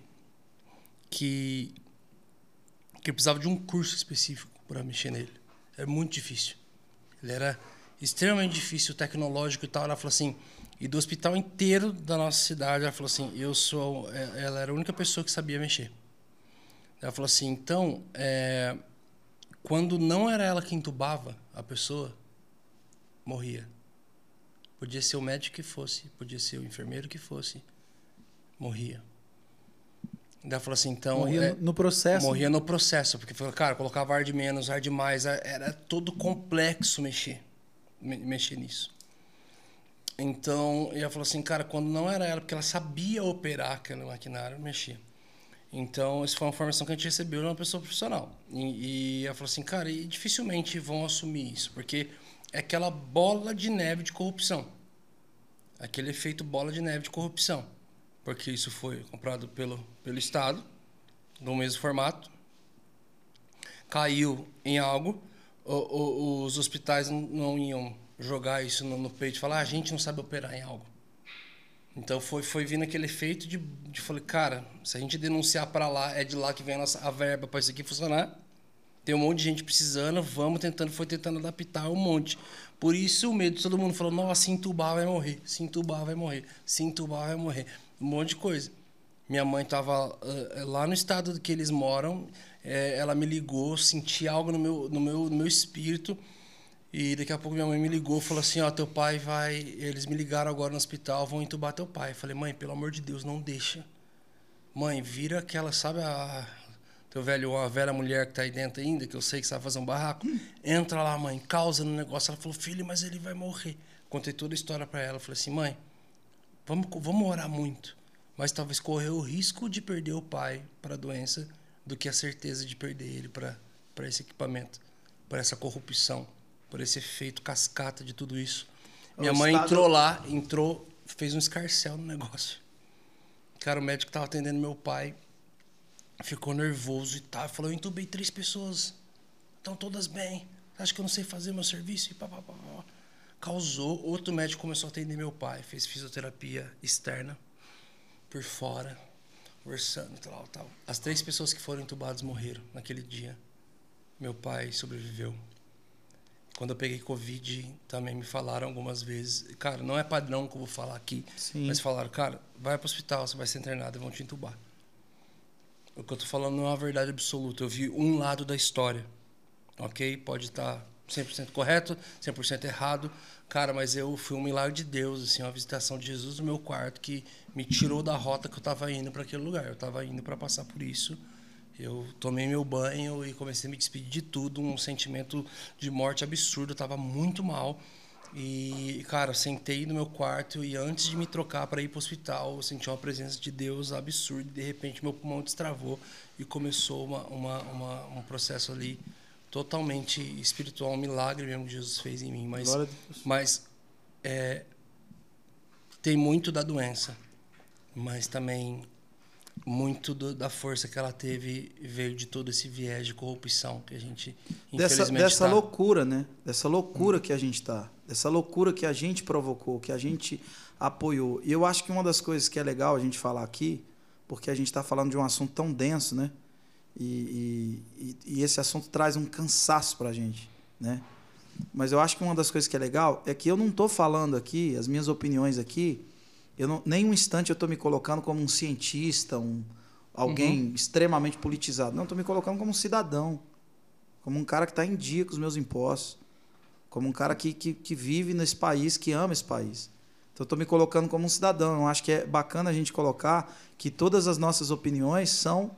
que... que precisava de um curso específico para mexer nele. Era muito difícil. Ele era extremamente difícil, tecnológico e tal. Ela falou assim, e do hospital inteiro da nossa cidade, ela falou assim, eu sou, ela era a única pessoa que sabia mexer. Ela falou assim, então, é, quando não era ela que entubava a pessoa, morria. Podia ser o médico que fosse, podia ser o enfermeiro que fosse, morria. Ela falou assim, então... Morria é, no processo. Morria no processo, porque, cara, colocava ar de menos, ar de mais, era todo complexo mexer, me, mexer nisso. Então, ela falou assim, cara, quando não era ela, porque ela sabia operar aquela maquinária, mexia. Então, isso foi uma informação que a gente recebeu de uma pessoa profissional. E, e ela falou assim, cara, e dificilmente vão assumir isso, porque é aquela bola de neve de corrupção. Aquele efeito bola de neve de corrupção. Porque isso foi comprado pelo, pelo Estado, no mesmo formato, caiu em algo, o, o, os hospitais não, não iam jogar isso no, no peito e falar, ah, a gente não sabe operar em algo. Então foi, foi vindo aquele efeito de, de falei, cara, se a gente denunciar para lá, é de lá que vem a, nossa, a verba para isso aqui funcionar, tem um monte de gente precisando, vamos tentando, foi tentando adaptar um monte. Por isso o medo de todo mundo falou, nossa, se entubar vai morrer, se entubar vai morrer, se entubar vai morrer. Um monte de coisa. Minha mãe estava uh, lá no estado que eles moram, é, ela me ligou, senti algo no meu, no, meu, no meu espírito, e daqui a pouco minha mãe me ligou, falou assim, ó, teu pai vai... Eles me ligaram agora no hospital, vão entubar teu pai. Eu falei, mãe, pelo amor de Deus, não deixa. Mãe, vira aquela, sabe, a, teu velho, a velha mulher que está aí dentro ainda, que eu sei que sabe fazer um barraco. Entra lá, mãe, causa no negócio. Ela falou, filho, mas ele vai morrer. Contei toda a história para ela, falei assim, mãe, Vamos, vamos orar muito, mas talvez correr o risco de perder o pai para a doença do que a certeza de perder ele para para esse equipamento, para essa corrupção, para esse efeito cascata de tudo isso. Minha mãe entrou lá, entrou, fez um escarcéu no negócio. Cara, o médico que estava atendendo meu pai ficou nervoso e tal, falou, eu entubei três pessoas, estão todas bem, acho que eu não sei fazer meu serviço e pá, pá, pá, pá. Causou, outro médico começou a atender meu pai, fez fisioterapia externa, por fora, conversando, tal, tal. As três pessoas que foram entubadas morreram naquele dia. Meu pai sobreviveu. Quando eu peguei Covid, também me falaram algumas vezes, cara, não é padrão que eu vou falar aqui, sim, mas falaram, cara, vai para o hospital, você vai ser internado e vão te entubar. O que eu tô falando não é uma verdade absoluta, eu vi um lado da história, ok? Pode estar... cem por cento correto, cem por cento errado. Cara, mas eu fui um milagre de Deus, assim, uma visitação de Jesus no meu quarto que me tirou da rota que eu estava indo para aquele lugar. Eu estava indo para passar por isso Eu tomei meu banho e comecei a me despedir de tudo, um sentimento de morte absurdo, eu estava muito mal. E, cara, sentei no meu quarto e antes de me trocar para ir para o hospital, eu senti uma presença de Deus absurda. E de repente, meu pulmão destravou e começou uma, uma, uma, um processo ali totalmente espiritual, um milagre mesmo que Jesus fez em mim. Mas, mas é, tem muito da doença, mas também muito do, da força que ela teve veio de todo esse viés de corrupção que a gente, infelizmente, dessa, dessa tá... loucura, né? Dessa loucura hum. que a gente está. Essa loucura que a gente provocou, que a gente apoiou. E eu acho que uma das coisas que é legal a gente falar aqui, porque a gente está falando de um assunto tão denso, né? E, e, e esse assunto traz um cansaço para a gente, né? Mas eu acho que uma das coisas que é legal é que eu não estou falando aqui, as minhas opiniões aqui, eu não, nem um instante eu estou me colocando como um cientista, um, alguém uhum. extremamente politizado. Não, estou me colocando como um cidadão, como um cara que está em dia com os meus impostos, como um cara que, que, que vive nesse país, que ama esse país. Então, eu estou me colocando como um cidadão. Eu acho que é bacana a gente colocar que todas as nossas opiniões são,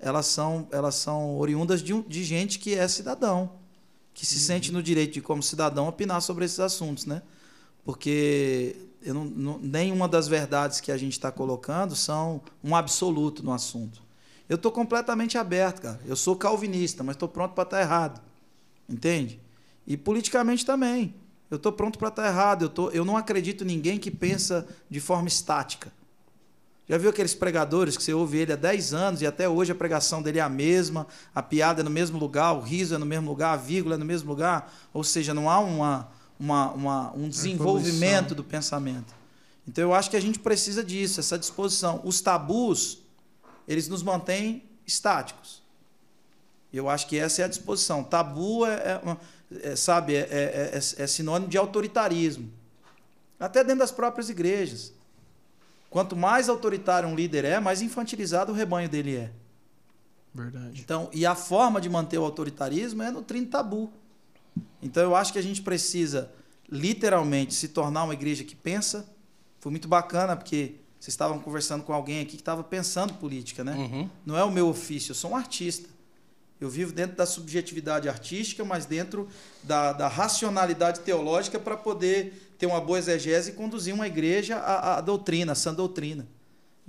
elas são, elas são oriundas de, um, de gente que é cidadão, que se uhum. sente no direito de, como cidadão, opinar sobre esses assuntos, né? Porque eu não, não, nenhuma das verdades que a gente está colocando são um absoluto no assunto. Eu estou completamente aberto, cara. Eu sou calvinista, mas estou pronto para estar errado. Entende? E politicamente também. Eu estou pronto para estar errado. Eu, tô, eu não acredito em ninguém que pensa de forma estática. Já viu aqueles pregadores que você ouve ele há dez anos e até hoje a pregação dele é a mesma, a piada é no mesmo lugar, o riso é no mesmo lugar, a vírgula é no mesmo lugar? Ou seja, não há uma, uma, uma, um desenvolvimento do pensamento. Então, eu acho que a gente precisa disso, essa disposição. Os tabus, eles nos mantêm estáticos. Eu acho que essa é a disposição. Tabu é... é uma, É, sabe, é, é, é, é sinônimo de autoritarismo. Até dentro das próprias igrejas. Quanto mais autoritário um líder é, mais infantilizado o rebanho dele é. Verdade. Então, e a forma de manter o autoritarismo é nutrindo tabu. Então, eu acho que a gente precisa, literalmente, se tornar uma igreja que pensa. Foi muito bacana, porque vocês estavam conversando com alguém aqui que estava pensando política, né? Uhum. Não é o meu ofício, eu sou um artista. Eu vivo dentro da subjetividade artística, mas dentro da, da racionalidade teológica para poder ter uma boa exegese e conduzir uma igreja à, à doutrina, à sã doutrina.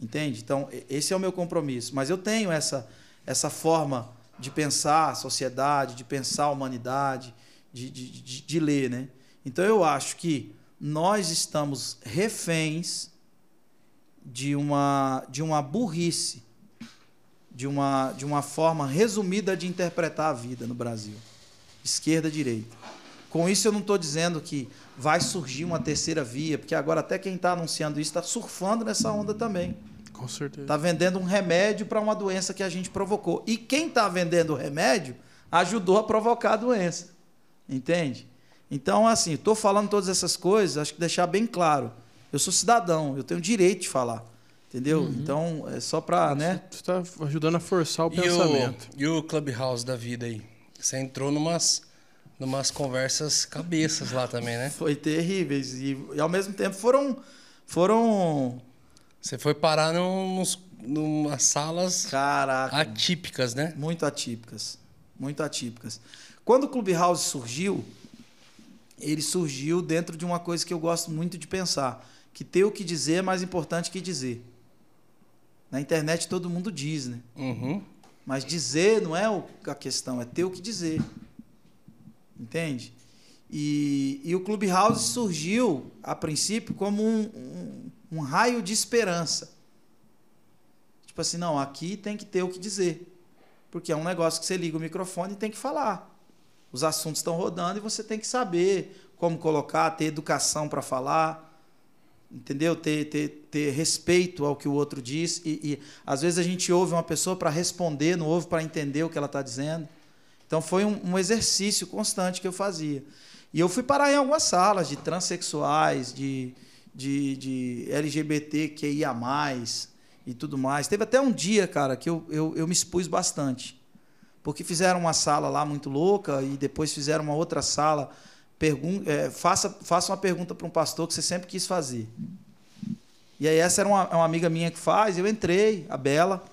Entende? Então, esse é o meu compromisso. Mas eu tenho essa, essa forma de pensar a sociedade, de pensar a humanidade, de, de, de, de ler, né? Então, eu acho que nós estamos reféns de uma, de uma burrice, De uma, de uma forma resumida de interpretar a vida no Brasil. Esquerda, direita. Com isso, eu não estou dizendo que vai surgir uma terceira via, porque agora até quem está anunciando isso está surfando nessa onda também. Com certeza. Está vendendo um remédio para uma doença que a gente provocou. E quem está vendendo o remédio ajudou a provocar a doença. Entende? Então, assim, estou falando todas essas coisas, acho que deixar bem claro. Eu sou cidadão, eu tenho direito de falar. Entendeu? Uhum. Então, é só para, né? Você está ajudando a forçar o e pensamento. O, e o Clubhouse da vida aí? Você entrou numas, numas conversas cabeças lá também, né? Foi terríveis. E, e ao mesmo tempo foram... foram... Você foi parar num, num, numas salas Caraca, atípicas, né? Muito atípicas. Muito atípicas. Quando o Clubhouse surgiu, ele surgiu dentro de uma coisa que eu gosto muito de pensar, que ter o que dizer é mais importante que dizer. Na internet todo mundo diz, né? Uhum. Mas dizer não é a questão, é ter o que dizer. Entende? E, e o Clubhouse surgiu, a princípio, como um, um, um raio de esperança. Tipo assim, não, aqui tem que ter o que dizer. Porque é um negócio que você liga o microfone e tem que falar. Os assuntos estão rodando e você tem que saber como colocar, ter educação para falar. Entendeu? Ter, ter, ter respeito ao que o outro diz. E, e às vezes a gente ouve uma pessoa para responder, não ouve para entender o que ela está dizendo. Então foi um, um exercício constante que eu fazia. E eu fui parar em algumas salas de transexuais, de, de, de L G B T Q I A mais, e tudo mais. Teve até um dia, cara, que eu, eu, eu me expus bastante. Porque fizeram uma sala lá muito louca e depois fizeram uma outra sala... Pergun- é, faça, faça uma pergunta para um pastor que você sempre quis fazer. E aí essa era uma, uma amiga minha que faz, eu entrei, a Bela,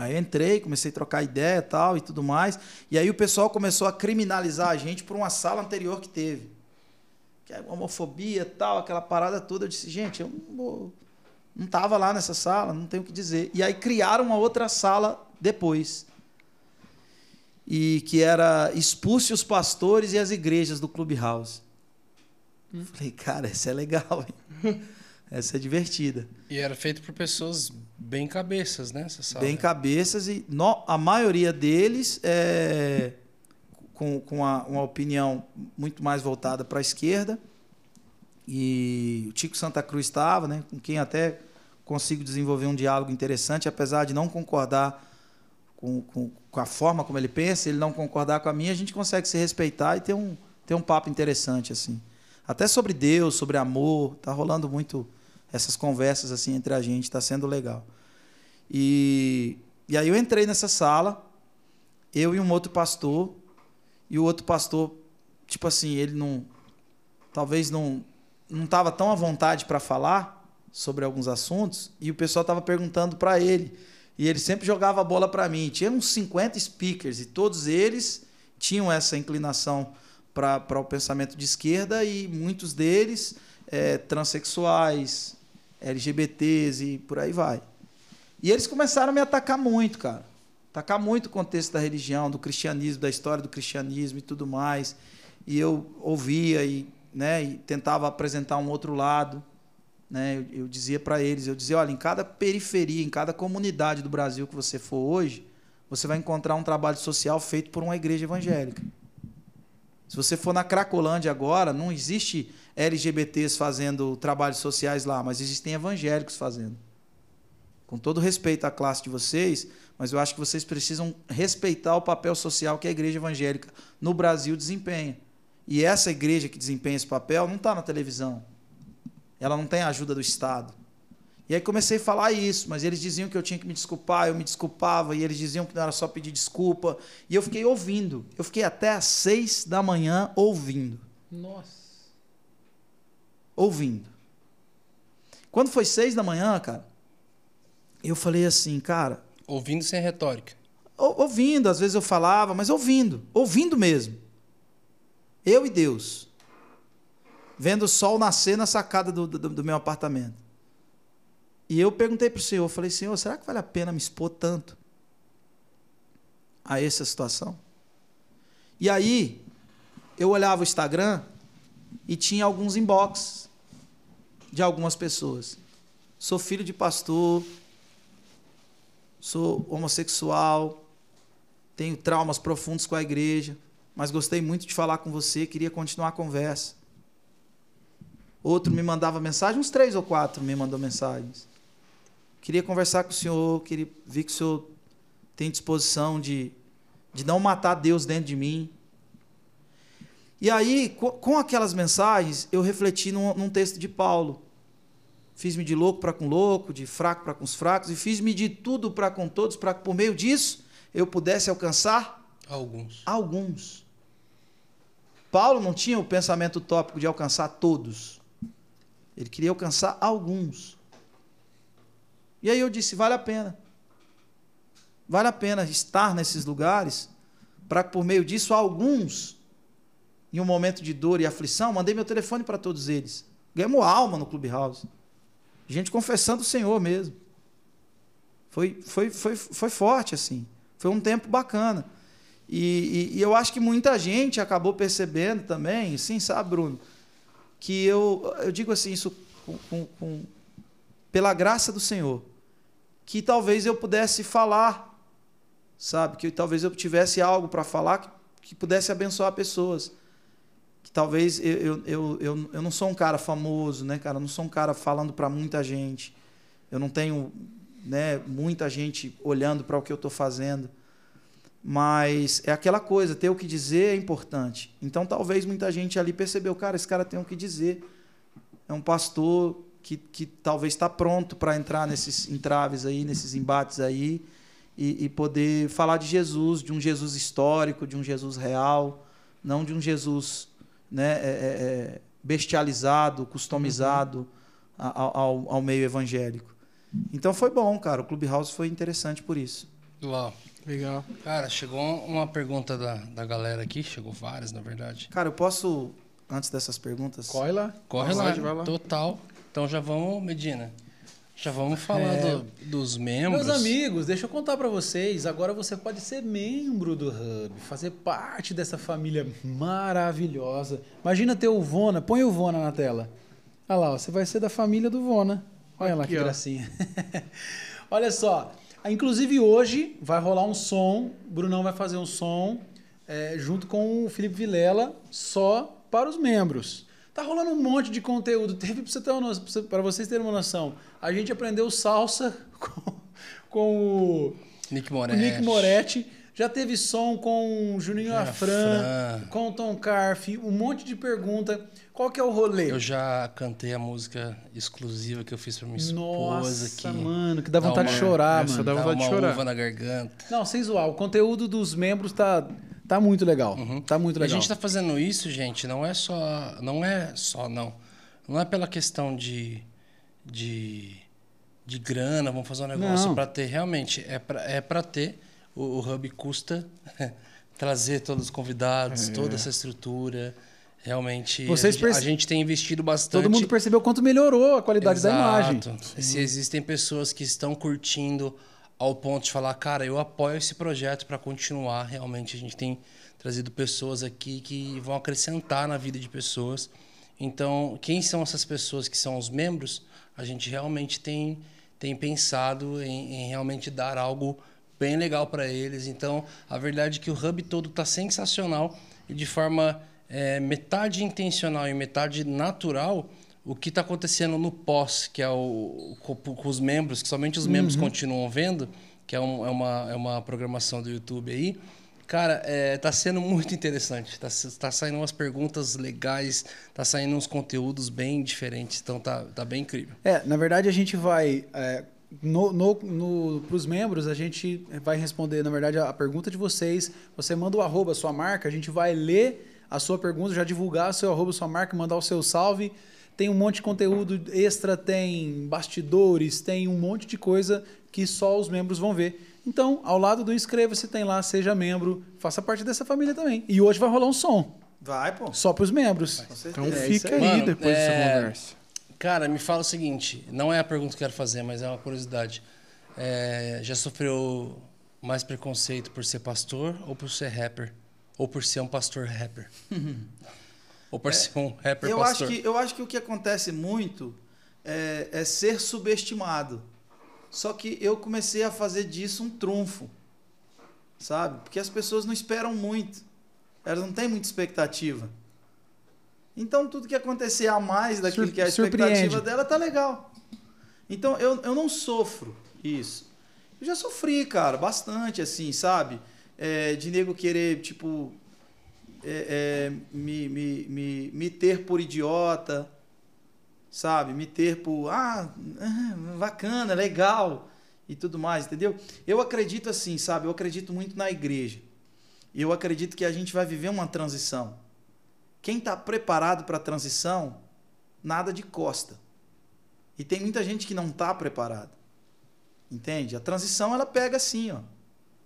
Aí eu entrei, comecei a trocar ideia e tal e tudo mais. E aí o pessoal começou a criminalizar a gente por uma sala anterior que teve. Que é homofobia e tal, aquela parada toda. Eu disse, gente, eu não, não tava lá nessa sala, não tenho o que dizer. E aí criaram uma outra sala depois. E que era expulse os pastores e as igrejas do Clubhouse. Hum. Falei, cara, essa é legal, hein? Essa é divertida. E era feito por pessoas bem cabeças, né? Essa sala. Bem cabeças e no, a maioria deles é, com, com a, uma opinião muito mais voltada para a esquerda. E o Tico Santa Cruz estava, né? Com quem até consigo desenvolver um diálogo interessante, apesar de não concordar com, com, com a forma como ele pensa, ele não concordar com a minha, a gente consegue se respeitar e ter um, ter um papo interessante, assim. Até sobre Deus, sobre amor, tá rolando muito... Essas conversas assim entre a gente, está sendo legal. E, e aí eu entrei nessa sala, eu e um outro pastor, e o outro pastor, tipo assim, ele não talvez não não estava tão à vontade para falar sobre alguns assuntos, e o pessoal estava perguntando para ele, e ele sempre jogava a bola para mim. Tinha uns cinquenta speakers, e todos eles tinham essa inclinação para o pensamento de esquerda, e muitos deles é, transexuais, L G B T s e por aí vai. E eles começaram a me atacar muito, cara. Atacar muito o contexto da religião, do cristianismo, da história do cristianismo e tudo mais. E eu ouvia e, né, e tentava apresentar um outro lado. Né? Eu, eu dizia para eles, eu dizia, olha, em cada periferia, em cada comunidade do Brasil que você for hoje, você vai encontrar um trabalho social feito por uma igreja evangélica. Se você for na Cracolândia agora, não existe L G B T s fazendo trabalhos sociais lá, mas existem evangélicos fazendo. Com todo respeito à classe de vocês, mas eu acho que vocês precisam respeitar o papel social que a igreja evangélica no Brasil desempenha. E essa igreja que desempenha esse papel não está na televisão. Ela não tem a ajuda do Estado. E aí comecei a falar isso, mas eles diziam que eu tinha que me desculpar, eu me desculpava, e eles diziam que não era só pedir desculpa. E eu fiquei ouvindo. Eu fiquei até às seis da manhã ouvindo. Nossa. Ouvindo. Quando foi seis da manhã, cara, eu falei assim, cara... Ouvindo sem retórica. Ou, ouvindo, às vezes eu falava, mas ouvindo. Ouvindo mesmo. Eu e Deus. Vendo o sol nascer na sacada do, do, do meu apartamento. E eu perguntei para o Senhor, eu falei, Senhor, será que vale a pena me expor tanto a essa situação? E aí, eu olhava o Instagram e tinha alguns inbox de algumas pessoas. Sou filho de pastor, sou homossexual, tenho traumas profundos com a igreja, mas gostei muito de falar com você, queria continuar a conversa. Outro me mandava mensagem, uns três ou quatro me mandou mensagens. Queria conversar com o senhor, queria ver que o senhor tem disposição de, de não matar Deus dentro de mim. E aí, com, com aquelas mensagens, eu refleti num, num texto de Paulo. Fiz-me de louco para com louco, de fraco para com os fracos, e fiz-me de tudo para com todos, para que por meio disso eu pudesse alcançar alguns. alguns. Paulo não tinha o pensamento utópico de alcançar todos. Ele queria alcançar alguns. E aí eu disse, vale a pena. Vale a pena estar nesses lugares para que, por meio disso, alguns, em um momento de dor e aflição, mandei meu telefone para todos eles. Ganhamos alma no Clubhouse. Gente confessando o Senhor mesmo. Foi, foi, foi, foi forte, assim. Foi um tempo bacana. E, e, e eu acho que muita gente acabou percebendo também, assim, sabe, Bruno, que eu, eu digo assim, isso com, com, com, pela graça do Senhor, que talvez eu pudesse falar, sabe? Que talvez eu tivesse algo para falar que, que pudesse abençoar pessoas. Que talvez eu, eu, eu, eu, eu não sou um cara famoso, né, cara? Eu não sou um cara falando para muita gente. Eu não tenho, né, muita gente olhando para o que eu estou fazendo. Mas é aquela coisa, ter o que dizer é importante. Então talvez muita gente ali percebeu, cara, esse cara tem o que dizer. É um pastor que, que talvez está pronto para entrar nesses entraves aí, nesses embates aí, e, e poder falar de Jesus, de um Jesus histórico, de um Jesus real, não de um Jesus, né, é, é, bestializado, customizado ao, ao, ao meio evangélico. Então foi bom, cara. O Clubhouse foi interessante por isso. Dual. Legal. Cara, chegou uma pergunta da, da galera aqui, chegou várias, na verdade. Cara, eu posso, antes dessas perguntas... Corre lá. Corre lá, vai lá. Total. Então já vamos, Medina, já vamos falar é... do, dos membros. Meus amigos, deixa eu contar pra vocês, agora você pode ser membro do Hub, fazer parte dessa família maravilhosa. Imagina ter o Vona, põe o Vona na tela. Olha lá, ó, você vai ser da família do Vona. Olha lá que gracinha. Olha só. Inclusive hoje vai rolar um som, o Brunão vai fazer um som é, junto com o Felipe Vilela, só para os membros. Tá rolando um monte de conteúdo, teve para você ter uma noção, para vocês terem uma noção, a gente aprendeu salsa com, com o Nick Moretti. Nick Moretti, já teve som com o Juninho Afran, com o Tom Carf, um monte de pergunta. Qual que é o rolê? Eu já cantei a música exclusiva que eu fiz pra minha esposa. Nossa, que mano, que dá, dá vontade uma, de chorar, mano. Dá, dá vontade uma de chorar. Uva na garganta. Não, sem zoar. O conteúdo dos membros tá, tá muito legal. Uhum. Tá muito legal. E a gente tá fazendo isso, gente, não é só... Não é só, não. Não é pela questão de... De, de grana, vamos fazer um negócio não. pra ter. Realmente, é pra, é pra ter. O, o Hub custa trazer todos os convidados, é. toda essa estrutura... Realmente, Vocês a, gente, perce... a gente tem investido bastante. Todo mundo percebeu quanto melhorou a qualidade Exato. da imagem. Sim. Se existem pessoas que estão curtindo ao ponto de falar, cara, eu apoio esse projeto para continuar, realmente a gente tem trazido pessoas aqui que vão acrescentar na vida de pessoas. Então, quem são essas pessoas que são os membros? A gente realmente tem, tem pensado em, em realmente dar algo bem legal para eles. Então, a verdade é que o Hub todo está sensacional e de forma... É, metade intencional e metade natural, o que está acontecendo no pós, que é o, o, com os membros, que somente os membros uhum. continuam vendo, que é, um, é, uma, é uma programação do YouTube aí. Cara, está é, sendo muito interessante. Está tá saindo umas perguntas legais, está saindo uns conteúdos bem diferentes. Então, tá, tá bem incrível. É, na verdade, a gente vai... É... No, no, no, para os membros, a gente vai responder, na verdade, a pergunta de vocês. Você manda o arroba, sua marca, a gente vai ler a sua pergunta, já divulgar o seu arroba, sua marca, mandar o seu salve. Tem um monte de conteúdo extra, tem bastidores, tem um monte de coisa que só os membros vão ver. Então, ao lado do inscreva-se, tem lá, seja membro, faça parte dessa família também. E hoje vai rolar um som. Vai, pô. Só para os membros. Então é, fica aí, mano, depois é... dessa conversa. Cara, me fala o seguinte, não é a pergunta que eu quero fazer, mas é uma curiosidade. É, já sofreu mais preconceito por ser pastor ou por ser rapper? Ou por ser um pastor rapper? ou por é, ser um rapper eu pastor? Acho que, eu acho que o que acontece muito é, é ser subestimado. Só que eu comecei a fazer disso um trunfo, sabe? Porque as pessoas não esperam muito, elas não têm muita expectativa. Então, tudo que acontecer a mais daquilo Sur que é a expectativa surpreende. dela tá legal. Então, eu, eu não sofro isso. Eu já sofri, cara, bastante, assim, sabe? É, de nego querer, tipo, é, é, me, me, me, me ter por idiota, sabe? Me ter por, ah, bacana, legal e tudo mais, entendeu? Eu acredito assim, sabe? Eu acredito muito na igreja. E eu acredito que a gente vai viver uma transição. Quem está preparado para a transição, nada de costa. E tem muita gente que não está preparada. Entende? A transição, ela pega assim, ó.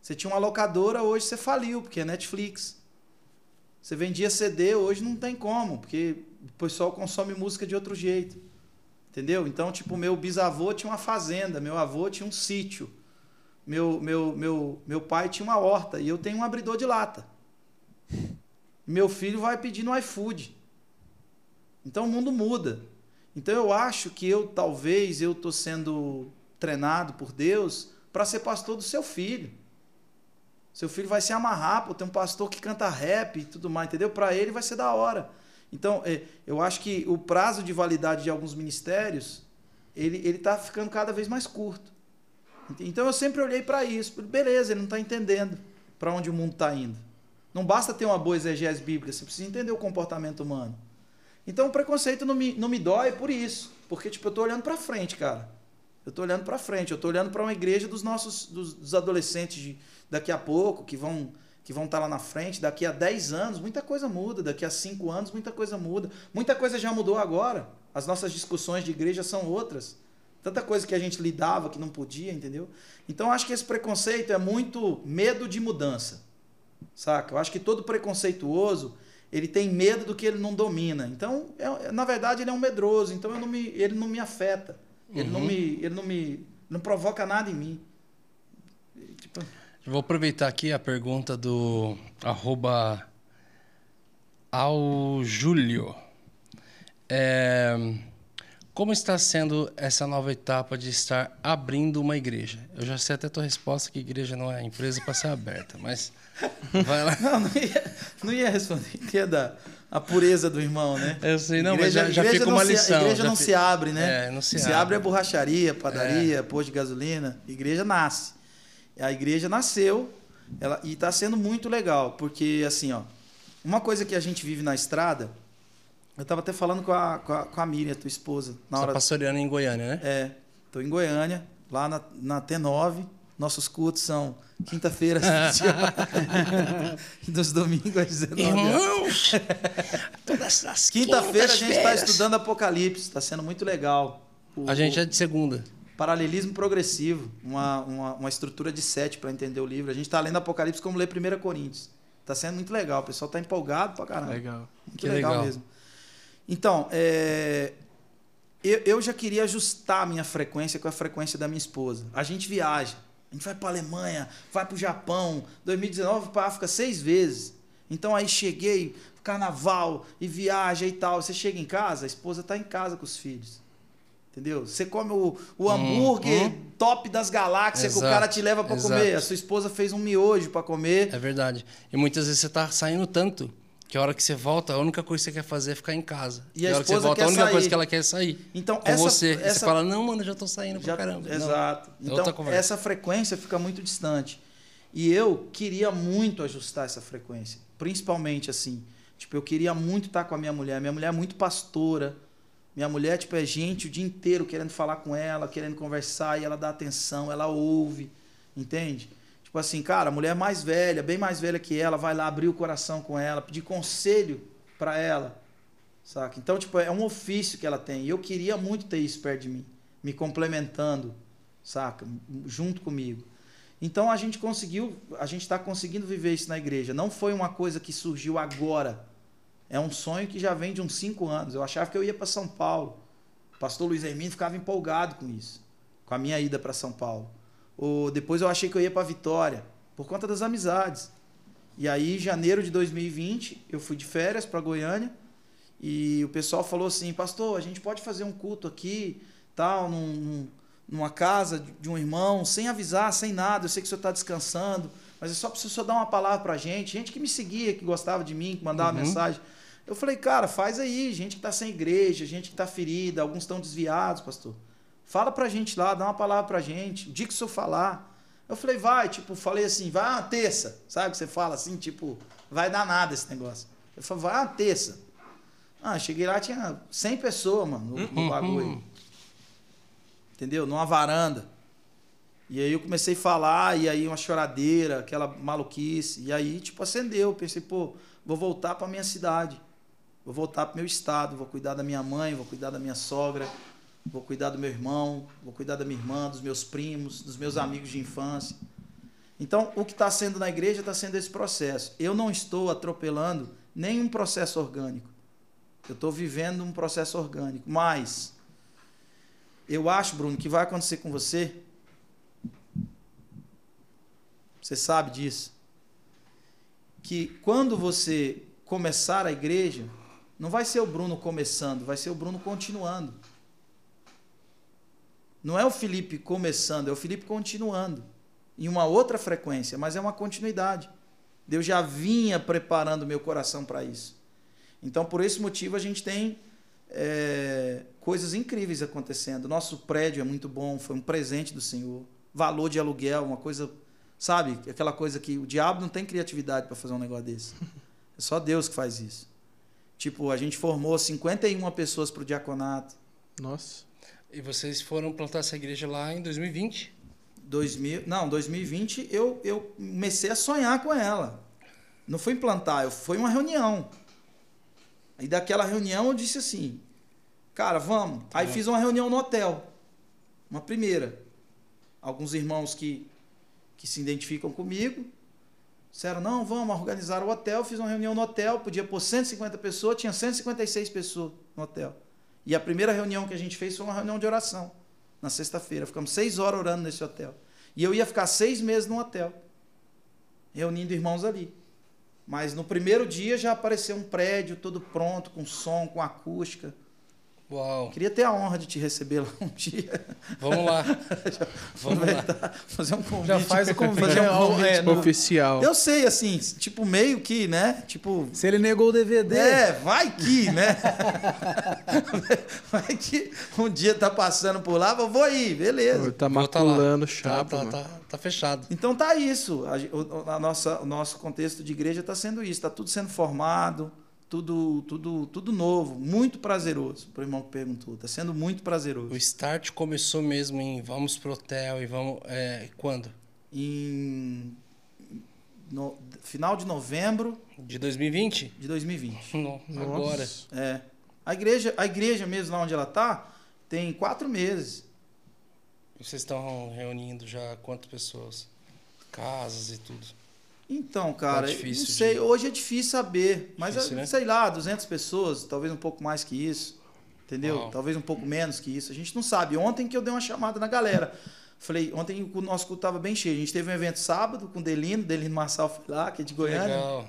Você tinha uma locadora, hoje você faliu, porque é Netflix. Você vendia C D, hoje não tem como, porque o pessoal consome música de outro jeito. Entendeu? Então, tipo, meu bisavô tinha uma fazenda, meu avô tinha um sítio, meu, meu, meu, meu pai tinha uma horta, e eu tenho um abridor de lata. Meu filho vai pedir no iFood. Então o mundo muda. Então eu acho que eu, talvez, eu estou sendo treinado por Deus para ser pastor do seu filho. Seu filho vai se amarrar, pô, tem um pastor que canta rap e tudo mais, entendeu? Para ele vai ser da hora. Então eu acho que o prazo de validade de alguns ministérios, ele ele está ficando cada vez mais curto. Então eu sempre olhei para isso. Beleza, ele não está entendendo para onde o mundo está indo. Não basta ter uma boa exegese bíblica, você precisa entender o comportamento humano. Então o preconceito não me, não me dói por isso. Porque tipo, eu estou olhando para frente, cara. Eu estou olhando para frente, eu estou olhando para uma igreja dos nossos dos, dos adolescentes de, daqui a pouco, que vão que vão estar lá na frente. Daqui a dez anos, muita coisa muda. Daqui a cinco anos, muita coisa muda. Muita coisa já mudou agora. As nossas discussões de igreja são outras. Tanta coisa que a gente lidava que não podia, entendeu? Então eu acho que esse preconceito é muito medo de mudança, saca? Eu acho que todo preconceituoso, ele tem medo do que ele não domina. Então, eu, na verdade, ele é um medroso, então eu não me, ele não me afeta. Uhum. Ele não me, ele não me não provoca nada em mim. Tipo... Eu vou aproveitar aqui a pergunta do arroba ao Júlio. É, como está sendo essa nova etapa de estar abrindo uma igreja? Eu já sei até a tua resposta que igreja não é empresa para ser aberta, mas vai lá. Não, não ia, não ia responder, ia dar a pureza do irmão, né? Eu sei, não, igreja, mas já, já fica uma lição. A igreja já não fi... se abre, né? É, não se, se abre. abre é borracharia, padaria, é. posto de gasolina. Igreja nasce. A igreja nasceu ela, e está sendo muito legal, porque assim, ó, uma coisa que a gente vive na estrada... Eu estava até falando com a, com, a, com a Miriam, tua esposa. Na hora... Você está pastoreando em Goiânia, né? É, estou em Goiânia, lá na, na T nove. Nossos cultos são quinta-feira, e nos domingos às dezenove horas. Todas as quinta-feira a gente está estudando Apocalipse, está sendo muito legal. O, a gente é de segunda. Paralelismo progressivo, uma, uma, uma estrutura de sete para entender o livro. A gente está lendo Apocalipse como ler primeira Coríntios. Está sendo muito legal, o pessoal está empolgado pra caramba. Legal. Muito que legal, legal mesmo. Então, é, eu, eu já queria ajustar a minha frequência com a frequência da minha esposa. A gente viaja, a gente vai para a Alemanha, vai para o Japão, dois mil e dezenove para a África seis vezes. Então aí cheguei, carnaval e viagem e tal. Você chega em casa, a esposa está em casa com os filhos. Entendeu? Você come o, o hambúrguer hum, hum. top das galáxias, exato, que o cara te leva para comer. A sua esposa fez um miojo para comer. É verdade. E muitas vezes você está saindo tanto... Que a hora que você volta, a única coisa que você quer fazer é ficar em casa. E, e a hora que você volta, a única sair. coisa que ela quer é sair. Então, com essa, você. Essa... Você fala, não, mano, já tô saindo já, pra caramba. Exato. Não, então, essa frequência fica muito distante. E eu queria muito ajustar essa frequência. Principalmente, assim, tipo, eu queria muito estar com a minha mulher. Minha mulher é muito pastora. Minha mulher, tipo, é gente o dia inteiro querendo falar com ela, querendo conversar, e ela dá atenção, ela ouve, entende? Tipo assim, cara, a mulher mais velha, bem mais velha que ela, vai lá abrir o coração com ela, pedir conselho pra ela, saca? Então, tipo, é um ofício que ela tem. E eu queria muito ter isso perto de mim, me complementando, saca? Junto comigo. Então, a gente conseguiu, a gente tá conseguindo viver isso na igreja. Não foi uma coisa que surgiu agora. É um sonho que já vem de uns cinco anos. Eu achava que eu ia para São Paulo. O pastor Luiz Hermínio ficava empolgado com isso, com a minha ida para São Paulo. Ou depois eu achei que eu ia para Vitória, por conta das amizades. E aí, em janeiro de dois mil e vinte, eu fui de férias para Goiânia e o pessoal falou assim, pastor, a gente pode fazer um culto aqui, tal, num, numa casa de um irmão, sem avisar, sem nada, eu sei que o senhor está descansando, mas é só para o senhor dar uma palavra para a gente, gente que me seguia, que gostava de mim, que mandava uhum. mensagem. Eu falei, cara, faz aí, gente que está sem igreja, gente que está ferida, alguns estão desviados, pastor. Fala pra gente lá, dá uma palavra pra gente, o dia que o senhor falar. Eu falei, vai, tipo, falei assim, vai uma terça, sabe que você fala assim, tipo, vai dar nada esse negócio. Eu falei, vai uma terça. Ah, cheguei lá, tinha cem pessoas, mano, no, no bagulho. Entendeu? Numa varanda. E aí eu comecei a falar, e aí uma choradeira, aquela maluquice, e aí, tipo, acendeu. Eu pensei, pô, vou voltar pra minha cidade, vou voltar pro meu estado, vou cuidar da minha mãe, vou cuidar da minha sogra, vou cuidar do meu irmão, vou cuidar da minha irmã, dos meus primos, dos meus amigos de infância. Então, o que está sendo na igreja está sendo esse processo. Eu não estou atropelando nenhum processo orgânico. Eu estou vivendo um processo orgânico. Mas, eu acho, Bruno, que vai acontecer com você. Você sabe disso. Que quando você começar a igreja, não vai ser o Bruno começando, vai ser o Bruno continuando. Não é o Felipe começando, é o Felipe continuando, em uma outra frequência, mas é uma continuidade. Deus já vinha preparando meu coração para isso. Então, por esse motivo, a gente tem é, coisas incríveis acontecendo. Nosso prédio é muito bom, foi um presente do Senhor. Valor de aluguel, uma coisa, sabe? Aquela coisa que o diabo não tem criatividade para fazer um negócio desse. É só Deus que faz isso. Tipo, a gente formou cinquenta e uma pessoas para o diaconato. Nossa... E vocês foram plantar essa igreja lá em dois mil e vinte? dois mil, não, dois mil e vinte eu, eu comecei a sonhar com ela. Não foi implantar, foi uma reunião. E daquela reunião eu disse assim, cara, vamos. Tá. Aí fiz uma reunião no hotel. Uma primeira. Alguns irmãos que, que se identificam comigo disseram, não, vamos organizar o hotel. Fiz uma reunião no hotel, podia pôr cento e cinquenta pessoas, tinha cento e cinquenta e seis pessoas no hotel. E a primeira reunião que a gente fez foi uma reunião de oração, na sexta-feira. Ficamos seis horas orando nesse hotel. E eu ia ficar seis meses no hotel, reunindo irmãos ali. Mas no primeiro dia já apareceu um prédio todo pronto, com som, com acústica. Uau. Queria ter a honra de te receber lá um dia. Vamos lá. Vamos lá. Fazer um convite. Já faz o convite. Fazer um convite é, no... oficial. Eu sei, assim, tipo, meio que, né? Tipo... Se ele negou o D V D. É, vai que, né? Vai que um dia tá passando por lá, eu vou ir, beleza. Pô, tá maculando chapa. Tá, tá, tá, tá fechado. Então tá isso. A, a nossa, o nosso contexto de igreja tá sendo isso. Tá tudo sendo formado. Tudo, tudo, tudo novo, muito prazeroso. Para o irmão que perguntou, está sendo muito prazeroso. O start começou mesmo em vamos pro hotel e vamos. É, quando? Em. No, final de novembro. De dois mil e vinte? De dois mil e vinte. Não, agora. É. A igreja, a igreja mesmo, lá onde ela está, tem quatro meses. E vocês estão reunindo já quantas pessoas? Casas e tudo. Então, cara, tá não sei, de... hoje é difícil saber, mas difícil, eu, né? Sei lá, duzentas pessoas, talvez um pouco mais que isso, entendeu? Uau. Talvez um pouco menos que isso, a gente não sabe. Ontem que eu dei uma chamada na galera, falei, ontem o nosso culto estava bem cheio, a gente teve um evento sábado com o Delino, Delino Marçal foi lá, que é de Goiânia. Legal.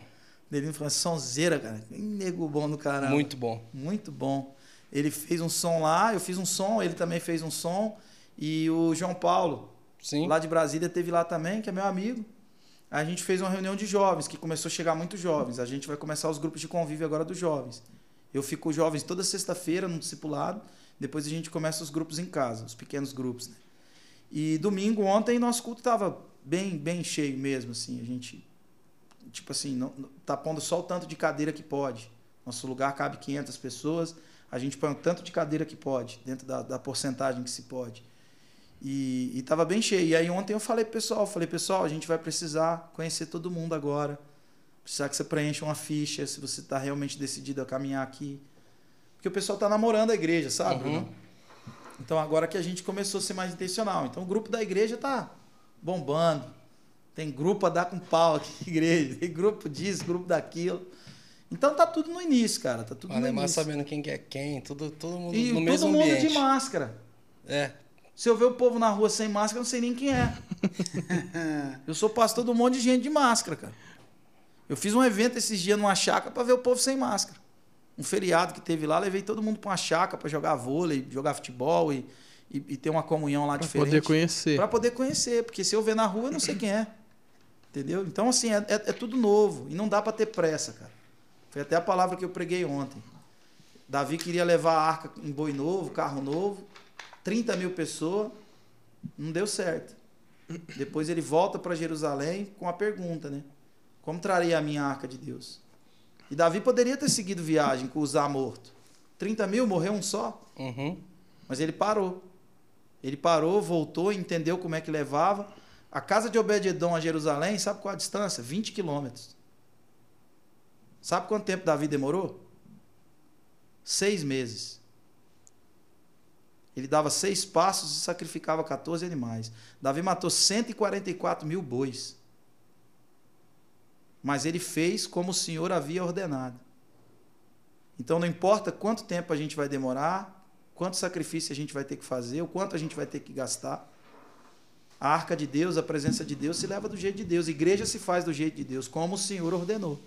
Delino falou, sonzeira, cara, que nego bom do caralho. Muito bom. Muito bom. Ele fez um som lá, eu fiz um som, ele também fez um som, e o João Paulo, sim, lá de Brasília, teve lá também, que é meu amigo. A gente fez uma reunião de jovens, que começou a chegar muitos jovens. A gente vai começar os grupos de convívio agora dos jovens. Eu fico com os jovens toda sexta-feira no discipulado, depois a gente começa os grupos em casa, os pequenos grupos, né? E domingo, ontem, nosso culto estava bem, bem cheio mesmo, assim. A gente, tipo assim, não, tá pondo só o tanto de cadeira que pode. Nosso lugar cabe quinhentas pessoas, a gente põe o tanto de cadeira que pode, dentro da, da porcentagem que se pode. E estava bem cheio. E aí ontem eu falei pro pessoal, falei, pessoal, a gente vai precisar conhecer todo mundo agora. Precisar que você preencha uma ficha, se você está realmente decidido a caminhar aqui. Porque o pessoal está namorando a igreja, sabe, uhum, Bruno? Então agora que a gente começou a ser mais intencional. Então o grupo da igreja está bombando. Tem grupo a dar com pau aqui na igreja. Tem grupo disso, grupo daquilo. Então tá tudo no início, cara. Tá tudo no início. Sabendo quem é quem, tudo, todo mundo e no mesmo ambiente. E todo mundo de máscara. É. Se eu ver o povo na rua sem máscara, eu não sei nem quem é. Eu sou pastor de um monte de gente de máscara, cara. Eu fiz um evento esses dias numa chácara para ver o povo sem máscara. Um feriado que teve lá, levei todo mundo para uma chácara para jogar vôlei, jogar futebol e, e, e ter uma comunhão lá pra diferente. Para poder conhecer. Para poder conhecer, porque se eu ver na rua, eu não sei quem é. Entendeu? Então, assim, é, é, é tudo novo e não dá para ter pressa, cara. Foi até a palavra que eu preguei ontem. Davi queria levar a arca em boi novo, carro novo, trinta mil pessoas, não deu certo. Depois ele volta para Jerusalém com a pergunta, né? Como trarei a minha arca de Deus? E Davi poderia ter seguido viagem com o Uzá morto. trinta mil, morreu um só. Uhum. Mas ele parou. Ele parou, voltou, entendeu como é que levava. A casa de Obed-Edom a Jerusalém, sabe qual a distância? vinte quilômetros. Sabe quanto tempo Davi demorou? Seis meses. Ele dava seis passos e sacrificava quatorze animais. Davi matou cento e quarenta e quatro mil bois. Mas ele fez como o Senhor havia ordenado. Então não importa quanto tempo a gente vai demorar, quanto sacrifício a gente vai ter que fazer, o quanto a gente vai ter que gastar. A arca de Deus, a presença de Deus se leva do jeito de Deus. A igreja se faz do jeito de Deus, como o Senhor ordenou.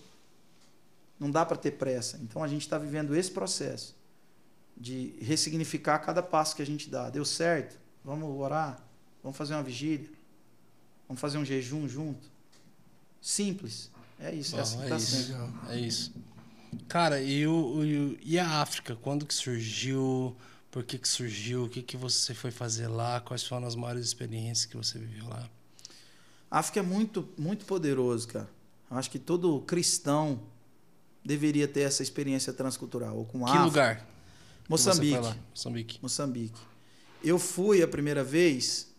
Não dá para ter pressa. Então a gente está vivendo esse processo de ressignificar cada passo que a gente dá. Deu certo? Vamos orar? Vamos fazer uma vigília? Vamos fazer um jejum junto? Simples. É isso. Bom, é assim que é, tá isso. É isso. Cara, e, o, e, e a África? Quando que surgiu? Por que que surgiu? O que que você foi fazer lá? Quais foram as maiores experiências que você viveu lá? A África é muito, muito poderoso, cara. Eu acho que todo cristão deveria ter essa experiência transcultural. Ou com a África. Que lugar? Moçambique. Moçambique. Moçambique. Eu fui a primeira vez,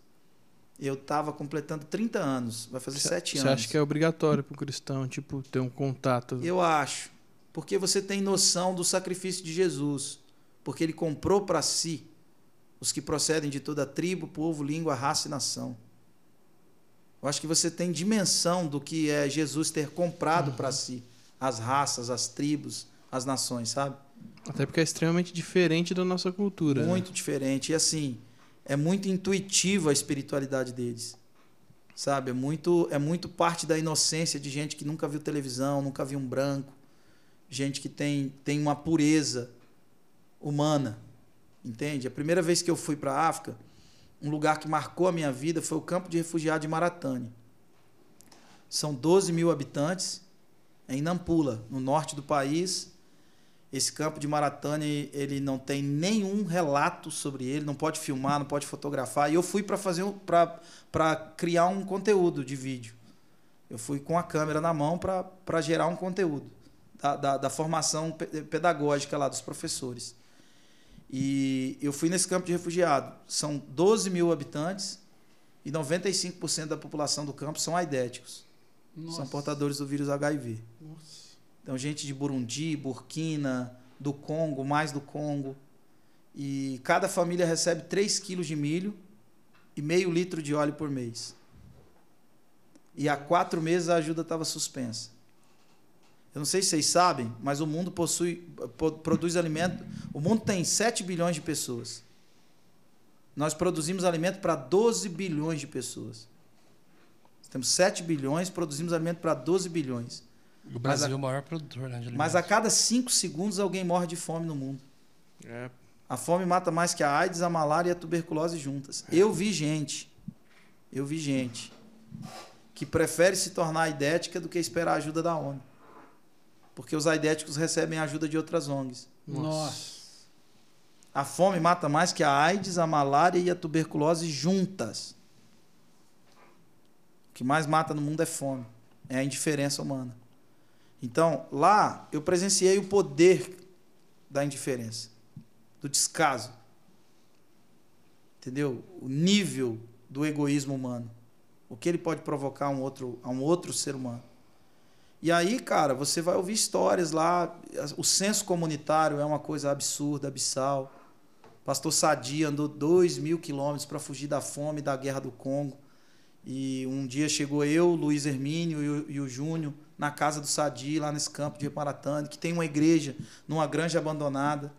eu estava completando trinta anos, vai fazer sete anos. Você acha que é obrigatório para o cristão, tipo, ter um contato? Eu acho, porque você tem noção do sacrifício de Jesus, porque ele comprou para si os que procedem de toda tribo, povo, língua, raça e nação. Eu acho que você tem dimensão do que é Jesus ter comprado uhum. para si as raças, as tribos, as nações, sabe? Até porque é extremamente diferente da nossa cultura. Muito né? diferente. E assim, é muito intuitiva a espiritualidade deles. Sabe? É muito, é muito parte da inocência de gente que nunca viu televisão, nunca viu um branco. Gente que tem, tem uma pureza humana. Entende? A primeira vez que eu fui para a África, um lugar que marcou a minha vida foi o campo de refugiados de Maratane. São doze mil habitantes, em Nampula, no norte do país. Esse campo de Maratane, ele não tem nenhum relato sobre ele, não pode filmar, não pode fotografar. E eu fui para fazer para criar um conteúdo de vídeo. Eu fui com a câmera na mão para gerar um conteúdo da, da, da formação pedagógica lá dos professores. E eu fui nesse campo de refugiado. São doze mil habitantes e noventa e cinco por cento da população do campo são aidéticos. Nossa. São portadores do vírus H I V. Nossa. Então, gente de Burundi, Burkina, do Congo, mais do Congo. E cada família recebe três quilos de milho e meio litro de óleo por mês. E há quatro meses a ajuda estava suspensa. Eu não sei se vocês sabem, mas o mundo possui, produz alimento. O mundo tem sete bilhões de pessoas. Nós produzimos alimento para doze bilhões de pessoas. Temos sete bilhões, produzimos alimento para doze bilhões. O Brasil a, é o maior produtor, né, de mas a cada cinco segundos alguém morre de fome no mundo. É. A fome mata mais que a AIDS, a malária e a tuberculose juntas. É. Eu vi gente, eu vi gente que prefere se tornar aidética do que esperar a ajuda da ONU. Porque os aidéticos recebem a ajuda de outras O N Gs. Nossa. A fome mata mais que a AIDS, a malária e a tuberculose juntas. O que mais mata no mundo é fome, é a indiferença humana. Então, lá eu presenciei o poder da indiferença, do descaso. Entendeu? O nível do egoísmo humano. O que ele pode provocar a um outro, a um outro ser humano. E aí, cara, você vai ouvir histórias lá, o senso comunitário é uma coisa absurda, abissal. Pastor Sadi andou dois mil quilômetros para fugir da fome e da guerra do Congo. E um dia chegou eu, Luiz Hermínio e o Júnior na casa do Sadi, lá nesse campo de Maratane, que tem uma igreja numa granja abandonada.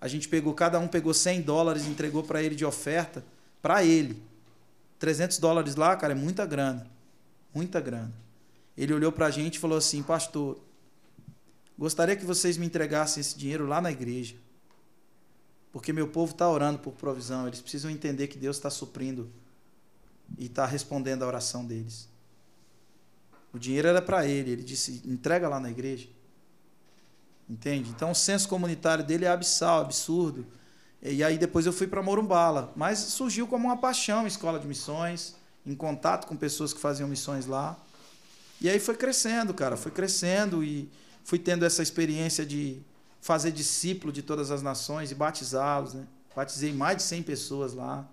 A gente pegou, cada um pegou cem dólares e entregou para ele de oferta, para ele. trezentos dólares lá, cara, é muita grana, muita grana. Ele olhou para a gente e falou assim, pastor, gostaria que vocês me entregassem esse dinheiro lá na igreja, porque meu povo está orando por provisão, eles precisam entender que Deus está suprindo e está respondendo a oração deles. O dinheiro era para ele, ele disse, entrega lá na igreja. Entende? Então o senso comunitário dele é abissal, absurdo. E aí depois eu fui para Morumbala, mas surgiu como uma paixão, escola de missões, em contato com pessoas que faziam missões lá. E aí foi crescendo, cara, foi crescendo e fui tendo essa experiência de fazer discípulo de todas as nações e batizá-los, né? Batizei mais de cem pessoas lá.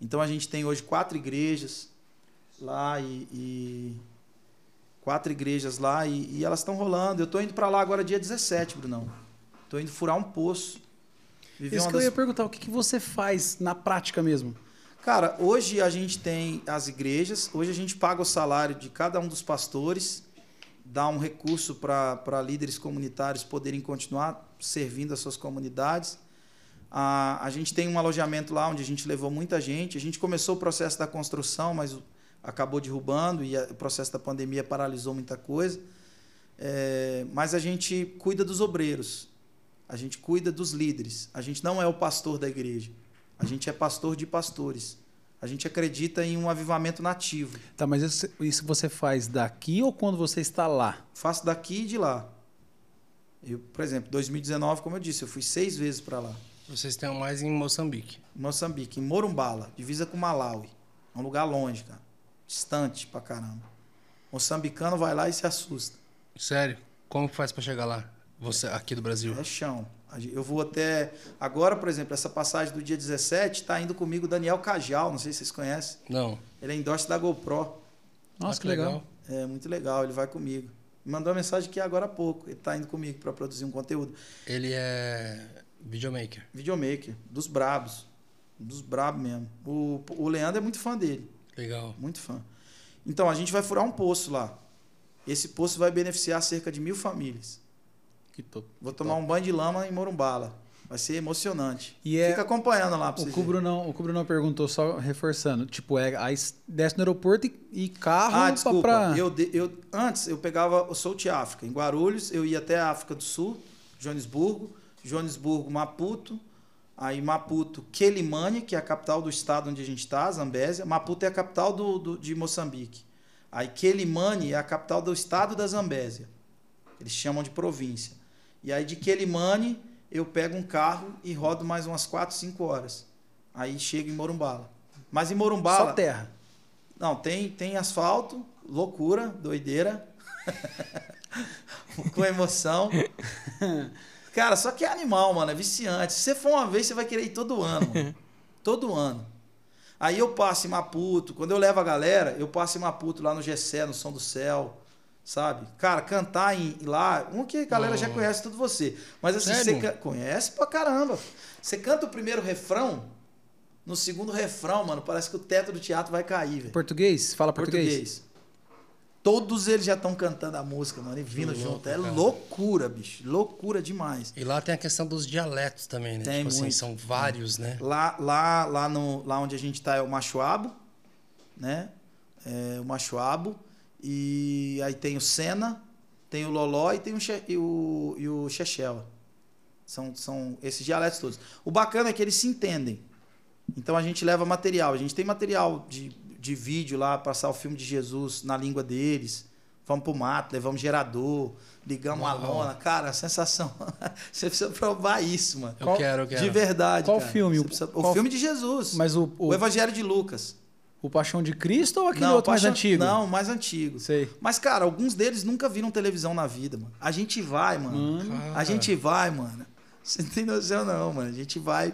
Então a gente tem hoje quatro igrejas lá e, e quatro igrejas lá e, e elas estão rolando. Eu estou indo para lá agora dia dezessete, Brunão. Estou indo furar um poço. Viver Isso que das... eu ia perguntar, o que, que você faz na prática mesmo? Cara, hoje a gente tem as igrejas, hoje a gente paga o salário de cada um dos pastores, dá um recurso para líderes comunitários poderem continuar servindo as suas comunidades. A, a gente tem um alojamento lá onde a gente levou muita gente. A gente começou o processo da construção, mas acabou derrubando e a, o processo da pandemia paralisou muita coisa. É, mas a gente cuida dos obreiros, a gente cuida dos líderes. A gente não é o pastor da igreja. A gente é pastor de pastores. A gente acredita em um avivamento nativo. Tá, mas isso, isso você faz daqui ou quando você está lá? Faço daqui e de lá. Eu, por exemplo, dois mil e dezenove, como eu disse, eu fui seis vezes para lá. Vocês estão mais em Moçambique? Moçambique, em Morumbala, divisa com Malawi. É um lugar longe, cara. Distante pra caramba. Moçambicano vai lá e se assusta. Sério? Como faz para chegar lá? Você, aqui do Brasil? É chão. Eu vou até... Agora, por exemplo, essa passagem do dia dezessete, está indo comigo o Daniel Cajal, não sei se vocês conhecem. Não. Ele é endócio da GoPro. Nossa, ah, que legal. legal. É, muito legal, ele vai comigo. Mandou uma mensagem aqui agora há pouco, ele está indo comigo para produzir um conteúdo. Ele é Videomaker. Videomaker, dos brabos. Dos brabos mesmo. O, o Leandro é muito fã dele. Legal. Muito fã. Então, a gente vai furar um poço lá. Esse poço vai beneficiar cerca de mil famílias. Que top. Vou tomar top. um banho de lama em Morumbala. Vai ser emocionante. E Fica é... acompanhando lá. Pra o Cubro não, o Cubro não perguntou, só reforçando. Tipo, é, aí desce no aeroporto e, e carro... Ah, desculpa. Pra... Eu, eu, antes, eu pegava o South Africa. Em Guarulhos, eu ia até a África do Sul, Joanesburgo. Joanesburgo, Maputo. Aí Maputo, Quelimane, que é a capital do estado onde a gente está, Zambésia. Maputo é a capital do, do, de Moçambique. Aí Quelimane é a capital do estado da Zambésia. Eles chamam de província. E aí de Quelimane eu pego um carro e rodo mais umas quatro, cinco horas. Aí chego em Morumbala. Mas em Morumbala... Só terra? Não, tem, tem asfalto, loucura, doideira. Com emoção. Cara, só que é animal, mano, é viciante. Se você for uma vez, você vai querer ir todo ano, mano. Todo ano. Aí eu passo em Maputo, quando eu levo a galera, eu passo em Maputo lá no Gessé, no Som do Céu, sabe? Cara, cantar em, lá, um que a galera oh. já conhece tudo você. Mas assim, Sério? você conhece pra caramba. Você canta o primeiro refrão, no segundo refrão, mano, parece que o teto do teatro vai cair, velho. Português? Fala português. Português. Todos eles já estão cantando a música, mano, e vindo louco, junto. É cara. loucura, bicho. Loucura demais. E lá tem a questão dos dialetos também, né? Tem tipo muito. Assim, são vários, né? Lá, lá, lá, no, lá onde a gente está é o Machuabo, né? É, o Machuabo. E aí tem o Sena, tem o Loló e tem o, che, e o, e o Chechel. São, são esses dialetos todos. O bacana é que eles se entendem. Então a gente leva material. A gente tem material de... de vídeo lá, passar o filme de Jesus na língua deles. Fomos pro mato, levamos gerador, ligamos Uau. a lona. Cara, a sensação. Você precisa provar isso, mano. Eu Qual, quero, eu quero. De verdade, Qual cara. filme? Precisa... Qual... O filme de Jesus. Mas o, o... o Evangelho de Lucas. O Paixão de Cristo ou aquele não, outro Paixão... mais antigo? Não, mais antigo. Sei. Mas, cara, alguns deles nunca viram televisão na vida, mano. A gente vai, mano. Hum, a gente vai, mano. Você não tem noção não, mano. A gente vai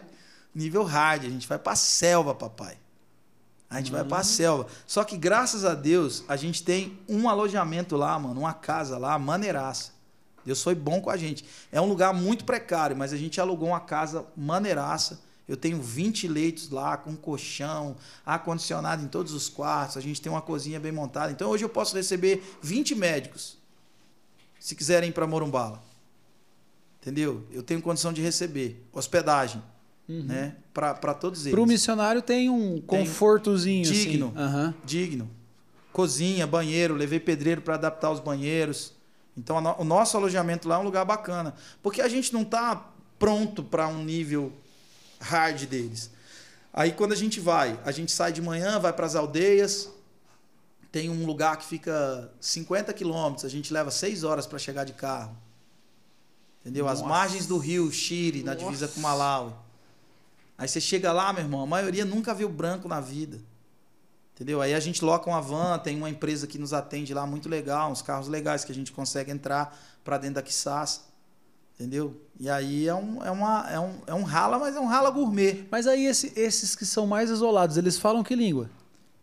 nível hard. A gente vai pra selva, papai. A gente uhum. vai pra selva. Só que, graças a Deus, a gente tem um alojamento lá, mano. Uma casa lá, maneiraça. Deus foi bom com a gente. É um lugar muito precário, mas a gente alugou uma casa maneiraça. Eu tenho vinte leitos lá, com colchão, ar-condicionado em todos os quartos. A gente tem uma cozinha bem montada. Então, hoje eu posso receber vinte médicos, se quiserem ir pra Morumbala. Entendeu? Eu tenho condição de receber. Hospedagem. Uhum. Né? Para todos eles. Para o missionário tem um confortozinho tem digno, assim. uhum. digno. Cozinha, banheiro, levei pedreiro para adaptar os banheiros. Então no, o nosso alojamento lá é um lugar bacana, porque a gente não tá pronto para um nível hard deles. Aí quando a gente vai, a gente sai de manhã, vai para as aldeias. Tem um lugar que fica cinquenta quilômetros, a gente leva seis horas para chegar de carro. Entendeu? Nossa. As margens do rio Shire, na Nossa. divisa com Malawi. Aí você chega lá, meu irmão, a maioria nunca viu branco na vida. Entendeu? Aí a gente loca uma van, tem uma empresa que nos atende lá, muito legal, uns carros legais que a gente consegue entrar para dentro da Quissás. Entendeu? E aí é um, é, uma, é, um, é um rala, mas é um rala gourmet. Mas aí esse, esses que são mais isolados, eles falam que língua?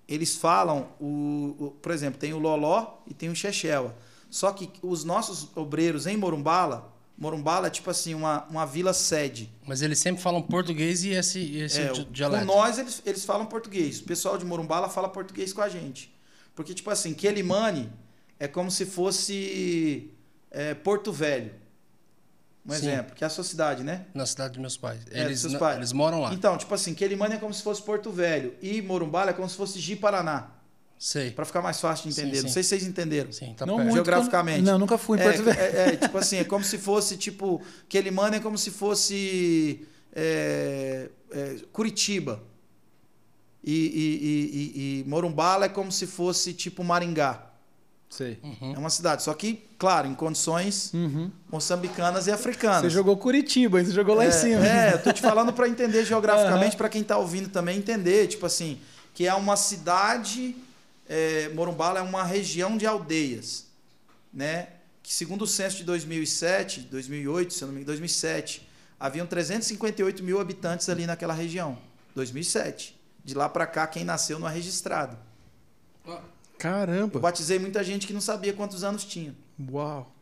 Eles falam, o, o, por exemplo, tem o Loló e tem o Chechel. Só que os nossos obreiros em Morumbala... Morumbala é tipo assim, uma, uma vila sede. Mas eles sempre falam português e esse, esse é, dialeto. Com nós, eles, eles falam português. O pessoal de Morumbala fala português com a gente. Porque, tipo assim, Quelimane é como se fosse é, Porto Velho. Um Sim. exemplo, que é a sua cidade, né? Na cidade dos meus pais. É, eles, seus pais. Eles moram lá. Então, tipo assim, Quelimane é como se fosse Porto Velho. E Morumbala é como se fosse Ji-Paraná. Sei. Pra ficar mais fácil de entender. Sim, sim. Não sei se vocês entenderam. Sim, tá não geograficamente. Não, nunca fui em Porto Velho. É, é, é, tipo assim, é como se fosse, tipo... Quelimane é como se fosse é, é, Curitiba. E, e, e, e, e Morumbala é como se fosse, tipo, Maringá. Sei. Uhum. É uma cidade. Só que, claro, em condições uhum. moçambicanas e africanas. Você jogou Curitiba, você jogou lá é, em cima. É, eu tô te falando pra entender geograficamente, uhum. pra quem tá ouvindo também entender. Tipo assim, que é uma cidade... É, Morumbala é uma região de aldeias, né? Que segundo o censo de dois mil e sete, dois mil e oito, se não me engano, dois mil e sete, haviam trezentos e cinquenta e oito mil habitantes ali naquela região. dois mil e sete. De lá para cá, quem nasceu não é registrado. Caramba! Eu batizei muita gente que não sabia quantos anos tinha. Uau!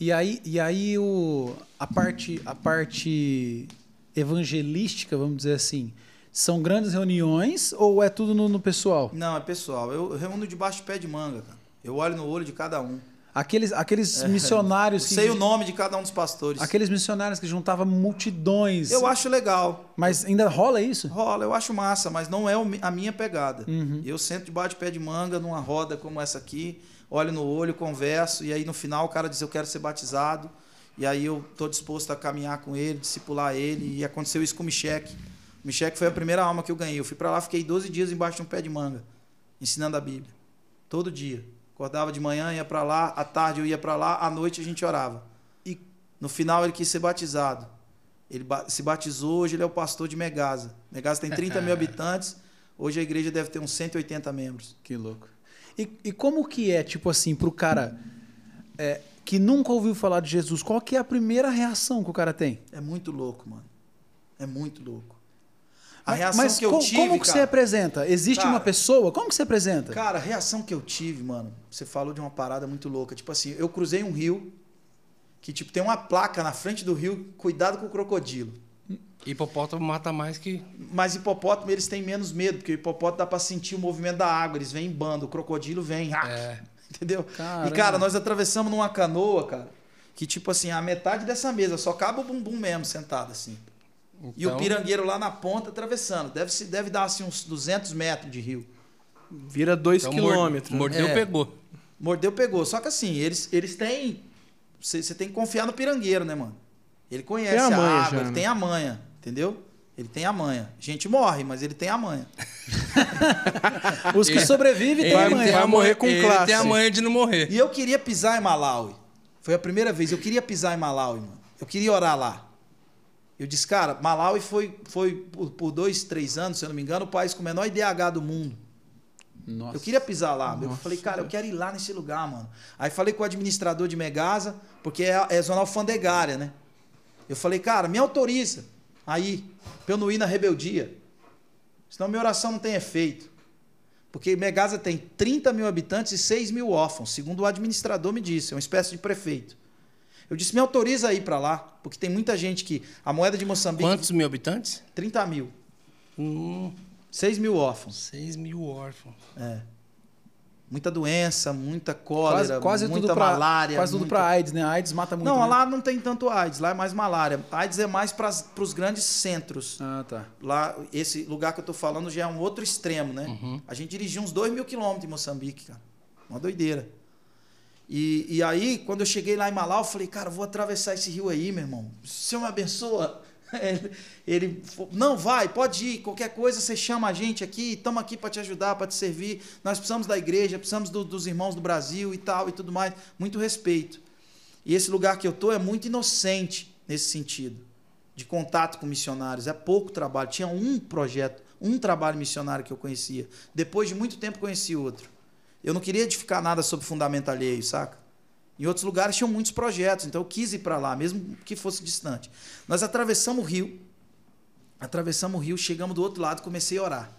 E aí, e aí o, a, parte, a parte evangelística, vamos dizer assim, são grandes reuniões ou é tudo no, no pessoal? Não, é pessoal. Eu reúno debaixo de pé de manga, cara. Eu olho no olho de cada um. Aqueles, aqueles é, missionários... Eu que sei o nome de cada um dos pastores. Aqueles missionários que juntavam multidões. Eu acho legal. Mas ainda rola isso? Rola, eu acho massa, mas não é a minha pegada. Uhum. Eu sento debaixo de pé de manga, numa roda como essa aqui, olho no olho, converso, e aí no final o cara diz, eu quero ser batizado, e aí eu estou disposto a caminhar com ele, discipular ele, e aconteceu isso com o Michek. O Michek foi a primeira alma que eu ganhei. Eu fui para lá, fiquei doze dias embaixo de um pé de manga, ensinando a Bíblia, todo dia. Acordava de manhã, ia para lá, à tarde eu ia para lá, à noite a gente orava. E no final ele quis ser batizado. Ele ba se batizou, hoje ele é o pastor de Megasa. Megasa tem trinta mil habitantes, hoje a igreja deve ter uns cento e oitenta membros. Que louco. E, e como que é, tipo assim, para o cara é, que nunca ouviu falar de Jesus, qual que é a primeira reação que o cara tem? É muito louco, mano. É muito louco. A mas, reação mas que eu co tive, como que cara, você apresenta? Existe cara, uma pessoa? Como que você apresenta? Cara, a reação que eu tive, mano, você falou de uma parada muito louca. Tipo assim, eu cruzei um rio que tipo tem uma placa na frente do rio, cuidado com o crocodilo. Hipopótamo mata mais que... Mas hipopótamo eles têm menos medo, porque o hipopótamo dá pra sentir o movimento da água, eles vêm em bando, o crocodilo vem, ah, é. Entendeu? Caramba. E cara, nós atravessamos numa canoa, cara, que tipo assim, a metade dessa mesa, só cabe o bumbum mesmo sentado assim. Então... E o pirangueiro lá na ponta atravessando. Deve, deve dar assim, uns duzentos metros de rio. Vira dois então, quilômetros. Mordeu, é. pegou. Mordeu, pegou. Só que assim, eles, eles têm... Você tem que confiar no pirangueiro, né, mano? Ele conhece a, a manha, água, já, ele né? tem a manha, entendeu? Ele tem a manha. Gente morre, mas ele tem a manha. Os que sobrevivem ele, tem a manha. Vai morrer com ele classe. Ele tem a manha de não morrer. E eu queria pisar em Malawi. Foi a primeira vez. Eu queria pisar em Malawi, mano. Eu queria orar lá. Eu disse, cara, Malawi foi, foi por, por dois, três anos, se eu não me engano, o país com o menor I D H do mundo. Nossa. Eu queria pisar lá. Nossa. Eu falei, cara, eu quero ir lá nesse lugar, mano. Aí falei com o administrador de Megasa, porque é, é zona alfandegária, né? Eu falei, cara, me autoriza aí, pra eu não ir na rebeldia. Senão minha oração não tem efeito. Porque Megasa tem trinta mil habitantes e seis mil órfãos, segundo o administrador me disse, é uma espécie de prefeito. Eu disse, me autoriza a ir para lá, porque tem muita gente que... A moeda de Moçambique... Quantos mil habitantes? trinta mil. Hum. seis mil órfãos. seis mil órfãos. É. Muita doença, muita cólera, quase, quase muita tudo pra, malária. Quase muita... tudo para AIDS, né? A AIDS mata muito. Não, né? Lá não tem tanto AIDS, lá é mais malária. A AIDS é mais para os grandes centros. Ah, tá. Lá, esse lugar que eu estou falando já é um outro extremo, né? Uhum. A gente dirigiu uns dois mil quilômetros em Moçambique, cara. Uma doideira. E, e aí, quando eu cheguei lá em Malawi, eu falei, cara, eu vou atravessar esse rio aí, meu irmão. O senhor me abençoa? Ele, ele falou, não, vai, pode ir. Qualquer coisa, você chama a gente aqui. Estamos aqui para te ajudar, para te servir. Nós precisamos da igreja, precisamos do, dos irmãos do Brasil e tal e tudo mais. Muito respeito. E esse lugar que eu estou é muito inocente nesse sentido, de contato com missionários. É pouco trabalho. Tinha um projeto, um trabalho missionário que eu conhecia. Depois de muito tempo, conheci outro. Eu não queria edificar nada sobre fundamento alheio, saca? Em outros lugares tinham muitos projetos, então eu quis ir para lá, mesmo que fosse distante. Nós atravessamos o rio, atravessamos o rio, chegamos do outro lado, comecei a orar.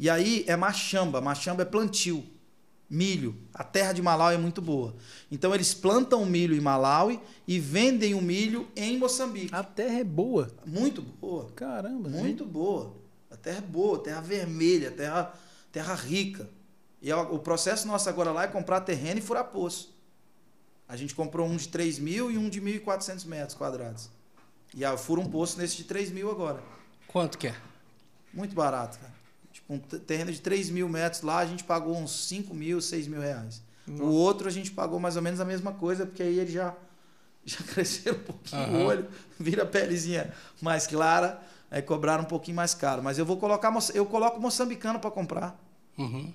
E aí é machamba, machamba é plantio, milho. A terra de Malawi é muito boa. Então eles plantam o milho em Malawi e vendem o milho em Moçambique. A terra é boa? Muito boa. Caramba. Muito hein? boa. A terra é boa, terra vermelha, terra, terra rica. E o processo nosso agora lá é comprar terreno e furar poço. A gente comprou um de três mil e um de mil e quatrocentos metros quadrados. E eu furo um poço nesse de três mil agora. Quanto que é? Muito barato, cara. Tipo, um terreno de três mil metros lá, a gente pagou uns cinco mil, seis mil reais. Nossa. O outro a gente pagou mais ou menos a mesma coisa, porque aí ele já, já cresceu um pouquinho uhum. o olho, vira a pelezinha mais clara, aí cobraram um pouquinho mais caro. Mas eu vou colocar, eu coloco moçambicano para comprar. Uhum.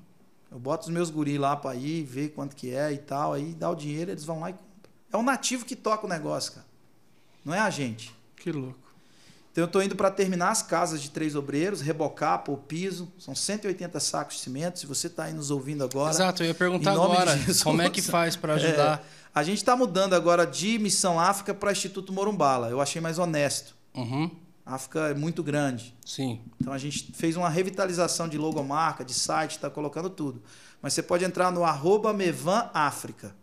Eu boto os meus guris lá para ir, ver quanto que é e tal, aí dá o dinheiro, eles vão lá e compram. É o nativo que toca o negócio, cara. Não é a gente. Que louco. Então eu tô indo para terminar as casas de três obreiros, rebocar, pôr o piso, são cento e oitenta sacos de cimento, se você está aí nos ouvindo agora... Exato, eu ia perguntar agora, como é que faz para ajudar? É, a gente está mudando agora de Missão África para Instituto Morumbala, eu achei mais honesto. Uhum. A África é muito grande. Sim. Então a gente fez uma revitalização de logomarca, de site, está colocando tudo. Mas você pode entrar no arroba mevan áfrica.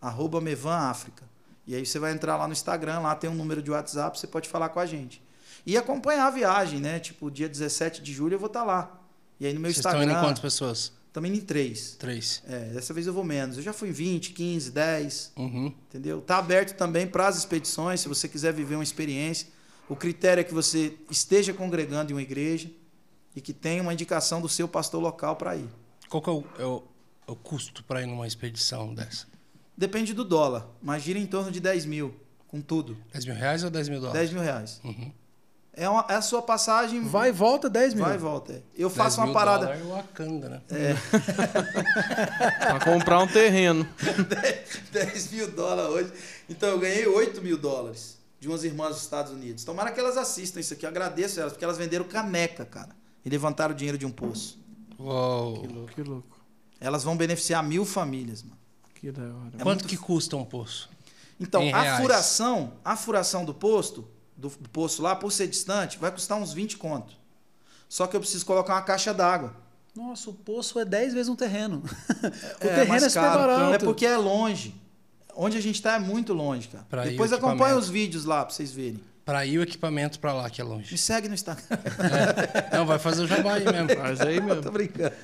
Arroba mevan áfrica. E aí você vai entrar lá no Instagram, lá tem um número de WhatsApp, você pode falar com a gente. E acompanhar a viagem, né? Tipo, dia dezessete de julho eu vou estar lá. E aí no meu Vocês Instagram... Vocês estão indo em quantas pessoas? Também em três. Três. É, dessa vez eu vou menos. Eu já fui em vinte, quinze, dez. Uhum. Entendeu? Tá aberto também para as expedições, se você quiser viver uma experiência. O critério é que você esteja congregando em uma igreja e que tenha uma indicação do seu pastor local para ir. Qual que é o, é o, é o custo para ir numa expedição dessa? Depende do dólar, mas gira em torno de dez mil, com tudo. dez mil reais ou dez mil dólares? dez mil reais. Uhum. É, uma, é a sua passagem... Vai e volta, dez mil. Vai e volta, é. Eu faço uma parada... dez mil dólares é Wakanda, né? É. Para comprar um terreno. dez mil dólares hoje. Então, eu ganhei oito mil dólares de umas irmãs dos Estados Unidos. Tomara que elas assistam isso aqui. Eu agradeço elas, porque elas venderam caneca, cara. E levantaram o dinheiro de um poço. Uou. Que louco, que louco. Elas vão beneficiar mil famílias, mano. Que da hora. É Quanto muito... que custa um poço? Então, em a reais. furação, a furação do posto... do poço lá, por ser distante, vai custar uns vinte conto. Só que eu preciso colocar uma caixa d'água. Nossa, o poço é dez vezes um terreno. O é, terreno é super barato. É porque é longe. Onde a gente está é muito longe, cara. Pra Depois acompanha os vídeos lá para vocês verem. Para ir o equipamento para lá, que é longe. Me segue no Instagram. É. Não, vai fazer o jabá aí mesmo. Faz aí mesmo. Tô brincando.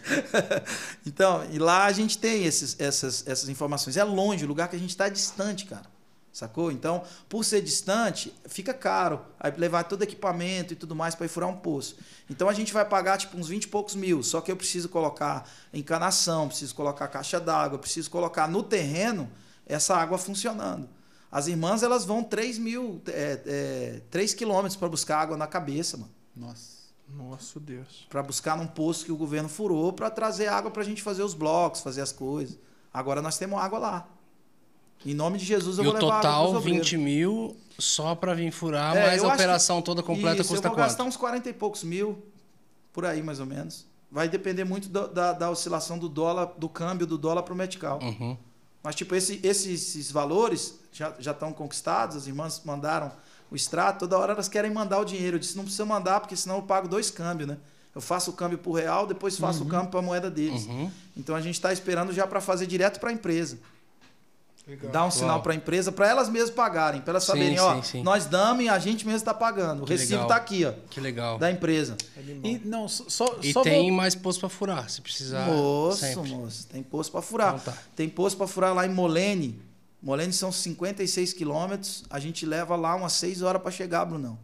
Então, e lá a gente tem esses, essas, essas informações. É longe, o lugar que a gente está é distante, cara. Sacou? Então, por ser distante, fica caro. Aí levar todo equipamento e tudo mais para ir furar um poço. Então a gente vai pagar tipo uns vinte e poucos mil. Só que eu preciso colocar encanação, preciso colocar caixa d'água, preciso colocar no terreno essa água funcionando. As irmãs, elas vão três mil, é, é, três quilômetros para buscar água na cabeça, mano. Nossa. Nossa, Deus. Para buscar num poço que o governo furou para trazer água para a gente fazer os blocos, fazer as coisas. Agora nós temos água lá. Em nome de Jesus eu e vou levar... E o total, vinte mil, só para vir furar, é, mas a operação que... toda completa Isso, custa quanto? Eu vou gastar uns quarenta e poucos mil, por aí mais ou menos. Vai depender muito do, da, da oscilação do dólar, do câmbio do dólar para o Metical. Uhum. Mas tipo, esse, esses, esses valores já, já estão conquistados, as irmãs mandaram o extrato, toda hora elas querem mandar o dinheiro. Eu disse, não precisa mandar, porque senão eu pago dois câmbios, né? Eu faço o câmbio para o real, depois faço uhum. o câmbio para a moeda deles. Uhum. Então a gente está esperando já para fazer direto para a empresa. Legal. Dá um sinal para a empresa, para elas mesmas pagarem, para elas sim, saberem, sim, ó, sim. nós damos e a gente mesmo está pagando. O que recibo está aqui, ó. Que legal. Da empresa. É e não, só, e só tem vou... mais posto para furar, se precisar. Moço, sempre. moço, tem posto para furar. Então, tá. Tem posto para furar lá em Molene. Molene são cinquenta e seis quilômetros. A gente leva lá umas seis horas para chegar, Brunão.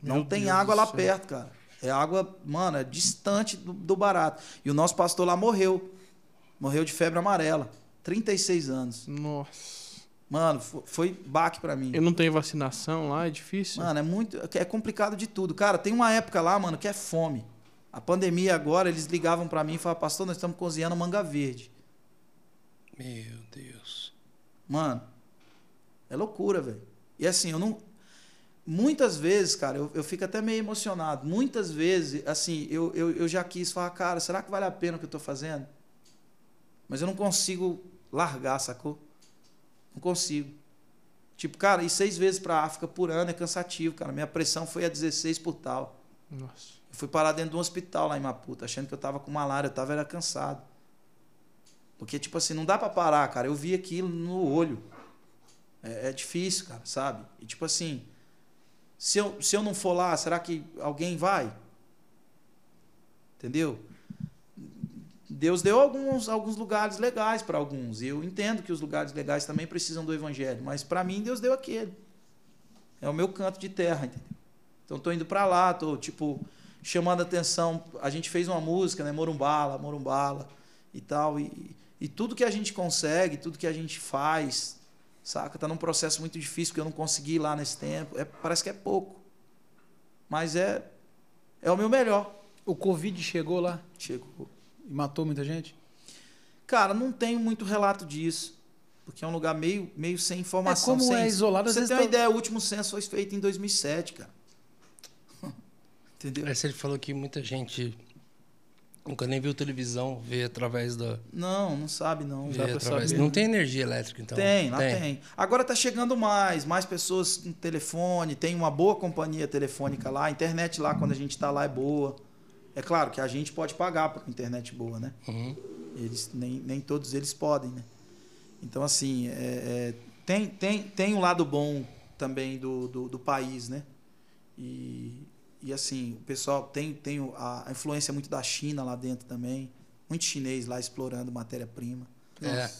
Não Meu tem Deus água lá céu. perto, cara. É água, mano, é distante do, do barato. E o nosso pastor lá morreu. Morreu de febre amarela. trinta e seis anos. Nossa. Mano, foi baque pra mim. Eu não tenho vacinação lá, é difícil? Mano, é muito... É complicado de tudo. Cara, tem uma época lá, mano, que é fome. A pandemia agora, eles ligavam pra mim e falavam, pastor, nós estamos cozinhando manga verde. Meu Deus. Mano, é loucura, velho. E assim, eu não... Muitas vezes, cara, eu, eu fico até meio emocionado. Muitas vezes, assim, eu, eu, eu já quis falar, cara, será que vale a pena o que eu tô fazendo? Mas eu não consigo largar, sacou? Não consigo. Tipo, cara, ir seis vezes pra África por ano é cansativo, cara. Minha pressão foi a dezesseis por tal. Nossa. Eu fui parar dentro de um hospital lá em Maputo, achando que eu tava com malária, eu tava era cansado. Porque, tipo assim, não dá pra parar, cara. Eu vi aquilo no olho. É, é difícil, cara, sabe? E tipo assim, se eu, se eu não for lá, será que alguém vai? Entendeu? Deus deu alguns, alguns lugares legais para alguns. Eu entendo que os lugares legais também precisam do evangelho, mas para mim Deus deu aquele. É o meu canto de terra, entendeu? Então tô indo para lá, tô tipo chamando a atenção. A gente fez uma música, né, Morumbala, Morumbala e tal, e, e tudo que a gente consegue, tudo que a gente faz, saca? Tá num processo muito difícil porque eu não consegui ir lá nesse tempo. É, parece que é pouco, mas é é o meu melhor. O Covid chegou lá? Chegou. E matou muita gente? Cara, não tenho muito relato disso. Porque é um lugar meio, meio sem informação. É como sem... é isolado. Você tem uma tá... ideia, o último censo foi feito em dois mil e sete, cara. Entendeu? Parece que ele falou que muita gente nunca nem viu televisão, vê através da... Não, não sabe não. Dá através... saber, não né? tem energia elétrica, então? Tem, lá tem. tem. Agora tá chegando mais, mais pessoas com telefone, tem uma boa companhia telefônica lá, a internet lá, quando a gente tá lá, é boa. É claro que a gente pode pagar por internet boa, né? Uhum. Eles, nem, nem todos eles podem, né? Então, assim, é, é, tem, tem, tem um lado bom também do, do, do país, né? E, e assim, o pessoal tem, tem a influência muito da China lá dentro também. Muito chinês lá explorando matéria-prima. É.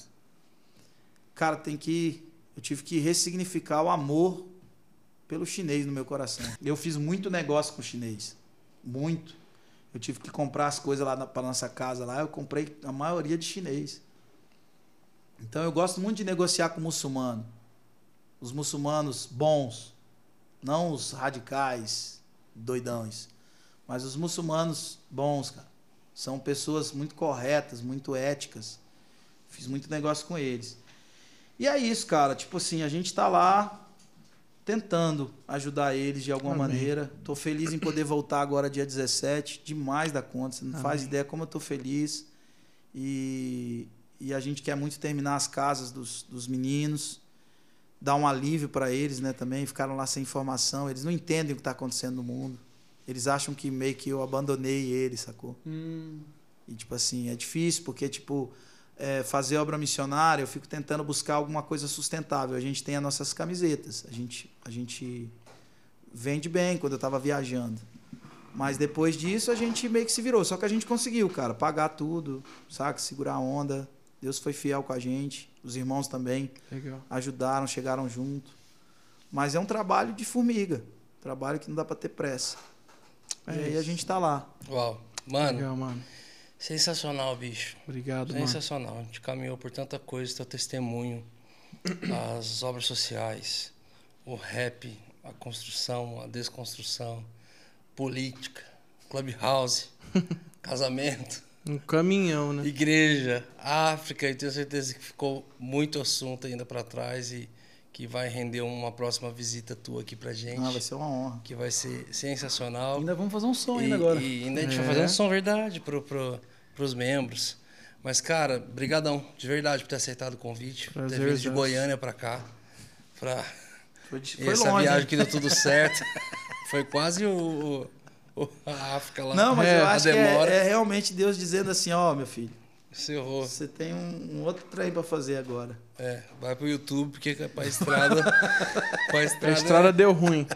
Cara, tem que... Eu tive que ressignificar o amor pelo chinês no meu coração. Eu fiz muito negócio com o chinês. Muito. Eu tive que comprar as coisas lá para nossa casa. Lá eu comprei a maioria de chinês. Então eu gosto muito de negociar com o muçulmano. Os muçulmanos bons. Não os radicais, doidões. Mas os muçulmanos bons, cara. São pessoas muito corretas, muito éticas. Fiz muito negócio com eles. E é isso, cara. Tipo assim, a gente tá lá tentando ajudar eles de alguma Amém. maneira. Tô feliz em poder voltar agora dia dezessete. Demais da conta. Você não Amém. faz ideia como eu tô feliz. E, e a gente quer muito terminar as casas dos, dos meninos. Dar um alívio para eles, né, também. Ficaram lá sem informação. Eles não entendem o que tá acontecendo no mundo. Eles acham que meio que eu abandonei eles, sacou? Hum. E, tipo assim, é difícil porque, tipo... É, fazer obra missionária, eu fico tentando buscar alguma coisa sustentável. A gente tem as nossas camisetas, a gente, a gente vende bem quando eu estava viajando. Mas depois disso a gente meio que se virou, só que a gente conseguiu, cara, pagar tudo, saca? Segurar a onda. Deus foi fiel com a gente, os irmãos também Legal. ajudaram, chegaram junto. Mas é um trabalho de formiga, trabalho que não dá para ter pressa. É e isso. aí a gente tá lá. Uau, mano. Legal, mano. Sensacional, bicho. Obrigado, mano. Sensacional. A gente caminhou por tanta coisa, teu testemunho, as obras sociais, o rap, a construção, a desconstrução, política, clubhouse, casamento. Um caminhão, né? Igreja, África. E tenho certeza que ficou muito assunto ainda para trás e que vai render uma próxima visita tua aqui pra gente. Ah, vai ser uma honra. Que vai ser sensacional. Ainda vamos fazer um som ainda agora. E ainda é. a gente vai fazer um som, verdade, pro... pro Os membros. Mas, cara, brigadão de verdade por ter aceitado o convite. Prazer, ter vindo de Goiânia pra cá. Pra... Foi, de... Foi essa longe, viagem, hein? Que deu tudo certo. Foi quase o, o, a África lá. Não, mas é, eu acho que é, é realmente Deus dizendo assim, ó, oh, meu filho, você tem um, um outro trem pra fazer agora. É, vai pro YouTube, porque pra estrada... pra estrada, a estrada é... deu ruim.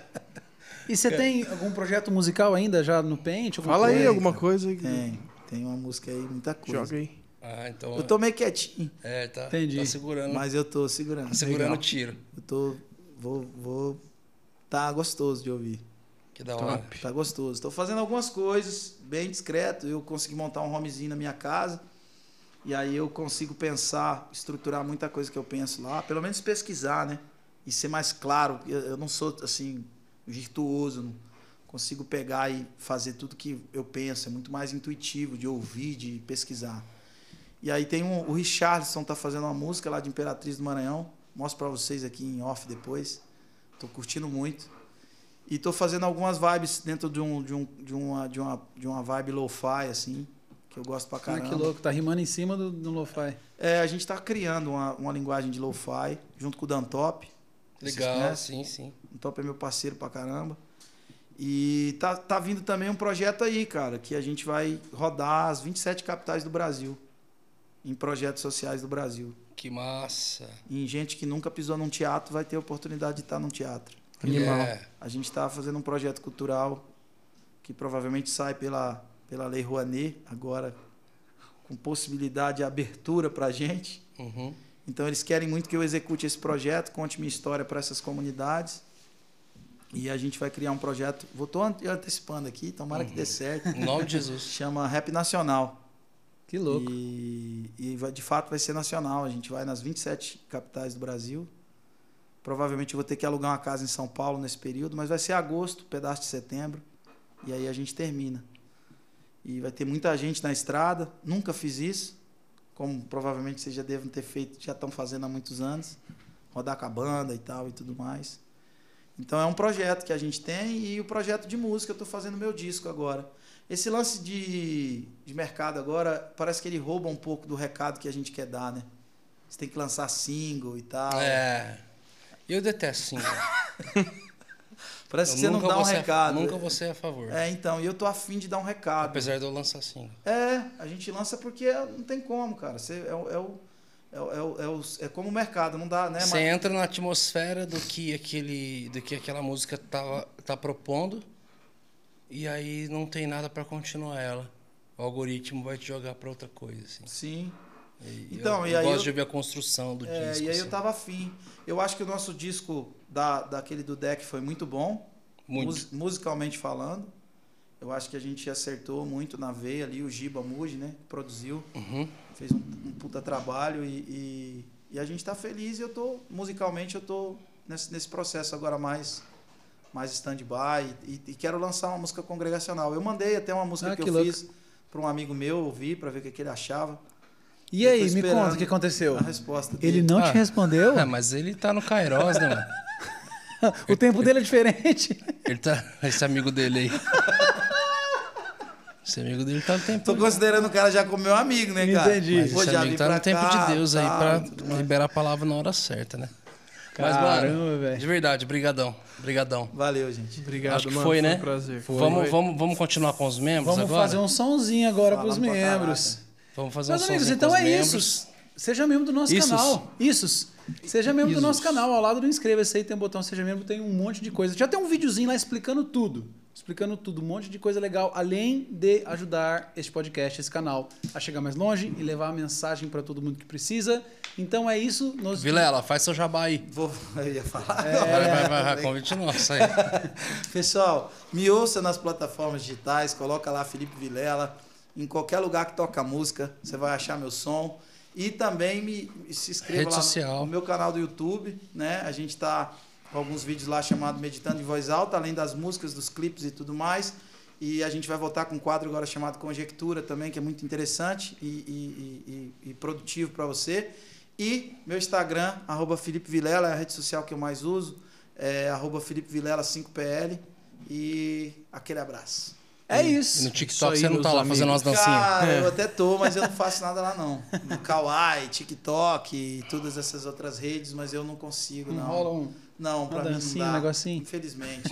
E você é. tem algum projeto musical ainda já no pente? Fala coisa? aí alguma coisa. Que... Tem. Tem uma música aí, muita coisa. Joga aí. Ah, então... Eu tô meio quietinho. É, tá, Entendi. tá segurando. Mas eu tô segurando. Tá segurando Legal. o tiro. Eu tô... Vou... vou tá gostoso de ouvir. Que da hora. Tá, tá gostoso. Tô fazendo algumas coisas bem discreto. Eu consegui montar um homezinho na minha casa. E aí eu consigo pensar, estruturar muita coisa que eu penso lá. Pelo menos pesquisar, né? E ser mais claro. Eu, eu não sou, assim, virtuoso, não. Consigo pegar e fazer tudo que eu penso. É muito mais intuitivo de ouvir, de pesquisar. E aí tem um... O Richardson tá fazendo uma música lá de Imperatriz do Maranhão. Mostro para vocês aqui em off depois. Tô curtindo muito. E tô fazendo algumas vibes dentro de, um, de, um, de, uma, de, uma, de uma vibe lo-fi, assim. Que eu gosto pra caramba. Ah, que louco. Tá rimando em cima do, do lo-fi. É, a gente tá criando uma, uma linguagem de lo-fi junto com o Dan Top. Legal, sim, sim. O Dan Top é meu parceiro pra caramba. E tá, tá vindo também um projeto aí, cara, que a gente vai rodar as vinte e sete capitais do Brasil, em projetos sociais do Brasil. Que massa! E gente que nunca pisou num teatro vai ter a oportunidade de estar num teatro. Animal. Yeah. A gente tá fazendo um projeto cultural que provavelmente sai pela, pela Lei Rouanet, agora com possibilidade de abertura pra gente. Uhum. Então eles querem muito que eu execute esse projeto, conte minha história para essas comunidades. E a gente vai criar um projeto, vou tô antecipando aqui, tomara uhum. que dê certo. Em nome de Jesus. Chama Rap Nacional. Que louco. E, e vai, de fato vai ser nacional, a gente vai nas vinte e sete capitais do Brasil. Provavelmente eu vou ter que alugar uma casa em São Paulo nesse período, mas vai ser agosto, pedaço de setembro, e aí a gente termina. E vai ter muita gente na estrada, nunca fiz isso, como provavelmente vocês já devem ter feito, já estão fazendo há muitos anos, rodar com a banda e tal e tudo mais. Então é um projeto que a gente tem e o projeto de música, eu estou fazendo meu disco agora. Esse lance de, de mercado agora, parece que ele rouba um pouco do recado que a gente quer dar, né? Você tem que lançar single e tal. É, eu detesto single. Parece eu que você não dá um recado. A, nunca você é a favor. É, então, e eu tô afim de dar um recado. Apesar de eu lançar single. É, a gente lança porque não tem como, cara. Você, é, é, o, É, é, é, é como o mercado, não dá, né? Você Mas... entra na atmosfera do que, aquele, do que aquela música tá, tá propondo, e aí não tem nada para continuar ela. O algoritmo vai te jogar para outra coisa. Assim. Sim. E então, eu, e eu aí gosto eu... de ver a construção do é, disco. E aí assim. eu tava afim. Eu acho que o nosso disco da, daquele do Deck foi muito bom, muito. Mus, musicalmente falando. Eu acho que a gente acertou muito na veia ali, o Giba Muji, né? Produziu, uhum. fez um, um puta trabalho e, e, e a gente tá feliz. E eu tô, musicalmente, eu tô nesse, nesse processo agora mais, mais stand-by e, e quero lançar uma música congregacional. Eu mandei até uma música ah, que, que eu louco. fiz para um amigo meu ouvir, para ver o que, que ele achava. E eu aí, me conta o que aconteceu. A resposta dele. Ele não ah, te respondeu? É, mas ele tá no Kairos, né, mano? O tempo dele é diferente. Ele tá, esse amigo dele aí. Esse amigo dele tá no tempo. Tô considerando o cara já como meu amigo, né, cara? Entendi. Mas esse Pô, amigo tá no tempo cá, de Deus tá, aí pra tá. liberar a palavra na hora certa, né? Caramba, mano, velho. De verdade, brigadão. Brigadão. Valeu, gente. Obrigado, Acho que mano, foi, né? Foi um prazer. Foi. Vamos, vamos, vamos continuar com os membros vamos agora? Vamos fazer um sonzinho agora Falando pros membros. Vamos fazer Mas, um amigos, sonzinho então com os é membros. Isso. Seja membro do nosso Isos. canal. Isso. Seja membro Isos. do nosso canal. Ao lado do inscreva-se aí, tem um botão Seja Membro, tem um monte de coisa. Já tem um videozinho lá explicando tudo. Explicando tudo, um monte de coisa legal, além de ajudar este podcast, esse canal, a chegar mais longe e levar a mensagem para todo mundo que precisa. Então é isso. Nós... Vilela, faz seu jabá aí. Vou... Eu ia falar. É... Vai, vai, vai, convite nosso aí. Pessoal, me ouça nas plataformas digitais, coloca lá Felipe Vilela. Em qualquer lugar que toca música, você vai achar meu som. E também me, se inscreva Rede lá social. no meu canal do YouTube, né? A gente está... alguns vídeos lá chamado Meditando em Voz Alta, além das músicas, dos clipes e tudo mais. E a gente vai voltar com um quadro agora chamado Conjectura também, que é muito interessante e, e, e, e produtivo para você. E meu Instagram, arroba Felipe Vilela, é a rede social que eu mais uso, é arroba Felipe Vilela cinco P L. E aquele abraço. É isso. E no TikTok aí, você não tá lá amigos. fazendo umas dancinhas? Cara, é. eu até tô, mas eu não faço nada lá não. No Kawaii, TikTok e todas essas outras redes, mas eu não consigo não. Rola um... Não, pra Uma mim não dá. Um negocinho. Infelizmente.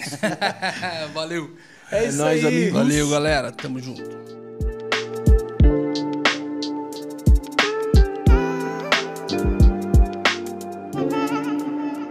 Valeu. É, é isso nóis, aí. Amigos. Valeu, galera. Tamo junto.